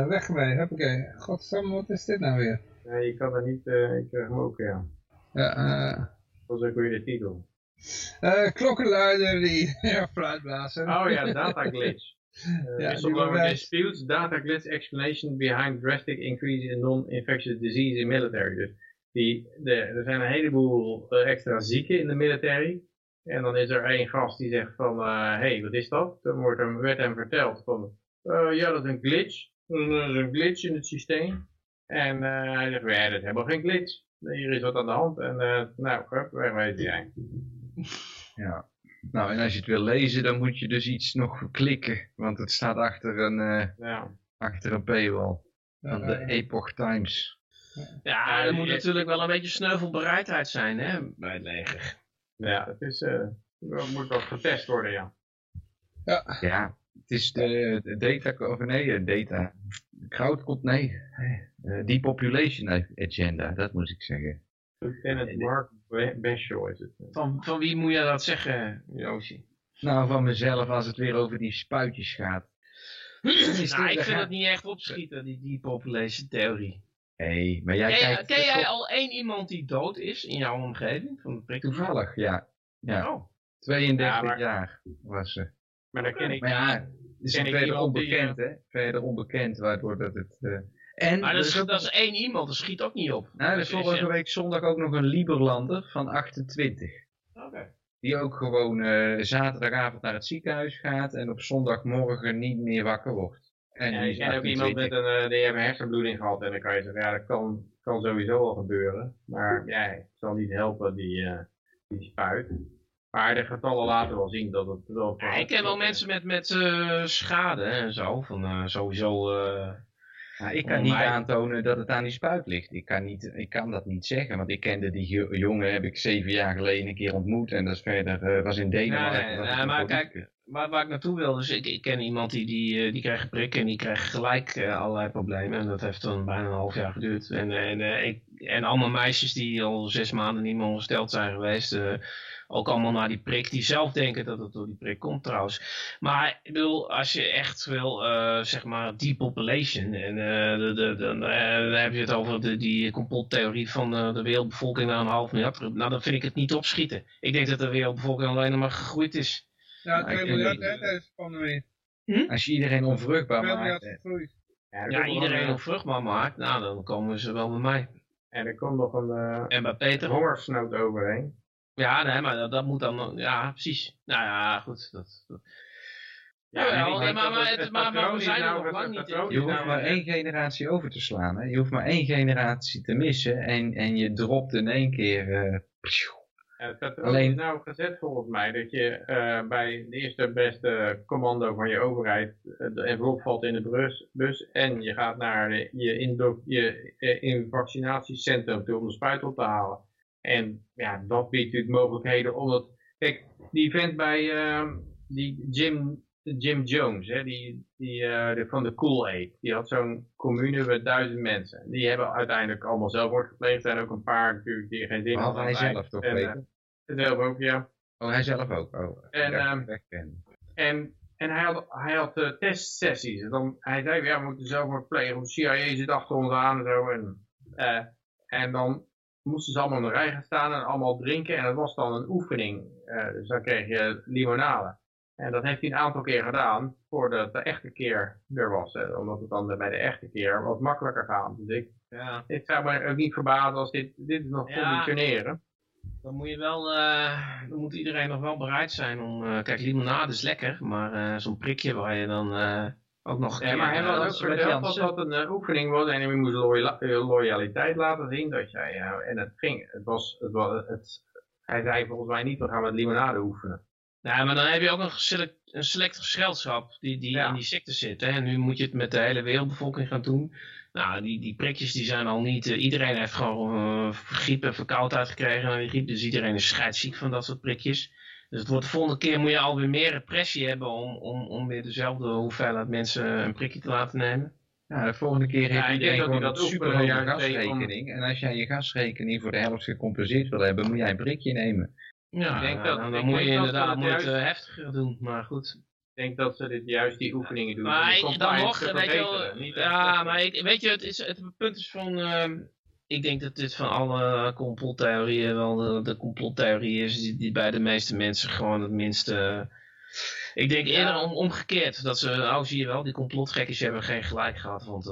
weg mee. Hoppakee. Godsamme, wat is dit nou weer? Ja, je kan er niet, ik krijg hem ook, ja. Dat was ook weer de titel. Klokkenluider, die fruitblazer. Oh ja, data glitch. Whistleblower disputes data glitch explanation behind drastic increase in non-infectious disease in military. Dus er zijn een heleboel extra zieken in de military. En dan is er één gast die zegt van, hey, wat is dat? Dan werd hem verteld van, dat is een glitch. Dat is een glitch in het systeem. En hij zegt, ja, dat is helemaal geen glitch. Hier is wat aan de hand. En weg weet jij. Ja. Nou, en als je het wil lezen, dan moet je dus iets nog klikken. Want het staat achter een paywall. Van de Epoch Times. Ja, er moet natuurlijk wel een beetje sneuvelbereidheid zijn, hè, bij het leger. Ja, het is, moet wel getest worden, ja. Ja. Het is depopulation agenda, dat moet ik zeggen. Lieutenant Mark Bashel is het. Van wie moet je dat zeggen, Joosje? Nou, van mezelf als het weer over die spuitjes gaat. Ik vind dat niet echt opschieten, die depopulation theorie. Hey, maar ken jij al één iemand die dood is in jouw omgeving? Van de prikkel? Toevallig, ja. Oh. 32 jaar was ze. Maar daar ken ik is verder onbekend, die, hè? Verder onbekend, waardoor dat het... Maar dat is één iemand, dat schiet ook niet op. Nou, er is vorige week zondag ook nog een Liberlander van 28. Okay. Die ook gewoon zaterdagavond naar het ziekenhuis gaat en op zondagmorgen niet meer wakker wordt. En je kent ook iemand met een die hebben hersenbloeding gehad en dan kan je zeggen, ja, dat kan sowieso al gebeuren. Maar het zal niet helpen, die spuit. Maar de getallen laten wel zien dat het wel... ik ken wel mensen met schade en zo. Van sowieso... ik kan niet aantonen dat het aan die spuit ligt. Ik kan dat niet zeggen. Want ik kende die jongen, heb ik 7 jaar geleden een keer ontmoet. En dat is verder, was in Denemarken. Maar kijk, waar ik naartoe wil. Dus ik ken iemand die krijgt prikken. En die krijgt gelijk allerlei problemen. En dat heeft dan bijna een half jaar geduurd. En allemaal meisjes die al 6 maanden niet meer ongesteld zijn geweest... ook allemaal naar die prik, die zelf denken dat het door die prik komt trouwens. Maar ik bedoel, als je echt wil, zeg maar, depopulation. En dan heb je het over die complottheorie van de wereldbevolking naar 1,5 miljard. Nou, dan vind ik het niet opschieten. Ik denk dat de wereldbevolking alleen maar gegroeid is. Ja, 2 miljard hè, deze pandemie. Als je iedereen onvruchtbaar maakt. Iedereen onvruchtbaar maakt, nou, dan komen ze wel bij mij. En er komt nog een hongersnood overheen. Ja, nee, maar dat moet dan... Ja, precies. Nou ja, goed. Dat... Maar we zijn er nog lang niet in. Je hoeft maar 1 generatie over te slaan. Hè? Je hoeft maar 1 generatie te missen. En je dropt in 1 keer... dat is nou gezet volgens mij. Dat je bij de eerste beste commando van je overheid... de envelop valt in de bus en je gaat naar je vaccinatiecentrum toe om de spuit op te halen. En ja, dat biedt natuurlijk mogelijkheden, omdat, kijk, die vent bij die Jim Jim Jones, hè, van de Kool-Aid. Die had zo'n commune met 1000 mensen. Die hebben uiteindelijk allemaal zelfmoord gepleegd. Er zijn ook een paar natuurlijk die geen zin hadden. Hij zelf toch weten? Zelf ook, ja. Oh, hij zelf ook? Oh, en hij had testsessies. En dan, hij zei, ja, we moeten zelfmoord plegen. Want de CIA zit achter ons aan en zo. En dan moesten ze allemaal in de rij gaan staan en allemaal drinken. En dat was dan een oefening. Dus dan kreeg je limonade. En dat heeft hij een aantal keer gedaan voordat de echte keer er was. Omdat het dan bij de echte keer wat makkelijker gaat. Dus ik zou me ook niet verbazen als dit is nog conditioneren. Dan moet je wel, dan moet iedereen nog wel bereid zijn om, kijk, limonade is lekker, maar zo'n prikje waar je dan ook nog... Ja, maar hij had ook verteld dat dat een oefening was en je moest loyaliteit laten zien dat jij... en het ging, hij zei volgens mij niet, we gaan met limonade oefenen. Nou, maar dan heb je ook een select gezelschap die in die sector zit. Hè? En nu moet je het met de hele wereldbevolking gaan doen. Nou, die prikjes die zijn al niet... iedereen heeft gewoon griep en verkoudheid gekregen aan die griep. Dus iedereen is scheidsziek van dat soort prikjes. Dus het wordt de volgende keer moet je alweer meer repressie hebben... om weer dezelfde hoeveelheid mensen een prikje te laten nemen. Ja, de volgende keer heeft iedereen gewoon een superhoge gasrekening. En als jij je gasrekening voor de helft gecompenseerd wil hebben... moet jij een prikje nemen. Ja, ik denk dat, dan moet je inderdaad heftiger doen, maar goed. Ik denk dat ze dit juist die oefeningen doen. Maar dan nog, weet je wel, weet je, het punt is van, ik denk dat dit van alle complottheorieën wel de complottheorie is die bij de meeste mensen gewoon het minste... Ik denk eerder omgekeerd, dat ze, nou zie je wel, die complotgekkies hebben geen gelijk gehad, want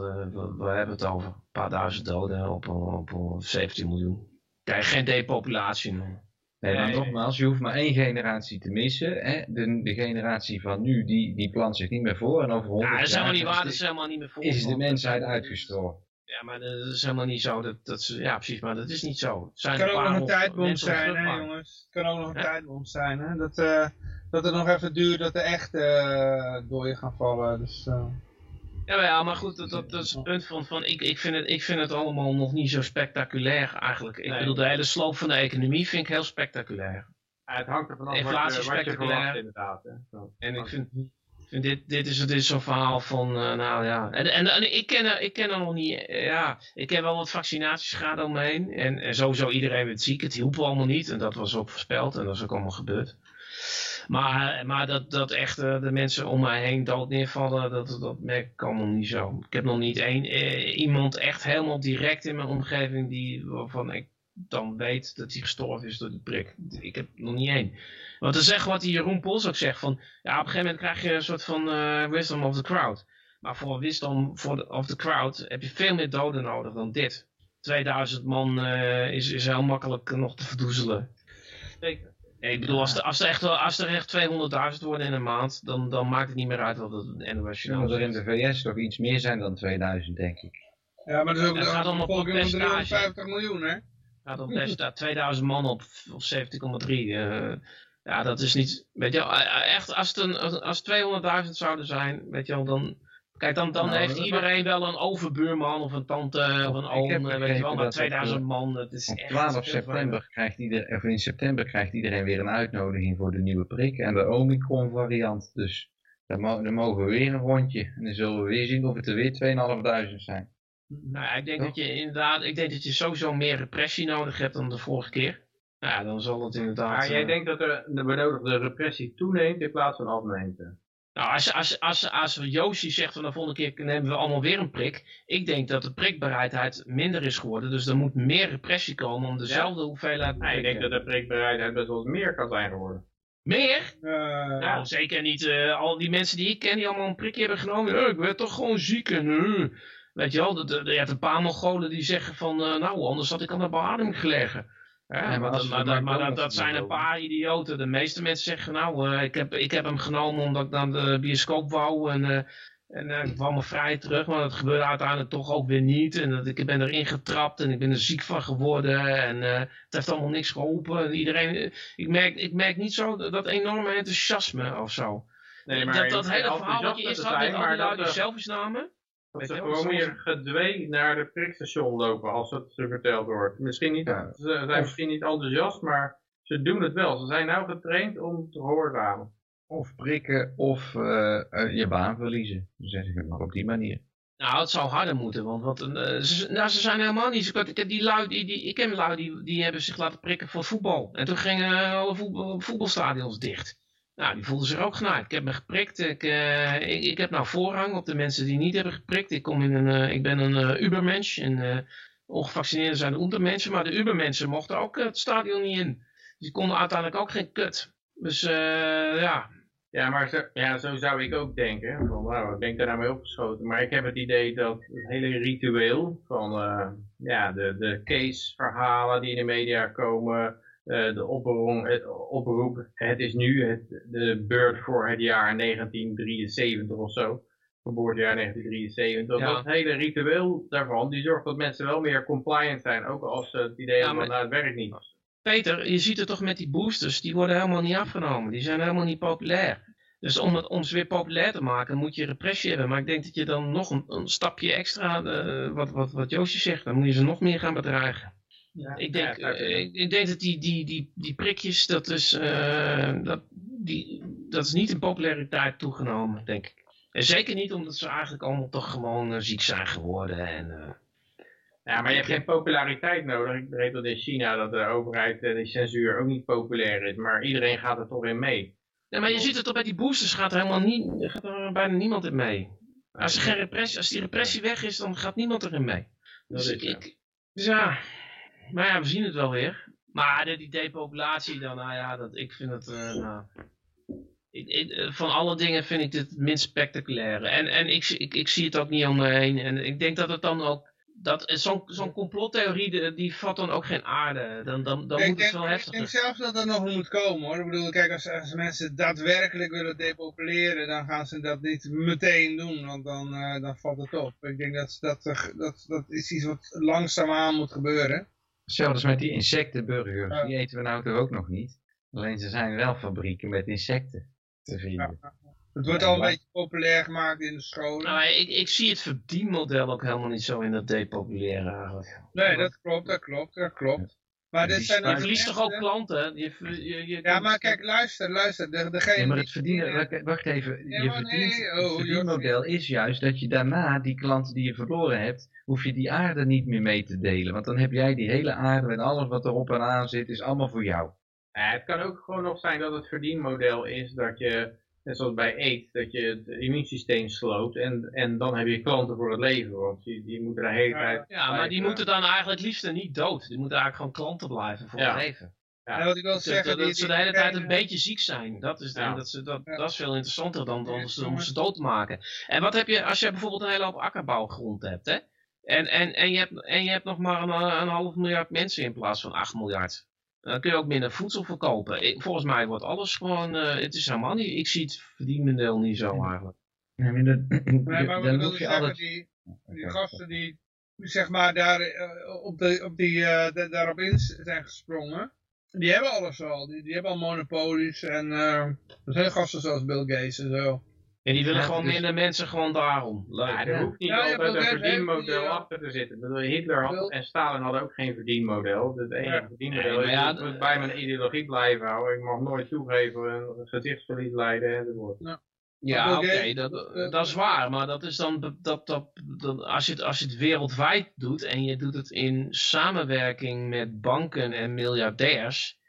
we hebben het over een paar duizend doden op 17 miljoen. Kijk, geen depopulatie meer. Nee, maar nogmaals, je hoeft maar één generatie te missen. Hè? De generatie van nu, die plant zich niet meer voor. En over 100 jaar dat is helemaal niet waar, dat is helemaal niet meer voor. Is de mensheid uitgestorven. Ja, maar dat is helemaal niet zo. Ja, precies, maar dat is niet zo. Het kan ook nog een tijdbom zijn, hè, jongens. Het kan ook nog een tijdbom zijn, hè. Dat het nog even duurt dat de echte dooien gaan vallen. Dus, ja, maar goed, dat is het punt van ik vind het allemaal nog niet zo spectaculair eigenlijk. Ik bedoel, de hele sloop van de economie vind ik heel spectaculair. Ja, het hangt er vanaf inflatie spectaculair. Inderdaad, hè. Zo. En ik vind dit is zo'n verhaal van, nou ja. En ik ken er nog niet, ik heb wel wat vaccinatieschaden om me heen. En sowieso iedereen werd ziek, het hielp allemaal niet. En dat was ook voorspeld en dat is ook allemaal gebeurd. Maar dat echt de mensen om mij heen dood neervallen, dat merk ik allemaal niet zo. Ik heb nog niet iemand echt helemaal direct in mijn omgeving waarvan ik dan weet dat hij gestorven is door die prik. Ik heb nog niet één. Want dat is echt wat die Jeroen Pols ook zegt. Van, ja, op een gegeven moment krijg je een soort van wisdom of the crowd. Maar voor wisdom of the crowd heb je veel meer doden nodig dan dit. 2000 man is heel makkelijk nog te verdoezelen. Zeker. Ik bedoel, als er echt 200.000 worden in een maand, dan maakt het niet meer uit wat het internationaal is. Er in de VS toch iets meer zijn dan 2000, denk ik. Ja, maar dat is ook het gaat om op 350 miljoen, hè? Gaat om 2000 man op 17,3. Ja, dat is niet... Weet je wel, echt, als 200.000 zouden zijn, weet je wel, dan... Kijk, dan heeft iedereen wel een overbuurman of een tante of een oom, weet je wel, maar 2000 man, dat is echt... 12 september in september krijgt iedereen weer een uitnodiging voor de nieuwe prik en de Omicron variant, dus dan mogen we weer een rondje en dan zullen we weer zien of het er weer 2500 zijn. Nou ja, ik denk dat je sowieso meer repressie nodig hebt dan de vorige keer. Nou ja, dan zal het inderdaad... Maar jij denkt dat de benodigde repressie toeneemt in plaats van afneemt? Nou, als Josie zegt van de volgende keer nemen we allemaal weer een prik. Ik denk dat de prikbereidheid minder is geworden. Dus er moet meer repressie komen om dezelfde hoeveelheid prikken. Ik denk dat de prikbereidheid best wel meer kan zijn geworden. Meer? Nou, zeker niet. Al die mensen die ik ken die allemaal een prikje hebben genomen. Ik werd toch gewoon ziek en weet je wel, de paar Mongolen die zeggen van nou anders had ik aan de behandeling gelegen. Ja, maar dat zijn een paar idioten. De meeste mensen zeggen, nou, ik heb hem genomen omdat ik naar de bioscoop wou. En ik kwam me vrij terug, maar dat gebeurde uiteindelijk toch ook weer niet. En ik ben erin getrapt en ik ben er ziek van geworden. En het heeft allemaal niks geholpen. Iedereen, ik merk niet zo dat enorme enthousiasme of zo. Nee, maar dat hele verhaal wat je eerst had met al die lui die selfies namen. Dat ze gewoon meer gedwee naar de prikstation lopen als dat ze verteld wordt. Ze zijn misschien niet enthousiast, maar ze doen het wel. Ze zijn nou getraind om te gehoorzamen. Of prikken of je baan verliezen. Dan zeg ik maar op die manier. Nou, het zou harder moeten, want ze zijn helemaal niet. Ik ken lui die hebben zich laten prikken voor voetbal. En toen gingen alle voetbalstadions dicht. Nou, die voelden zich ook genaaid. Ik heb me geprikt. Ik heb nou voorrang op de mensen die niet hebben geprikt. Ik ben een Ubermensch. En ongevaccineerden zijn de Untermensen. Maar de Ubermensen mochten ook het stadion niet in. Dus die konden uiteindelijk ook geen kut. Dus ja. Ja, maar zo zou ik ook denken. Van, wow, ik denk daar nou mee opgeschoten. Maar ik heb het idee dat het hele ritueel van de case-verhalen die in de media komen, het oproep, het is nu de beurt voor het jaar 1973 of zo. Geboortejaar 1973. Ja. Dat hele ritueel daarvan, die zorgt dat mensen wel meer compliant zijn. Ook als ze het idee hebben dat het werkt niet. Peter, je ziet het toch met die boosters, die worden helemaal niet afgenomen. Die zijn helemaal niet populair. Dus om het ons weer populair te maken, moet je repressie hebben. Maar ik denk dat je dan nog een stapje extra, wat Joosje zegt, dan moet je ze nog meer gaan bedreigen. Ja, ik denk dat die prikjes, dat is niet in populariteit toegenomen, denk ik. En zeker niet omdat ze eigenlijk allemaal toch gewoon ziek zijn geworden en... Ja, maar je hebt geen populariteit nodig. Ik begreep dat in China dat de overheid de censuur ook niet populair is. Maar iedereen gaat er toch in mee. Ja, maar je ziet het toch bij die boosters. Gaat er bijna niemand in mee. Als die repressie weg is, dan gaat niemand erin mee. Maar ja, we zien het wel weer. Maar die depopulatie dan, ik vind het... van alle dingen vind ik dit het minst spectaculaire. En ik zie het ook niet om me heen. En ik denk dat het dan ook... Zo'n complottheorie die vat dan ook geen aarde. Dan moet het wel heftiger. Ik denk zelfs dat dat nog moet komen hoor. Ik bedoel, kijk, als mensen daadwerkelijk willen depopuleren, dan gaan ze dat niet meteen doen, want dan valt het op. Ik denk dat is iets wat langzaamaan moet gebeuren. Zelfs met die insectenburgers, die eten we nou toch ook nog niet. Alleen ze zijn wel fabrieken met insecten te vinden. Ja. Het wordt al een beetje populair gemaakt in de scholen. Nou, ik zie het verdienmodel ook helemaal niet zo in dat depopulaire eigenlijk. Nee, dat klopt. Maar dit zijn je verliest toch ook klanten? Ja, maar kijk, luister. Het verdienmodel is juist dat je daarna die klanten die je verloren hebt, hoef je die aarde niet meer mee te delen. Want dan heb jij die hele aarde en alles wat erop en aan zit, is allemaal voor jou. Het kan ook gewoon nog zijn dat het verdienmodel is dat je... Net zoals bij AIDS, dat je het immuunsysteem sloopt en dan heb je klanten voor het leven, want die moeten de hele tijd... Ja, maar die moeten dan eigenlijk liefst niet dood. Die moeten eigenlijk gewoon klanten blijven voor het leven. Ja. En wat ik wil zeggen... Dat ze de hele tijd een beetje ziek zijn. Dat is veel interessanter dan om ze dood te maken. En wat heb je als je bijvoorbeeld een hele hoop akkerbouwgrond hebt, hè? En je hebt nog maar een 1,5 miljard mensen in plaats van 8 miljard. Dan kun je ook minder voedsel verkopen. Volgens mij wordt alles gewoon... het is helemaal niet... Ik zie het verdienmodel niet zo eigenlijk. Ja, maar wat ik wil zeggen... Die gasten die... Zeg maar daar... daarop in zijn gesprongen... Die hebben alles al. Die hebben al monopolies. En er zijn gasten zoals Bill Gates en zo. En die willen gewoon minder mensen gewoon daarom. Leuk. Ja, er hoeft niet altijd een verdienmodel achter te zitten. Ik bedoel, Hitler en Stalin hadden ook geen verdienmodel. Het enige verdienmodel is, ik moet bij mijn ideologie blijven houden. Ik mag nooit toegeven, een gezichtsverlies lijden enzovoort. Nou. Ja, oké, dat is waar. Maar dat is dan, als je het wereldwijd doet en je doet het in samenwerking met banken en miljardairs...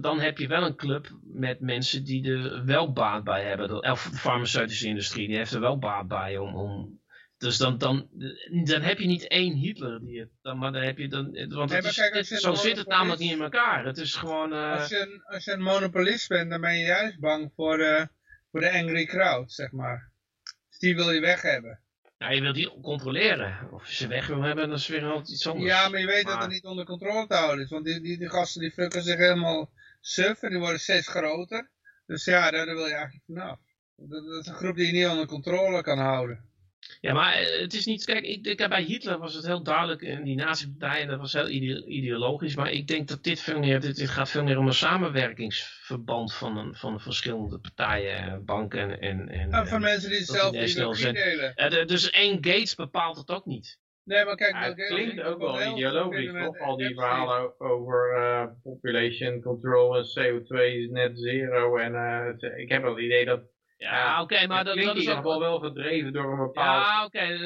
Dan heb je wel een club met mensen die er wel baat bij hebben. Of de farmaceutische industrie, die heeft er wel baat bij. Dus dan heb je niet één Hitler. Zo zit het namelijk niet in elkaar. Het is gewoon, als je een monopolist bent, dan ben je juist bang voor de angry crowd, zeg maar. Dus die wil je weg hebben. Nou, je wilt die controleren. Of je ze weg wil hebben, dan is weer altijd iets anders. Ja, maar je weet dat het niet onder controle te houden is. Want die gasten die fucken zich helemaal suf en die worden steeds groter. Dus ja, daar wil je eigenlijk vanaf. Dat is een groep die je niet onder controle kan houden. Ja, maar het is niet... Kijk, bij Hitler was het heel duidelijk. En die nazi-partijen, dat was heel ideologisch. Maar ik denk dat dit veel meer... Dit gaat veel meer om een samenwerkingsverband van verschillende partijen, banken en... van mensen die het zelf niet delen. Dus één Gates bepaalt het ook niet. Nee, maar kijk, het klinkt ook wel ideologisch, toch? Al die verhalen over population control en CO2 is net zero. En ik heb wel het idee dat... Ja, oké, maar dat is ook wel gedreven door een bepaald... Ja, oké,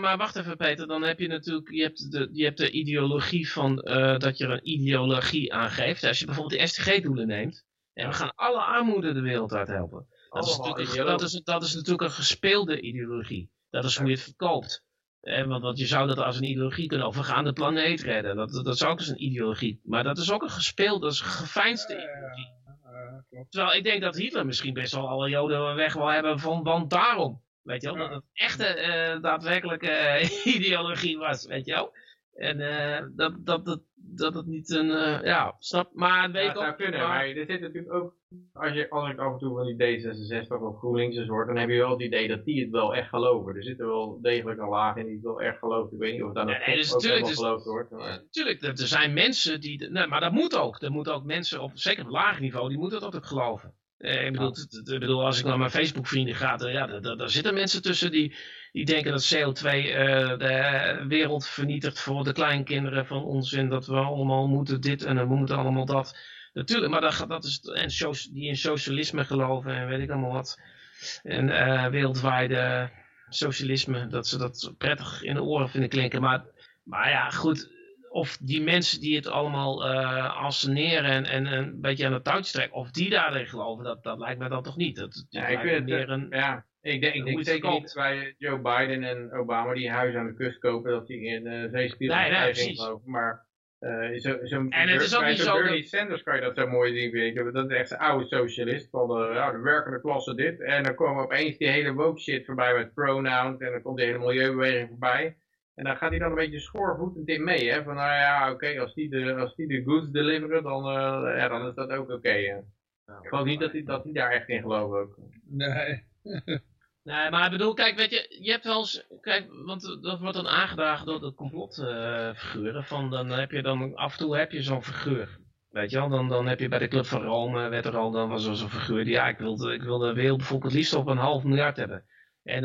maar wacht even, Peter. Dan heb je natuurlijk... Je hebt de ideologie van... dat je er een ideologie aan geeft. Als je bijvoorbeeld de SDG-doelen neemt... En we gaan alle armoede de wereld uit helpen. Dat is natuurlijk een gespeelde ideologie. Dat is hoe je het verkoopt. Want je zou dat als een ideologie kunnen over. We gaan de planeet redden. Dat is ook eens een ideologie. Maar dat is ook een gespeelde, dat is een geveinsde ideologie. Terwijl ik denk dat Hitler misschien best wel alle Joden weg wil hebben van, want daarom. Weet je wel, dat het echte daadwerkelijke ideologie was, weet je wel. En dat het niet een, ja, snap, maar weet ik ook. Zou kunnen, maar er zit natuurlijk ook, als ik af en toe van die D66 of GroenLinks en soort, dan heb je wel het idee dat die het wel echt geloven. Er zit er wel degelijk een laag in die het wel echt gelooft. Ik weet niet of dat ook helemaal geloofd wordt. Natuurlijk, er zijn mensen die, maar dat moet ook. Er moeten ook mensen, op, zeker op laag niveau, die moeten dat ook geloven. Ik bedoel, als ik naar mijn Facebook vrienden ga, daar zitten mensen tussen die denken dat CO2 de wereld vernietigt voor de kleinkinderen van ons en dat we allemaal moeten dit en we moeten allemaal dat. Natuurlijk, maar dat is, en die in socialisme geloven en weet ik allemaal wat. En wereldwijde socialisme, dat ze dat prettig in de oren vinden klinken. Maar ja, goed, of die mensen die het allemaal asseneren en een beetje aan het touwtje trekken, of die daarin geloven, dat lijkt mij dan toch niet. Ik denk zeker niet bij Joe Biden en Obama die huis aan de kust kopen, dat die in zeespieren ging geloven. Maar zo Bernie Sanders kan je dat zo mooi zien. Dat is echt een oude socialist van de werkende klasse dit. En dan kwam opeens die hele woke shit voorbij met pronouns en dan komt die hele milieubeweging voorbij. En dan gaat hij dan een beetje schoorvoetend in mee, hè? Van nou ja, oké, als die de goods deliveren, dan is dat ook oké. Ik geloof niet dat die daar echt in geloven ook. Nee. Nee, maar ik bedoel, kijk, weet je, je hebt wel eens, kijk, want dat wordt dan aangedragen door de complotfiguren, van dan heb je dan, af en toe heb je zo'n figuur, weet je wel, dan heb je bij de Club van Rome, dan was er zo'n figuur, die ja, ik wil de wereldbevolking het liefst op 1,5 miljard hebben. En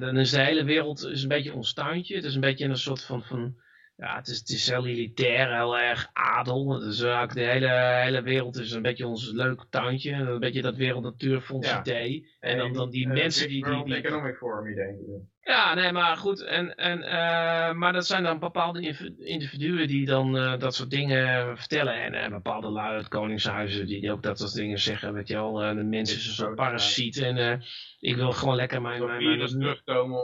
dan is de hele wereld is een beetje ons tuintje. Het is een beetje een soort van ja, het is heel elitair, heel erg adel. Dus de hele wereld is een beetje ons leuk tuintje. Een beetje dat wereldnatuurfonds idee. En dan die mensen die economic forum idee. Ja, nee, maar goed. Maar dat zijn dan bepaalde individuen die dan dat soort dingen vertellen. En bepaalde lui uit koningshuizen die ook dat soort dingen zeggen. Weet je wel, de mensen zijn zo'n parasiet. En ik wil gewoon lekker mijn terugkomen.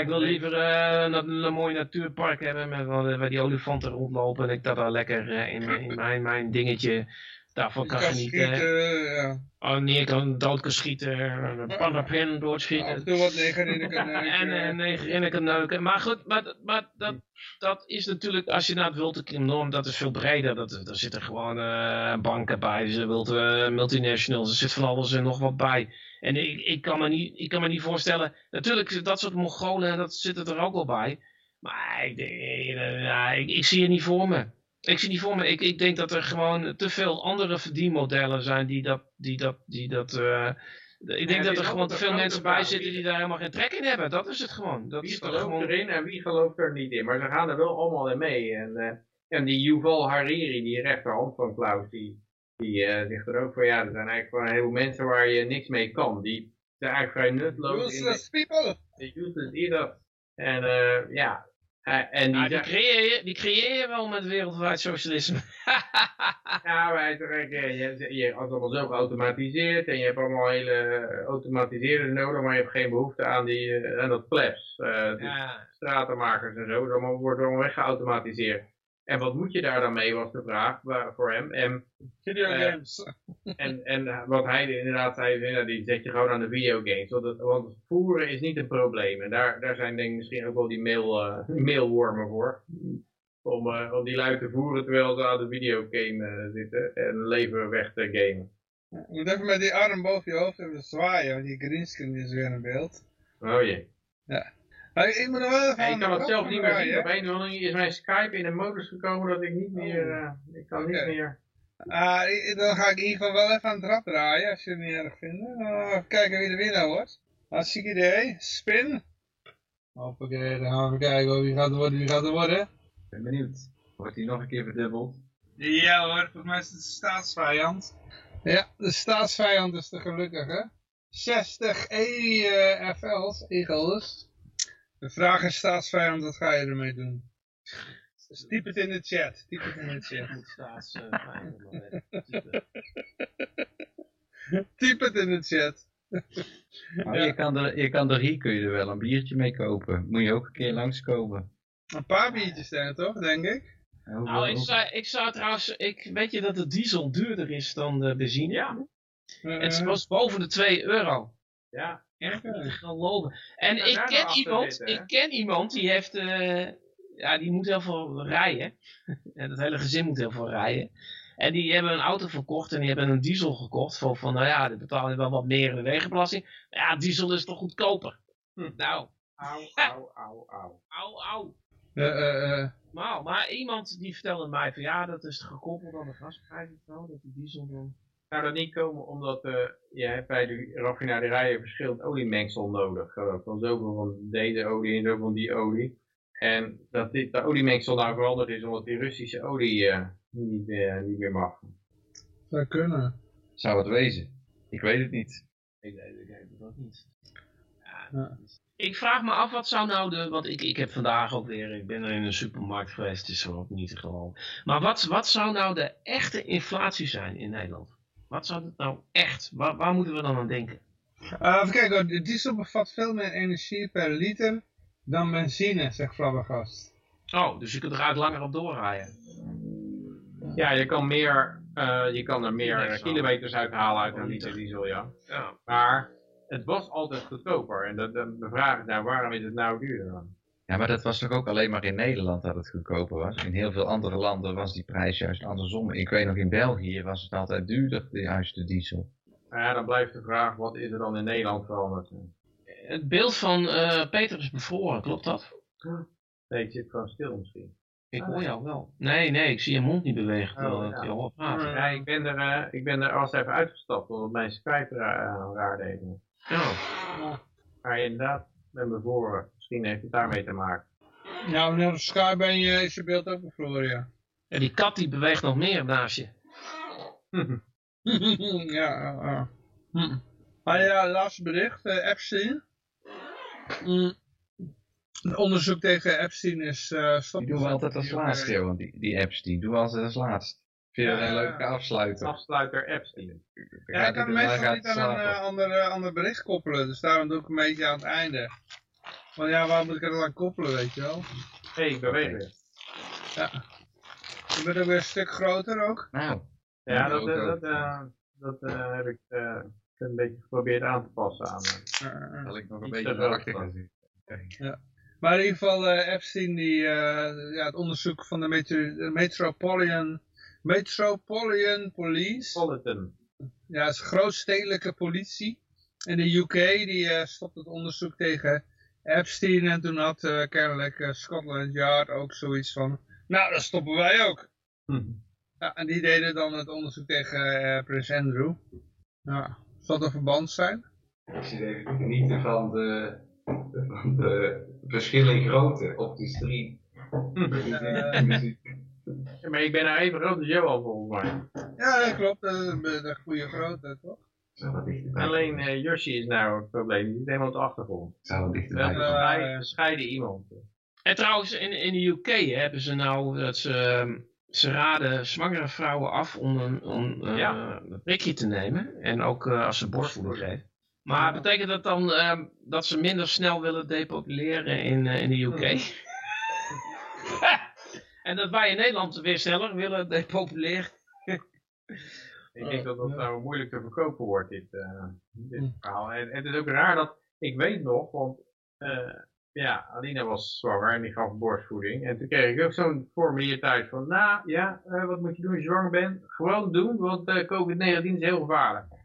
Ik wil liever een mooi natuurpark hebben waar die olifanten rondlopen. En ik dat daar lekker in mijn dingetje... Daarvan kan je niet ik kan dood kunnen schieten, een pannapen doorschieten. Af en toe wat negerinnen kan neuken. En negerinnen kan neuken. Maar goed, maar dat is natuurlijk, als je naar het Wilde-norm, dat is veel breder. Daar zitten gewoon banken bij, dus multinationals, er zit van alles en nog wat bij. En ik kan me niet voorstellen, natuurlijk dat soort Mongolen, dat zitten er ook al bij. Maar ik zie het niet voor me. Ik zie niet voor me. Ik denk dat er gewoon te veel andere verdienmodellen zijn ik denk dat er gewoon te veel mensen bij zitten die daar helemaal geen trek in hebben. Dat is het gewoon. Wie gelooft erin en wie gelooft er niet in. Maar ze gaan er wel allemaal in mee. En die Yuval Hariri, die rechterhand van Klaus, die zegt er ook van ja, er zijn eigenlijk gewoon een heleboel mensen waar je niks mee kan. Die zijn eigenlijk vrij nutloos. Useless people. Useless people. En ja... die creëer je wel met wereldwijd socialisme. Ja, maar je hebt allemaal zo geautomatiseerd en je hebt allemaal hele automatiseerden nodig, maar je hebt geen behoefte aan dat plebs. Stratenmakers en zo, dat wordt allemaal weggeautomatiseerd. En wat moet je daar dan mee, was de vraag voor hem. Videogames. En wat hij inderdaad zei, die zet je gewoon aan de videogames. Want voeren is niet een probleem. En daar zijn denk ik misschien ook wel die mailwormen voor. Om die lui te voeren terwijl ze aan de videogame zitten en leven weg te gamen. Je moet even met die arm boven je hoofd even zwaaien, want die greenscreen is weer in beeld. Oh jee. Ja. Ik moet er wel ik kan het zelf niet meer zien. Op een of andere manier is mijn Skype in een modus gekomen dat ik niet meer... ik kan niet meer... dan ga ik in ieder geval wel even aan het rad draaien, als je het niet erg vindt. Even kijken wie de winnaar wordt. Hartstikke idee. Spin. Hoppakee, dan gaan we even kijken hoor. Wie gaat er worden? Ik ben benieuwd. Wordt hij nog een keer verdubbeld? Ja hoor, volgens mij is het de staatsvijand. Ja, de staatsvijand is de gelukkige. 60 EFL's, e-guldens. De vraag is staatsvijand, wat ga je ermee doen? Dus typ het in de chat, typ het in de chat. Staatsvijand, typ het in de chat. Oh, ja. je kan er wel een biertje mee kopen. Moet je ook een keer langskomen. Een paar biertjes zijn toch, denk ik? Nou, ik zou trouwens, weet je dat de diesel duurder is dan de benzine? Ja. Het was boven de 2 euro. Ja. Echt niet geloven. En ja, ik ken iemand die heeft, die moet heel veel rijden. Het hele gezin moet heel veel rijden. En die hebben een auto verkocht en die hebben een diesel gekocht. Van nou ja, die betalen wel wat meer in de wegenbelasting. Ja, diesel is toch goedkoper. Nou. Au. Maar iemand die vertelde mij van ja, dat is gekoppeld aan de gasprijs of zo, dat die diesel dan... Nou, dat niet komen omdat je hebt bij de raffinaderijen verschillend oliemengsel nodig. Van zoveel van deze olie en zoveel van die olie. En dat dit de oliemengsel nou veranderd is omdat die Russische olie niet meer mag. Zou kunnen. Zou het wezen? Ik weet het niet. Ik weet het ook niet. Ja. Ik vraag me af, wat zou nou de... Want ik heb vandaag ook weer... Ik ben er in een supermarkt geweest, het is ook niet te geloven. Maar wat zou nou de echte inflatie zijn in Nederland? Wat zou dat nou echt? Waar moeten we dan aan denken? Even kijken hoor, de diesel bevat veel meer energie per liter dan benzine, zegt Flabbergast. Oh, dus je kunt eruit langer op doorrijden. Ja, je kan er meer kilometers uithalen uit een liter diesel, ja. Maar... Het was altijd goedkoper en de vraag is nou, waarom is het nou duurder dan? Ja, maar dat was toch ook alleen maar in Nederland dat het goedkoper was. In heel veel andere landen was die prijs juist andersom. Ik weet nog, in België was het altijd duurder, juist de diesel. Ja, dan blijft de vraag, wat is er dan in Nederland veranderd? Het beeld van Peter is bevroren, klopt dat? Nee, ik zit gewoon stil misschien. Ik hoor jou wel. Nee, ik zie je mond niet bewegen. Ja, ik ben er als even uitgestapt, omdat mijn Skype raar deed. Ja. Maar inderdaad, ben bevroren. Misschien heeft het daarmee te maken. Nou, meneer Schaar, is je beeld ook bevroren, ja. En die kat die beweegt nog meer naast je. Ja. Maar ja, laatste bericht, Epstein. Het onderzoek tegen Epstein is... die doen we altijd als laatst, joh, die Epstein. Doen we altijd als laatst. Vind je een leuke afsluiter? Afsluiter Epstein. Ja, ik kan meestal niet aan een ander bericht koppelen. Dus daarom doe ik een beetje aan het einde. Want ja, waar moet ik er dan aan koppelen, weet je wel? Hé, ik ben weer. Ja. Je bent ook weer een stuk groter ook. Nou. Ja, dat heb ik een beetje geprobeerd aan te passen aan. Dat ik nog een beetje prachtiger zie. Ja. Maar in ieder geval Epstein, het onderzoek van de Metropolitan Police. Ja, het is grootstedelijke politie. En de UK die stopt het onderzoek tegen Epstein. En toen had kennelijk Scotland Yard ook zoiets van... Nou, dat stoppen wij ook. Ja, en die deden dan het onderzoek tegen Prins Andrew. Ja, zal dat een verband zijn? Ik zit even te genieten van de verschillen in grootte op die stream. Ja, maar ik ben nou even groot als jou al volgens mij. Ja, dat klopt. Dat is een goede grootte, toch? Alleen Yoshi is nou het probleem. Die zit helemaal op de achtergrond. Zou dichterbij komen. Wij scheiden iemand. En trouwens, in de UK hebben ze nou dat ze raden zwangere vrouwen af om een prikje te nemen. En ook als ze borstvoeding geven. Maar betekent dat dan dat ze minder snel willen depopuleren in de UK? En dat wij in Nederland weer sneller willen depopuleren. Ik denk dat dat nou moeilijk te verkopen wordt, dit verhaal. En het is ook raar dat, ik weet nog, want Alina was zwanger en die gaf borstvoeding. En toen kreeg ik ook zo'n formulier thuis van, wat moet je doen als je zwanger bent? Gewoon doen, want COVID-19 is heel gevaarlijk.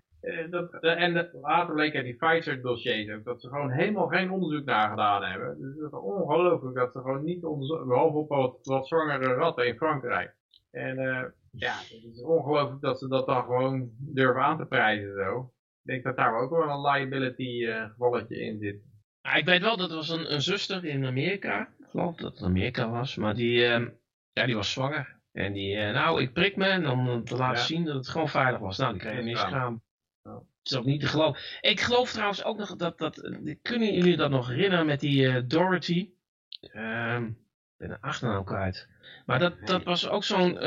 Later bleek uit die Pfizer dossiers ook dat ze gewoon helemaal geen onderzoek naar gedaan hebben. Dus het is ongelooflijk dat ze gewoon niet onderzoeken, behalve op wat zwangere ratten in Frankrijk. En het is ongelooflijk dat ze dat dan gewoon durven aan te prijzen zo. Ik denk dat daar ook wel een liability gevalletje in zit. Nou, ik weet wel, dat was een zuster in Amerika. Ik geloof dat het Amerika was. Maar die was zwanger. En ik prik me. En dan te laten zien dat het gewoon veilig was. Nou, die kreeg een miskraam. Nou, het is ook niet te geloven. Ik geloof trouwens ook nog dat kunnen jullie dat nog herinneren met die Dorothy? Ik ben de achternaam kwijt. Maar dat was ook zo'n... Ik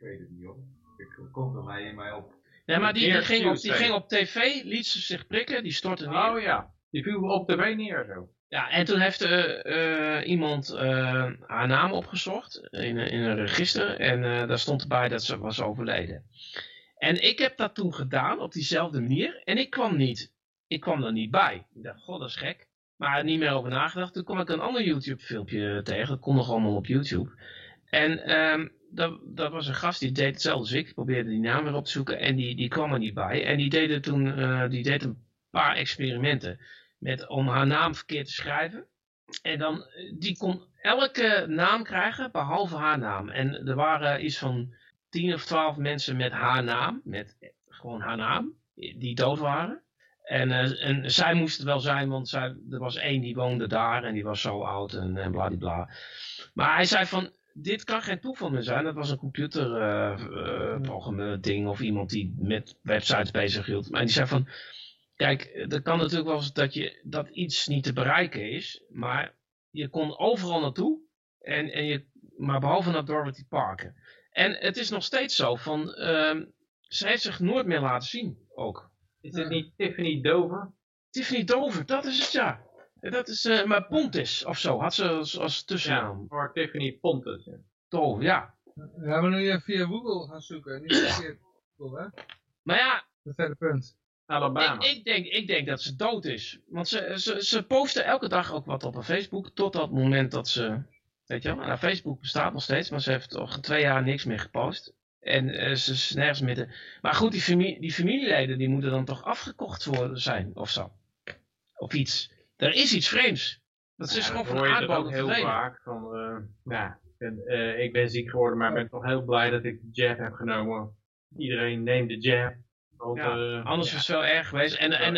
weet het niet, hoor. Ik kom er mij op. Nee, maar die ging op tv, liet ze zich prikken, die stortte neer. Oh ja, die viel op tv neer zo. Ja, en toen heeft iemand haar naam opgezocht in een register. En daar stond erbij dat ze was overleden. En ik heb dat toen gedaan op diezelfde manier. En ik kwam er niet bij. Ik dacht, god, dat is gek. Maar niet meer over nagedacht. Toen kwam ik een ander YouTube filmpje tegen. Dat kon nog allemaal op YouTube. En dat was een gast die deed hetzelfde als ik. Ik probeerde die naam weer op te zoeken. En die kwam er niet bij. En die deed een paar experimenten. Om haar naam verkeerd te schrijven. En dan, die kon elke naam krijgen behalve haar naam. En er waren iets van 10 of 12 mensen met haar naam. Met gewoon haar naam. Die dood waren. En zij moest het wel zijn, want er was één die woonde daar en die was zo oud en bladibla. Maar hij zei van, dit kan geen toeval meer zijn. Dat was een computerprogramma ding of iemand die met websites bezig hield. Maar die zei van, kijk, dat kan natuurlijk wel eens dat iets niet te bereiken is. Maar je kon overal naartoe, maar behalve naar Dorothy Parker. En het is nog steeds zo van, ze heeft zich nooit meer laten zien ook. Is het niet Tiffany Dover? Tiffany Dover, dat is het, ja. Dat is, maar Pontes of zo, had ze als tussennaam. Ja, voor Tiffany Pontes. Ja. Dover, ja. We hebben nu via Google gaan zoeken, niet via Google, hè? Maar ja. Dat is het punt. Alabama. Ik denk dat ze dood is. Want ze posten elke dag ook wat op Facebook, tot dat moment dat ze... Weet je wel, nou, Facebook bestaat nog steeds, maar ze heeft al 2 jaar niks meer gepost. En ze is nergens midden. Maar goed, die familieleden die moeten dan toch afgekocht worden zijn of zo. Of iets. Er is iets vreemds. Dat is gewoon van aardbodem heel vaak van, ik ben ziek geworden, maar ik ben toch heel blij dat ik de jab heb genomen. Iedereen neemt de jab. Want, anders was het wel erg geweest. En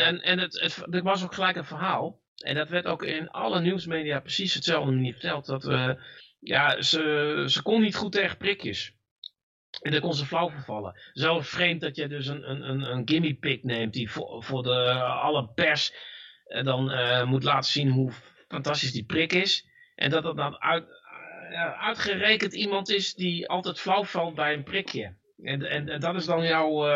er was ook gelijk een verhaal. En dat werd ook in alle nieuwsmedia precies hetzelfde manier verteld. Dat ze kon niet goed tegen prikjes. En daar kon ze flauw vervallen. Zo vreemd dat je dus een gimme pick neemt die voor de alle pers dan moet laten zien hoe fantastisch die prik is. En dat dan uitgerekend iemand is die altijd flauw valt bij een prikje. En dat is dan jouw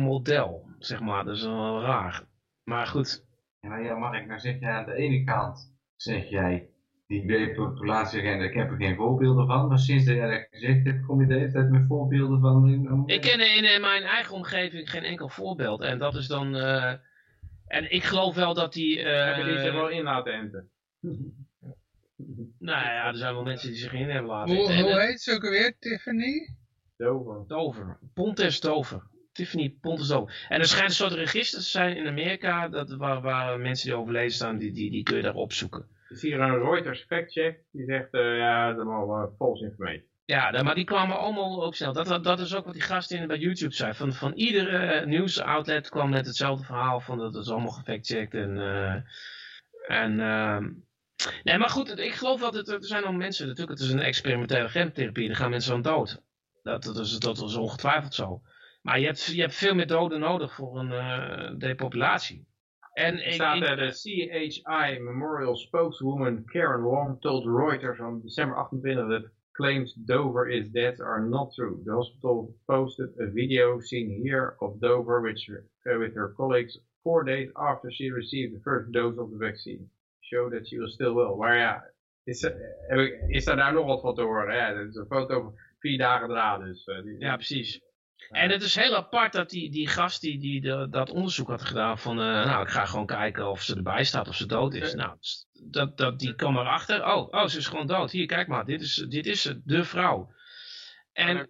model, zeg maar. Dat is wel raar. Maar goed. Ja, Mark, nou zeg jij aan de ene kant, zeg jij... Die depopulatie, ik heb er geen voorbeelden van, maar sinds dat jij dat gezegd hebt, kom je de hele tijd met voorbeelden van. Ik ken in mijn eigen omgeving geen enkel voorbeeld. En dat is dan. En ik geloof wel dat die. Hebben die zich wel in laten enten? Nou ja, er zijn wel mensen die zich in hebben laten enten. Hoe heet ze ook alweer? Tiffany? Dover. Pontes Dover. Tiffany Pontes Dover. En er schijnt een soort register te zijn in Amerika, waar mensen die overleden staan, die kun je daar opzoeken. Dus hier een Reuters factcheck, die zegt, dat is allemaal false informatie. Ja, maar die kwamen allemaal ook snel. Dat is ook wat die gasten bij YouTube zei. Van iedere nieuwsoutlet kwam net hetzelfde verhaal van dat het allemaal gefactcheckt. Nee, maar goed, ik geloof wel dat er zijn al mensen, natuurlijk, het is een experimentele gentherapie, daar gaan mensen aan dood. Dat is ongetwijfeld zo. Maar je hebt veel meer doden nodig voor een depopulatie. En staat de CHI Memorial Spokeswoman Karen Long told Reuters on December 28 that claims Dover is dead are not true. The hospital posted a video seen here of Dover with her colleagues 4 days after she received the first dose of the vaccine. Show that she was still well. Maar ja, is daar nou nog wat van te horen? Ja, dat is een foto van 4 dagen daarna. Dus, ja, precies. En het is heel apart dat die gast die dat onderzoek had gedaan van... ik ga gewoon kijken of ze erbij staat, of ze dood is. Nou, die kwam erachter. Oh, ze is gewoon dood. Hier, kijk maar. Dit is de vrouw. En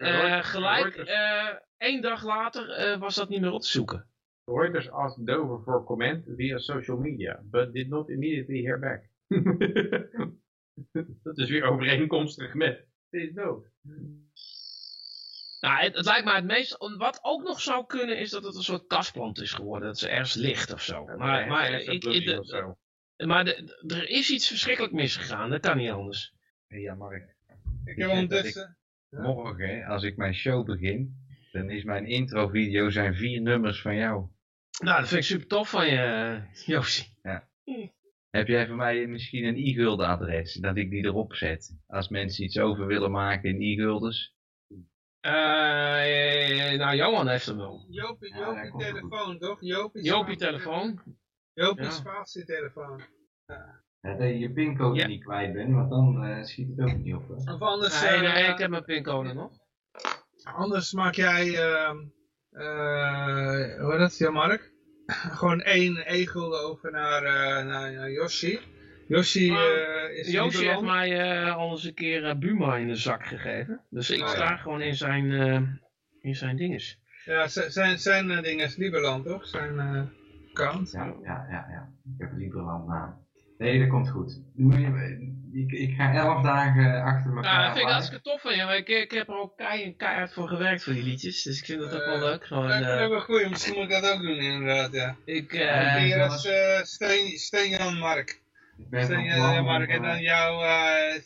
gelijk 1 dag later was dat niet meer op te zoeken. Reuters asked Dover for comment via social media, but did not immediately hear back. Dat is weer overeenkomstig met... Ze is dood. Nou, het lijkt mij het meest... Wat ook nog zou kunnen is dat het een soort kasplant is geworden. Dat ze ergens ligt of zo. Ja, maar er is iets verschrikkelijk misgegaan. Dat kan niet anders. Ja, Mark. Ik heb ondertussen... Morgen, als ik mijn show begin... Dan is mijn intro-video zijn 4 nummers van jou. Nou, dat vind ik super tof van je, Joosje. Ja. Heb jij voor mij misschien een e-gulden adres? Dat ik die erop zet. Als mensen iets over willen maken in e-guldens. Nou, Johan heeft hem wel. Joopie telefoon, toch? Joopie telefoon. Joopie spatie telefoon. Ja. Dat je pincode niet kwijt bent, want dan schiet het ook niet op. Hè? Of anders... Nee, ik heb mijn pincode nog. Anders maak jij, hoe heet dat, Mark? Gewoon 1 egel over naar Yoshi. Yoshi heeft mij al eens een keer Buma in de zak gegeven. Dus ik sta gewoon in zijn dinges. Ja, zijn dinges Liberland toch? Zijn account. Ja. Ik heb Liberland naam. Nee, dat komt goed. Ik ga 11 dagen achter elkaar. Ja, dat vind ik hartstikke tof van je. Maar ik heb er ook keihard voor gewerkt voor die liedjes. Dus ik vind dat ook wel leuk. Gewoon, dat is wel goed. Misschien moet ik dat ook doen inderdaad. Ja. Ik ben hier als Steenjan Mark. Steenjan Mark en dan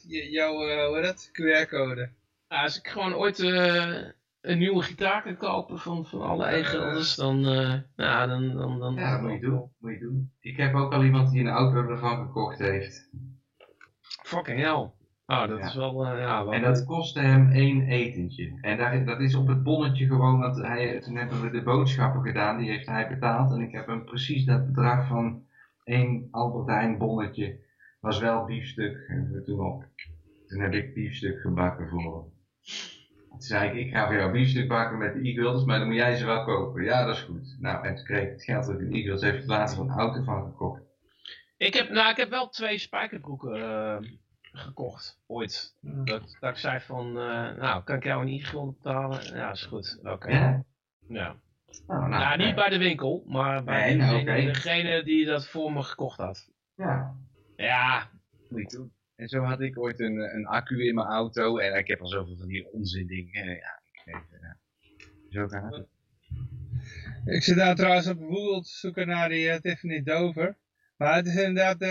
jouw QR-code. Als ik gewoon ooit een nieuwe gitaar kan kopen van alle e-guldens, dan... Ja, dat moet je doen. Ik heb ook al iemand die een auto ervan gekocht heeft. Fucking hell. Oh, dat is wel... wel en dat kostte hem 1 etentje. En dat is op het bonnetje gewoon, dat toen hebben we de boodschappen gedaan, die heeft hij betaald. En ik heb hem precies dat bedrag van 1 Albertijn bonnetje, was wel biefstuk. En toen heb ik biefstuk gebakken voor hem. Toen zei ik ga voor jou biefstuk bakken met de e-guldens, maar dan moet jij ze wel kopen. Ja, dat is goed. Nou, en toen kreeg ik het geld dat ik de e-guldens heeft later een auto van gekocht. Ik heb wel 2 spijkerbroeken gekocht, ooit. Dat ik zei van, nou, kan ik jou een e-gulden betalen? Ja, is goed. Oké. Ja? Ja. Nou, niet bij de winkel, maar bij degene die dat voor me gekocht had. Ja. Ja. Niet doen. En zo had ik ooit een accu in mijn auto en ik heb al zoveel van die onzin dingen. Ja, ik weet zo gaat het. Ik zit daar trouwens op Google te zoeken naar die Tiffany Dover. Maar het is inderdaad,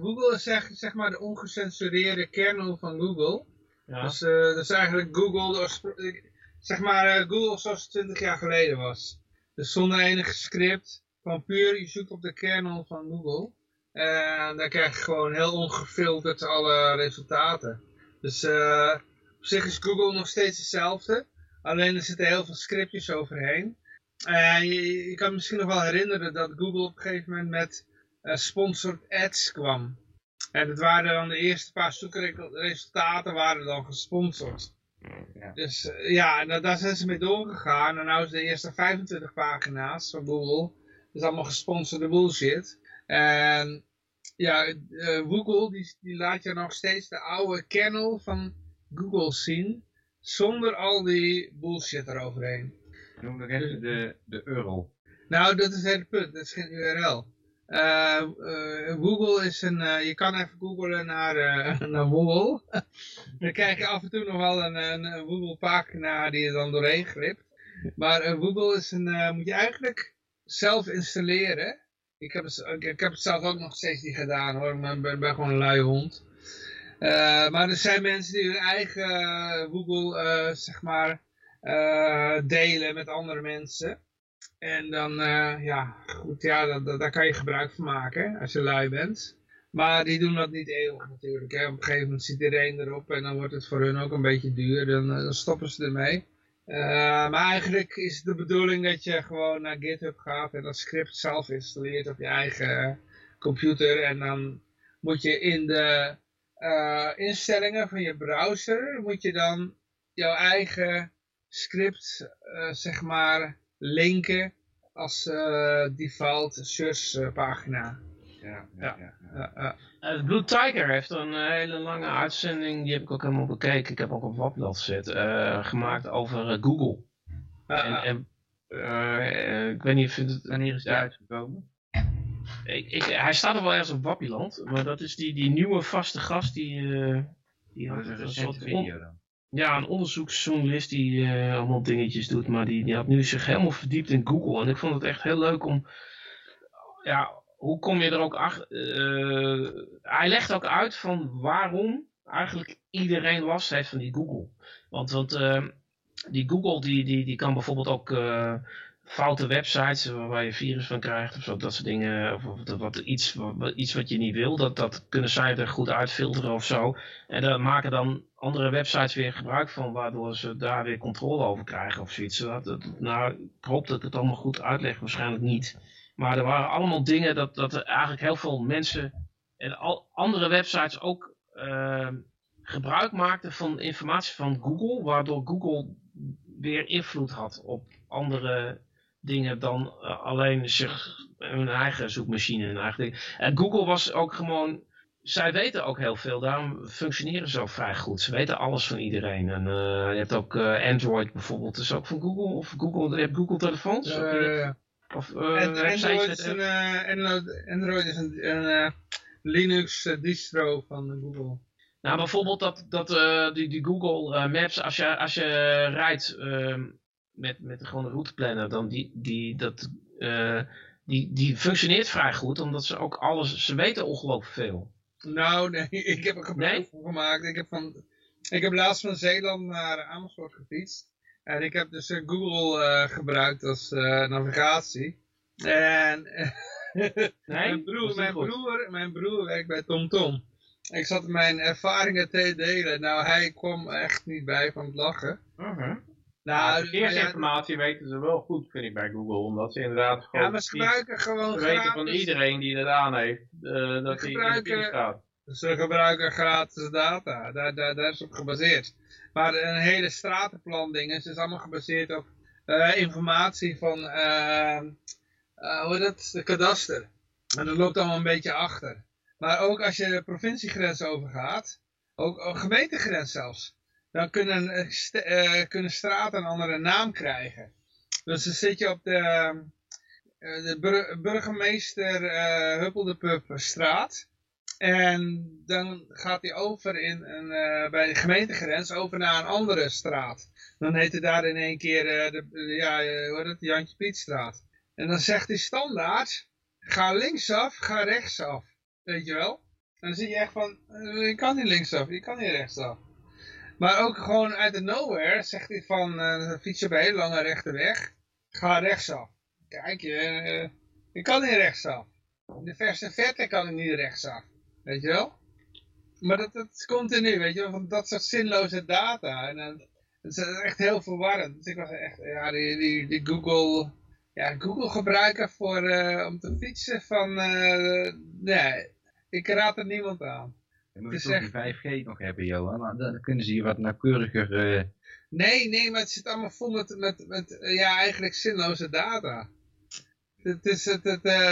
Google is zeg maar de ongecensureerde kernel van Google. Ja. Dus dat is eigenlijk Google, zeg maar Google zoals het 20 jaar geleden was. Dus zonder enig script, gewoon puur je zoekt op de kernel van Google. En dan krijg je gewoon heel ongefilterd alle resultaten. Dus op zich is Google nog steeds hetzelfde. Alleen er zitten heel veel scriptjes overheen. Je kan misschien nog wel herinneren dat Google op een gegeven moment met sponsored ads kwam. En dat waren dan de eerste paar zoekresultaten waren dan gesponsord. Ja. Dus daar zijn ze mee doorgegaan. En nou is de eerste 25 pagina's van Google. Dat is allemaal gesponsorde bullshit. En ja, Google die laat je nog steeds de oude kernel van Google zien, zonder al die bullshit eroverheen. Noem nog even de URL. Nou, dat is het hele punt, dat is geen URL. Google is je kan even googlen naar Google. Dan krijg je af en toe nog wel een Google pagina die je dan doorheen gript. Maar Google is moet je eigenlijk zelf installeren. Ik heb het zelf ook nog steeds niet gedaan hoor, maar ik ben gewoon een lui hond. Maar er zijn mensen die hun eigen Google zeg maar delen met andere mensen. En dan, goed, daar kan je gebruik van maken hè, als je lui bent. Maar die doen dat niet eeuwig natuurlijk. Hè. Op een gegeven moment ziet iedereen erop en dan wordt het voor hun ook een beetje duur. Dan stoppen ze ermee. Maar eigenlijk is het de bedoeling dat je gewoon naar GitHub gaat en dat script zelf installeert op je eigen computer. En dan moet je in de instellingen van je browser, moet je dan jouw eigen script zeg maar linken als default source pagina. Blue Tiger heeft een hele lange uitzending, die heb ik ook helemaal bekeken. Ik heb ook een webblad gezet, gemaakt over Google. Ik weet niet of het... Wanneer is die uitgekomen? Hij staat er wel ergens op Wappieland, maar dat is die nieuwe vaste gast die had een soort video dan. Ja, een onderzoeksjournalist die allemaal dingetjes doet, maar die had nu zich helemaal verdiept in Google. En ik vond het echt heel leuk om, ja, hoe kom je er ook achter? Hij legt ook uit van waarom eigenlijk iedereen last heeft van die Google. Want die Google die kan bijvoorbeeld ook foute websites waar je virus van krijgt of zo, dat soort dingen. Of iets wat je niet wil, dat kunnen zij er goed uitfilteren of zo. En daar maken dan andere websites weer gebruik van, waardoor ze daar weer controle over krijgen of zoiets. Nou, ik hoop dat ik het allemaal goed uitleg, waarschijnlijk niet. Maar er waren allemaal dingen dat er eigenlijk heel veel mensen en andere websites ook gebruik maakten van informatie van Google, waardoor Google weer invloed had op andere dingen dan alleen hun eigen zoekmachine. En Google was ook gewoon, zij weten ook heel veel, daarom functioneren ze ook vrij goed. Ze weten alles van iedereen. En je hebt ook Android bijvoorbeeld, dat is ook van Google. Of Google, je hebt Google telefoons. Ja. Of, Android is een Linux distro van Google. Nou, bijvoorbeeld die Google Maps, als je rijdt met gewoon een routeplanner, dan die functioneert vrij goed, omdat ze ook alles, ze weten ongelooflijk veel. Nou, nee, ik heb er gebruik van gemaakt. Ik heb laatst van Zeeland naar Amersfoort gefietst. En ik heb dus Google gebruikt als navigatie. En mijn broer werkt bij TomTom. Ik zat mijn ervaringen te delen. Nou, hij kwam echt niet bij van het lachen. Okay. Nou, verkeersinformatie weten ze wel goed, vind ik, bij Google. Omdat ze inderdaad gewoon... Ja, maar ze gebruiken gewoon gratis. Ze weten van iedereen die dat aan heeft, dat hij in de file staat. Ze gebruiken gratis data. Daar is op gebaseerd. Maar een hele stratenplan ding is allemaal gebaseerd op informatie van de kadaster. En dat loopt allemaal een beetje achter. Maar ook als je de provinciegrenzen overgaat, ook gemeentegrens zelfs, dan kunnen straten een andere naam krijgen. Dus dan zit je op de burgemeester Huppeldepup-straat. En dan gaat hij over bij de gemeentegrens over naar een andere straat. Dan heet het daar in één keer Jantje Pietstraat. En dan zegt hij standaard, ga linksaf, ga rechtsaf. Weet je wel? En dan zie je echt van, je kan niet linksaf, je kan niet rechtsaf. Maar ook gewoon uit de nowhere zegt hij van, fiets je op een hele lange rechte weg, ga rechtsaf. Kijk, je kan niet rechtsaf. In de verste verte kan ik niet rechtsaf. Weet je wel? Maar dat is continu, weet je wel? Van dat soort zinloze data. En dat is echt heel verwarrend. Dus ik was echt, ja, die Google... Ja, Google gebruiken om te fietsen van... nee, ik raad er niemand aan. Dan moet je toch die 5G nog hebben, Johan. Dan kunnen ze hier wat nauwkeuriger... Nee, maar het zit allemaal vol met eigenlijk zinloze data. Het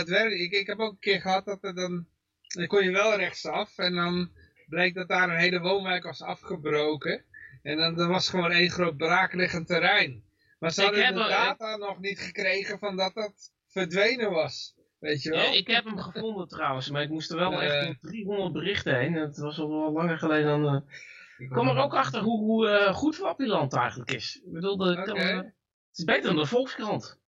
werkt. Ik heb ook een keer gehad dat er dan kon je wel rechtsaf en dan bleek dat daar een hele woonwijk was afgebroken. En dan was gewoon één groot braakliggend terrein. Maar ze hadden de data nog niet gekregen van dat verdwenen was. Weet je wel? Ja, ik heb hem gevonden trouwens, maar ik moest er wel echt door 300 berichten heen. Het was al wel langer geleden dan... Ik kwam er ook achter hoe goed Wappiland eigenlijk is. Ik bedoel, het is beter dan de Volkskrant.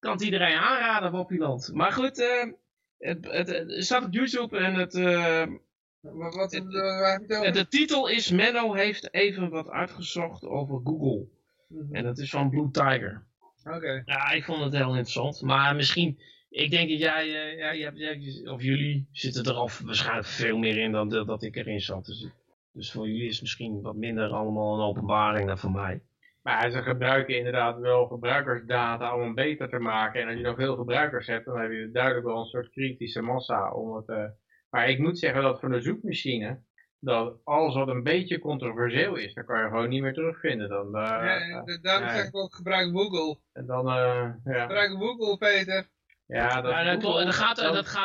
Kan het iedereen aanraden, Wappiland. Maar goed, het staat op YouTube en het... De titel is Menno heeft even wat uitgezocht over Google. Mm-hmm. En dat is van Blue Tiger. Okay. Ja, ik vond het heel interessant. Maar misschien, ik denk dat jij of jullie zitten er al waarschijnlijk veel meer in dan dat ik erin zat. Dus voor jullie is misschien wat minder allemaal een openbaring dan voor mij. Maar ze gebruiken inderdaad wel gebruikersdata om hem beter te maken. En als je nog veel gebruikers hebt, dan heb je duidelijk wel een soort kritische massa. Maar ik moet zeggen dat voor de zoekmachine, dat alles wat een beetje controversieel is, dan kan je gewoon niet meer terugvinden. Daarom zeg ik ook, gebruik Google. Gebruik Google, Peter. Ja, dat gaat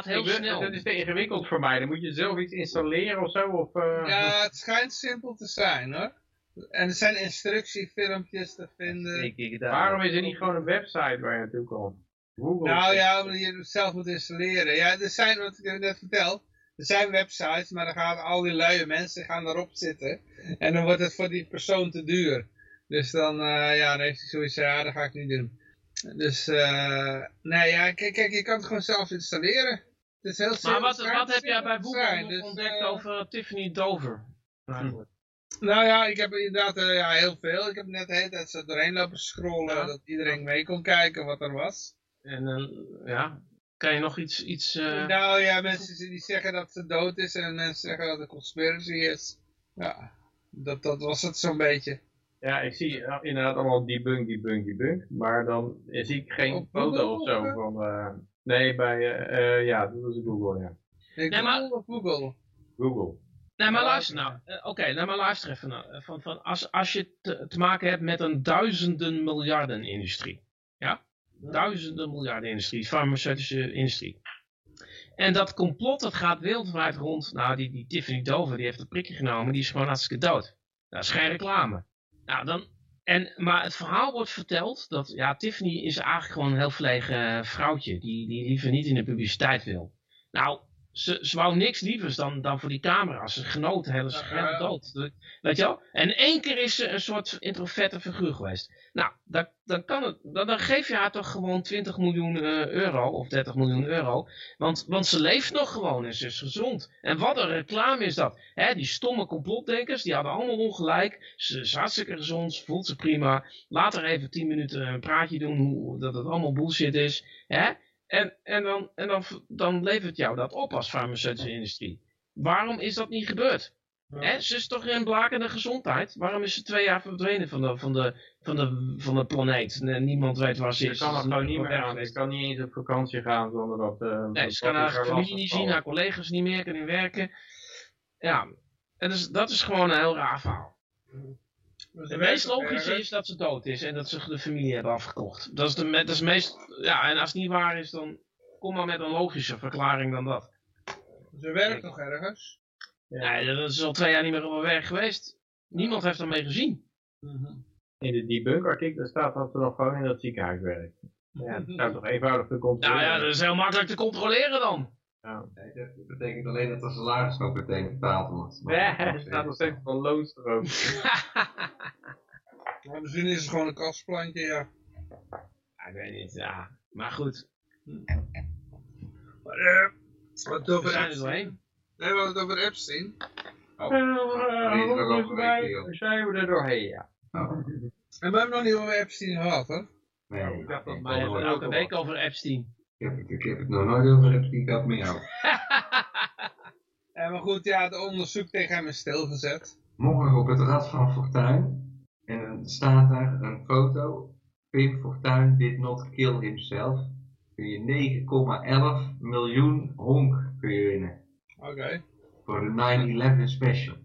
heel snel. Dat is te ingewikkeld voor mij. Dan moet je zelf iets installeren of zo. Ja, het schijnt simpel te zijn hoor. En er zijn instructiefilmpjes te vinden. Waarom is er niet gewoon een website waar je naartoe komt? Google. Nou ja, omdat je het zelf moet installeren. Ja, er zijn, wat ik net vertel, Er zijn websites, maar dan gaan al die luie mensen gaan erop zitten. En dan wordt het voor die persoon te duur. Dus dan, ja, dan heeft hij zoiets, ja, dat ga ik niet doen. Dus, nee, ja, kijk, je kan het gewoon zelf installeren. Het is heel maar wat heb jij bij Google dus, ontdekt over Tiffany Dover? Nou ja, ik heb inderdaad heel veel. Ik heb net de hele tijd zo doorheen lopen scrollen, ja. Dat iedereen mee kon kijken wat er was. En ja, kan je nog iets Nou ja, mensen die zeggen dat ze dood is en mensen zeggen dat het een conspiracy is. Ja, dat was het zo'n beetje. Ja, ik zie inderdaad allemaal debunk, maar dan zie ik geen foto of zo van... nee, bij... ja, dat was Google, ja. Nee, maar... Google. Nee, maar luister nou. Oké, nee, maar luister even nou. Van als je te maken hebt met een duizenden miljarden industrie. Ja? Duizenden miljarden industrie. Farmaceutische industrie. En dat complot, dat gaat wereldwijd rond. Nou, die Tiffany Dover, die heeft een prikje genomen. Die is gewoon hartstikke dood. Dat is geen reclame. Nou, dan... Maar het verhaal wordt verteld dat ja, Tiffany is eigenlijk gewoon een heel verlegen vrouwtje. Die liever niet in de publiciteit wil. Nou, ze wou niks lievers dan voor die camera's. Ze genoot helemaal dood. Weet je wel? En 1 keer is ze een soort introverte figuur geweest. Nou, dan geef je haar toch gewoon 20 miljoen euro of 30 miljoen euro. Want ze leeft nog gewoon en ze is gezond. En wat een reclame is dat. Hè, die stomme complotdenkers, die hadden allemaal ongelijk. Ze is hartstikke gezond, ze voelt ze prima. Laat haar even 10 minuten een praatje doen dat het allemaal bullshit is. Hè? En dan levert jou dat op als farmaceutische industrie. Waarom is dat niet gebeurd? Ja. Hè? Ze is toch in blakende gezondheid? Waarom is ze 2 jaar verdwenen van de planeet? Niemand weet waar ze is. Ze kan dat nou niet meer aan. Ze kan niet eens op vakantie gaan zonder dat... nee, ze kan haar familie niet zien, haar collega's niet meer kunnen werken. Ja, en dat is gewoon een heel raar verhaal. De meest logische is dat ze dood is en dat ze de familie hebben afgekocht. Dat is meest, ja, en als het niet waar is, dan kom maar met een logische verklaring dan dat. Ze werkt nog ergens? Nee, dat is al 2 jaar niet meer op werk geweest. Niemand heeft ermee gezien. In de debunkartikel staat dat ze nog gewoon in dat ziekenhuis werkt. Ja, dat zou toch eenvoudig te controleren? Nou ja, dat is heel makkelijk te controleren dan. Ja. Nee, dat betekent alleen dat de salaris ook meteen betaald wordt. Ja, er staat nog steeds van loonstroom. Maar misschien is het gewoon een kastplantje, ja. Ik weet niet, ja. Maar goed. Wat over zijn er doorheen? Nee, we hadden het over Epstein. Oh. We zijn er doorheen, ja. Oh. En we hebben nog niet over Epstein gehad, hè? Nee, ik dacht dat we hebben elke week over Epstein. Ik heb het nog nooit over Epstein gehad met jou. Maar goed, ja, het onderzoek tegen hem is stilgezet. Morgen op het Rad van Fortuin. En dan staat daar een foto. Pim Fortuyn did not kill himself. Kun je 9,11 miljoen honk kun je winnen. Oké. Okay. Voor de 9-11 special.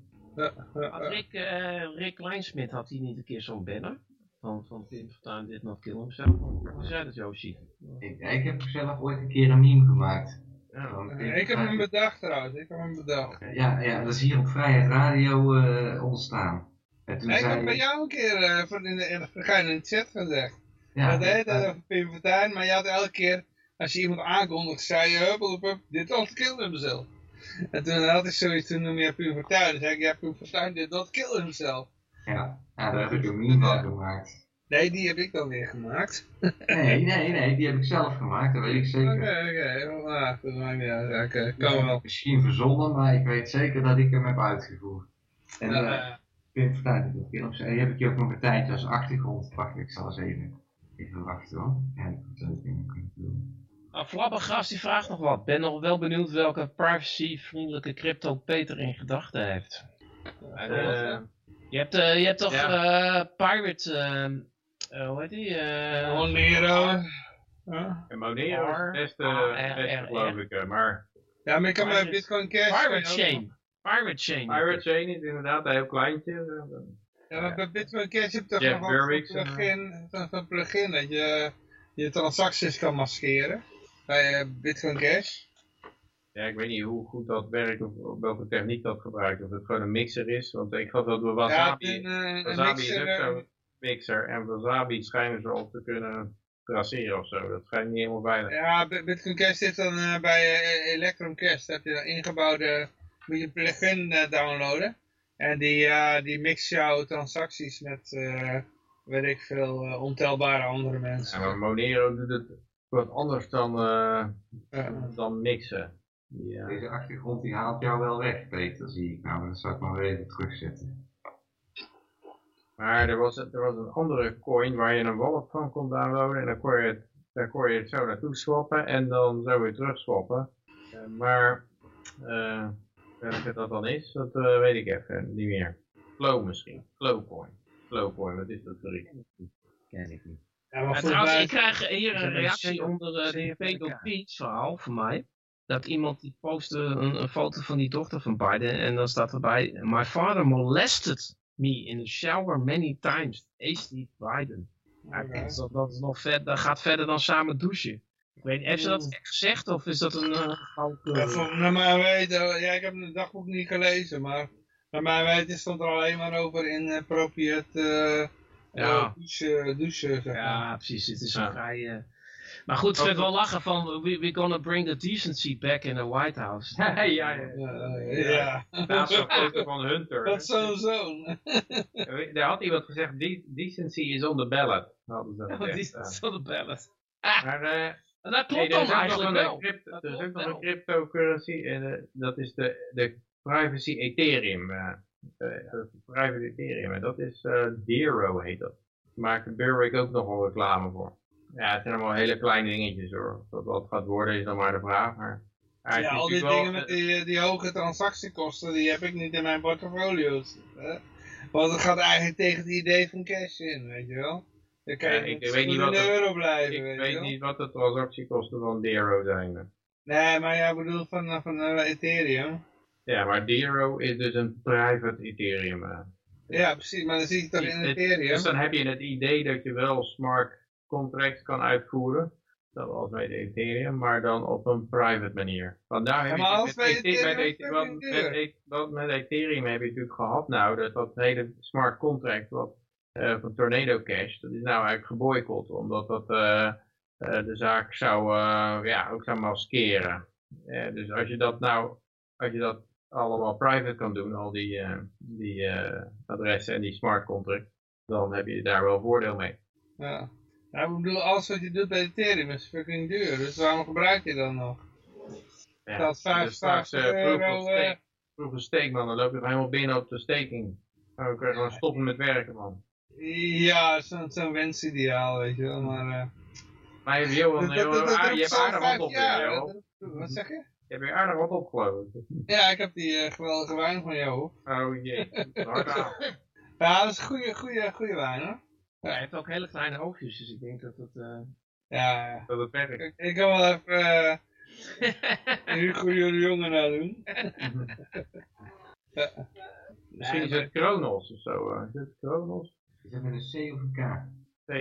Rick Leinsmith had hier niet een keer zo'n banner. Van Pim Fortuyn did not kill himself. Hoe zei dat, Josie? Ik heb zelf ooit een keer een meme gemaakt. Ja, ik heb hem bedacht trouwens. Ja, dat is hier op Vrijheid Radio ontstaan. Ik heb bij jou een keer in de chat gezegd. Ja, dat heet dat over Pim Fortuyn, maar je had elke keer, als je iemand aankondigt, zei je, dit al kilde himself. En toen had ik zoiets, toen noemde je Pim Fortuyn. Dan zei ik, ja, Pim Fortuyn, dit al kilde himself. Ja, dat heb ik hem niet gemaakt. Nee, die heb ik dan weer gemaakt. Nee, die heb ik zelf gemaakt, dat weet ik zeker. Oké, kan wel. Misschien verzonnen, maar ik weet zeker dat ik hem heb uitgevoerd. En, Pim Fortuyn, die heb ik hier ook een partijtje als achtergrond. Wacht, ik zal eens even wachten hoor. Ja, ik moet het even doen. Nou, Flabbergast die vraagt nog wat. Ben nog wel benieuwd welke privacyvriendelijke crypto Peter in gedachten heeft. Je hebt toch Pirate, hoe heet die? Monero. Monero is de geloof ik, maar... Ja, maar ik kan bij Bitcoin Cash... Pirate Chain is inderdaad een heel kleintje. Ja, maar bij Bitcoin Cash heb je toch een plugin dat je transacties kan maskeren bij Bitcoin Cash. Ja, ik weet niet hoe goed dat werkt of welke techniek dat gebruikt. Of het gewoon een mixer is, want ik geloof dat we Wasabi is ook zo'n mixer en Wasabi schijnen ze op te kunnen traceren of zo. Dat schijnt niet helemaal bijna. Ja, Bitcoin Cash zit dan bij Electron Cash. Daar heb je dan ingebouwde, moet je een plugin downloaden. En die mixt jouw transacties met, weet ik veel, ontelbare andere mensen. Ja, maar Monero doet het wat anders dan, dan mixen. Ja. Deze achtergrond die haalt jou wel weg, Peter, zie ik. Nou, dat zou ik maar weer even terugzetten. Maar er was een andere coin waar je een wallet van kon downloaden en daar kon je het zo naartoe swappen en dan zo weer terug swappen. Maar welke dat dan is, dat weet ik even niet meer. Flow misschien, Flowcoin, wat is dat voor iets? Ken ik niet. Ja, maar trouwens, ik krijg hier een reactie onder de Fatal Beach verhaal van mij. Dat iemand die postte een foto van die dochter van Biden en dan staat erbij, my father molested me in the shower many times, H.D. Biden. Ja, dat is nog vet, dat gaat verder dan samen douchen. Ik weet niet, heeft ze dat echt gezegd of is dat een... naar mijn weten, ja, ik heb het dagboek niet gelezen, maar naar mijn weten stond er alleen maar over inappropriate douchen. Zeg maar. Ja, precies, het is een vrij... Maar goed, ik vind wel lachen van, we're gonna bring the decency back in the White House. Ja. Naast zo'n foto van Hunter. Dat is zo'n zoon. Daar had iemand gezegd, decency is on the ballot. Decency is on the ballot. Maar, dat klopt dan eigenlijk wel. Er is ook nog een cryptocurrency, en dat is de privacy Ethereum. Private Ethereum, en dat is Dero heet dat. Daar maakt Burwick ook nogal reclame voor. Ja, het zijn allemaal hele kleine dingetjes hoor. Wat gaat worden is dan maar de vraag. Maar ja, al die dingen met die hoge transactiekosten, die heb ik niet in mijn portfolio's. Hè? Want het gaat eigenlijk tegen het idee van cash in, weet je wel. Dan kan je ik weet niet wat de transactiekosten van Dero zijn. Hè? Nee, maar jij bedoelt van Ethereum. Ja, maar Dero is dus een private Ethereum. Ja, precies, maar dan zie ik dat in Ethereum. Dus dan heb je het idee dat je wel smart contract kan uitvoeren, zoals bij de Ethereum, maar dan op een private manier. Want daar heb met Ethereum heb je natuurlijk gehad nou, dat hele smart contract van Tornado Cash, dat is nou eigenlijk geboycott, omdat dat de zaak zou ook zou maskeren. Dus als je dat allemaal private kan doen, al die adressen en die smart contract, dan heb je daar wel voordeel mee. Ja. Nou, ik bedoel, alles wat je doet bij Ethereum is fucking duur, dus waarom gebruik je dan nog? Ja, dat is 50 euro. Proef een steek man, dan loop je helemaal binnen op de staking. Dan kun je gewoon stoppen met werken man. Ja, zo'n wensideaal, weet je wel, maar je hebt aardig wat op, joh. Wat zeg je? Je hebt hier aardig wat op, geloof ik. Ja, ik heb die geweldige wijn van jou, hoor. Oh jee, hard aan. Ja, dat is goede wijn, hoor. Ja, hij heeft ook hele kleine oogjes, dus ik denk dat het... dat het werkt. Ik kan wel even... Hugo de Jonge nou doen. Misschien is het Kronos of zo. Is het Kronos? Is dat met een C of een K? C.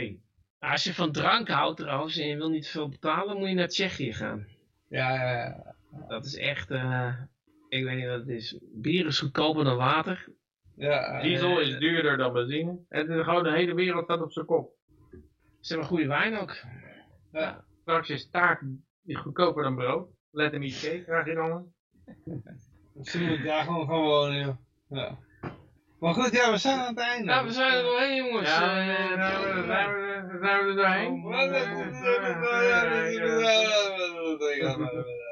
Nou, als je van drank houdt trouwens en je wil niet veel betalen, moet je naar Tsjechië gaan. Ja. Dat is echt... ik weet niet wat het is. Bier is goedkoper dan water. Ja, diesel is duurder dan benzine. En de hele wereld staat op zijn kop. Ze hebben goede wijn ook. Ja. Straks is taart goedkoper dan brood. Let hem eat cake, graag in handen. Misschien moet ik daar gewoon van wonen, joh. Ja. Maar goed, ja, we zijn aan het einde. Ja, we zijn er doorheen, jongens. Ja, zijn we er doorheen.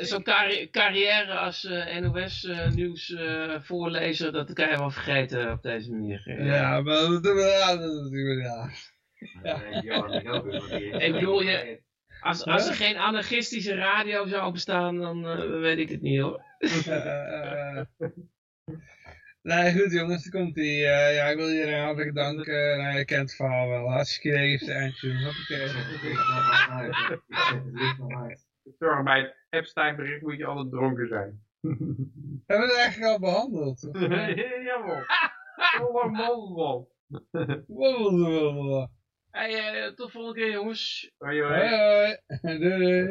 Zo'n carrière als NOS-nieuws-voorlezer, dat kan je wel vergeten op deze manier. Ja, maar dat doen we Ik bedoel, als er geen anarchistische radio zou bestaan, dan weet ik het niet hoor. Nee, goed jongens, dan komt ie. Ja, ik wil iedereen hartelijk danken. Nou, je kent het verhaal wel. Hartstikke idee, eindje. Hoppakee. Zorg, bij het Epstein-bericht moet je altijd dronken zijn. Hebben we het eigenlijk al behandeld? Jawel. Wobbel. Tot volgende keer, jongens. Hoi. Doei.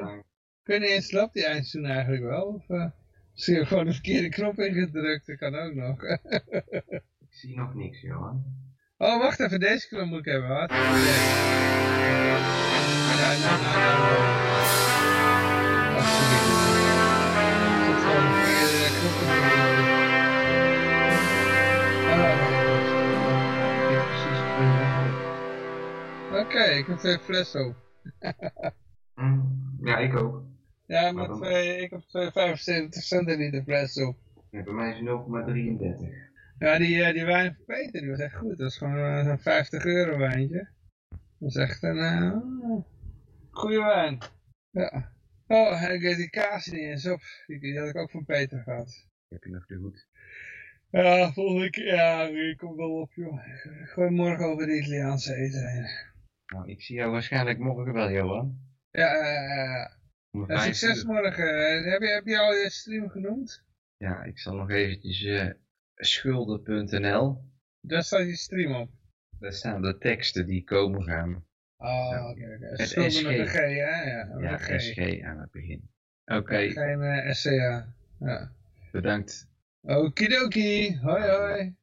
Kun je eens slapen die eindjes doen eigenlijk wel? Of misschien heb je gewoon de verkeerde knop ingedrukt? Dat kan ook nog. Ik zie nog niks, Johan. Oh, wacht even, deze knop moet ik hebben. Wat? Oké, ik heb 2 flessen op. Ja, ik ook. Ja, maar ik heb 75 cent in de fles op. Ja, bij mij is het 0,33. Ja, die wijn van Peter, die was echt goed. Dat is gewoon zo'n €50 wijntje. Dat is echt een goede wijn. Ja. Oh, ik deed die kaas niet eens op. Die had ik ook van Peter gehad. Heb je nog te goed. Ja, volgende keer. Ja, ik kom wel op, joh. Gooi morgen over de Italiaanse eten heen. Nou, ik zie jou waarschijnlijk morgen wel, Johan. Ja. Succes morgen. Heb je al je stream genoemd? Ja, ik zal nog eventjes... Schulden.nl. Daar staat je stream op? Daar staan de teksten die komen gaan. Oh, oké. Schulden met een G, hè? Ja, SG aan het begin. Oké. Geen SCA. Ja. Bedankt. Okidoki. Hoi.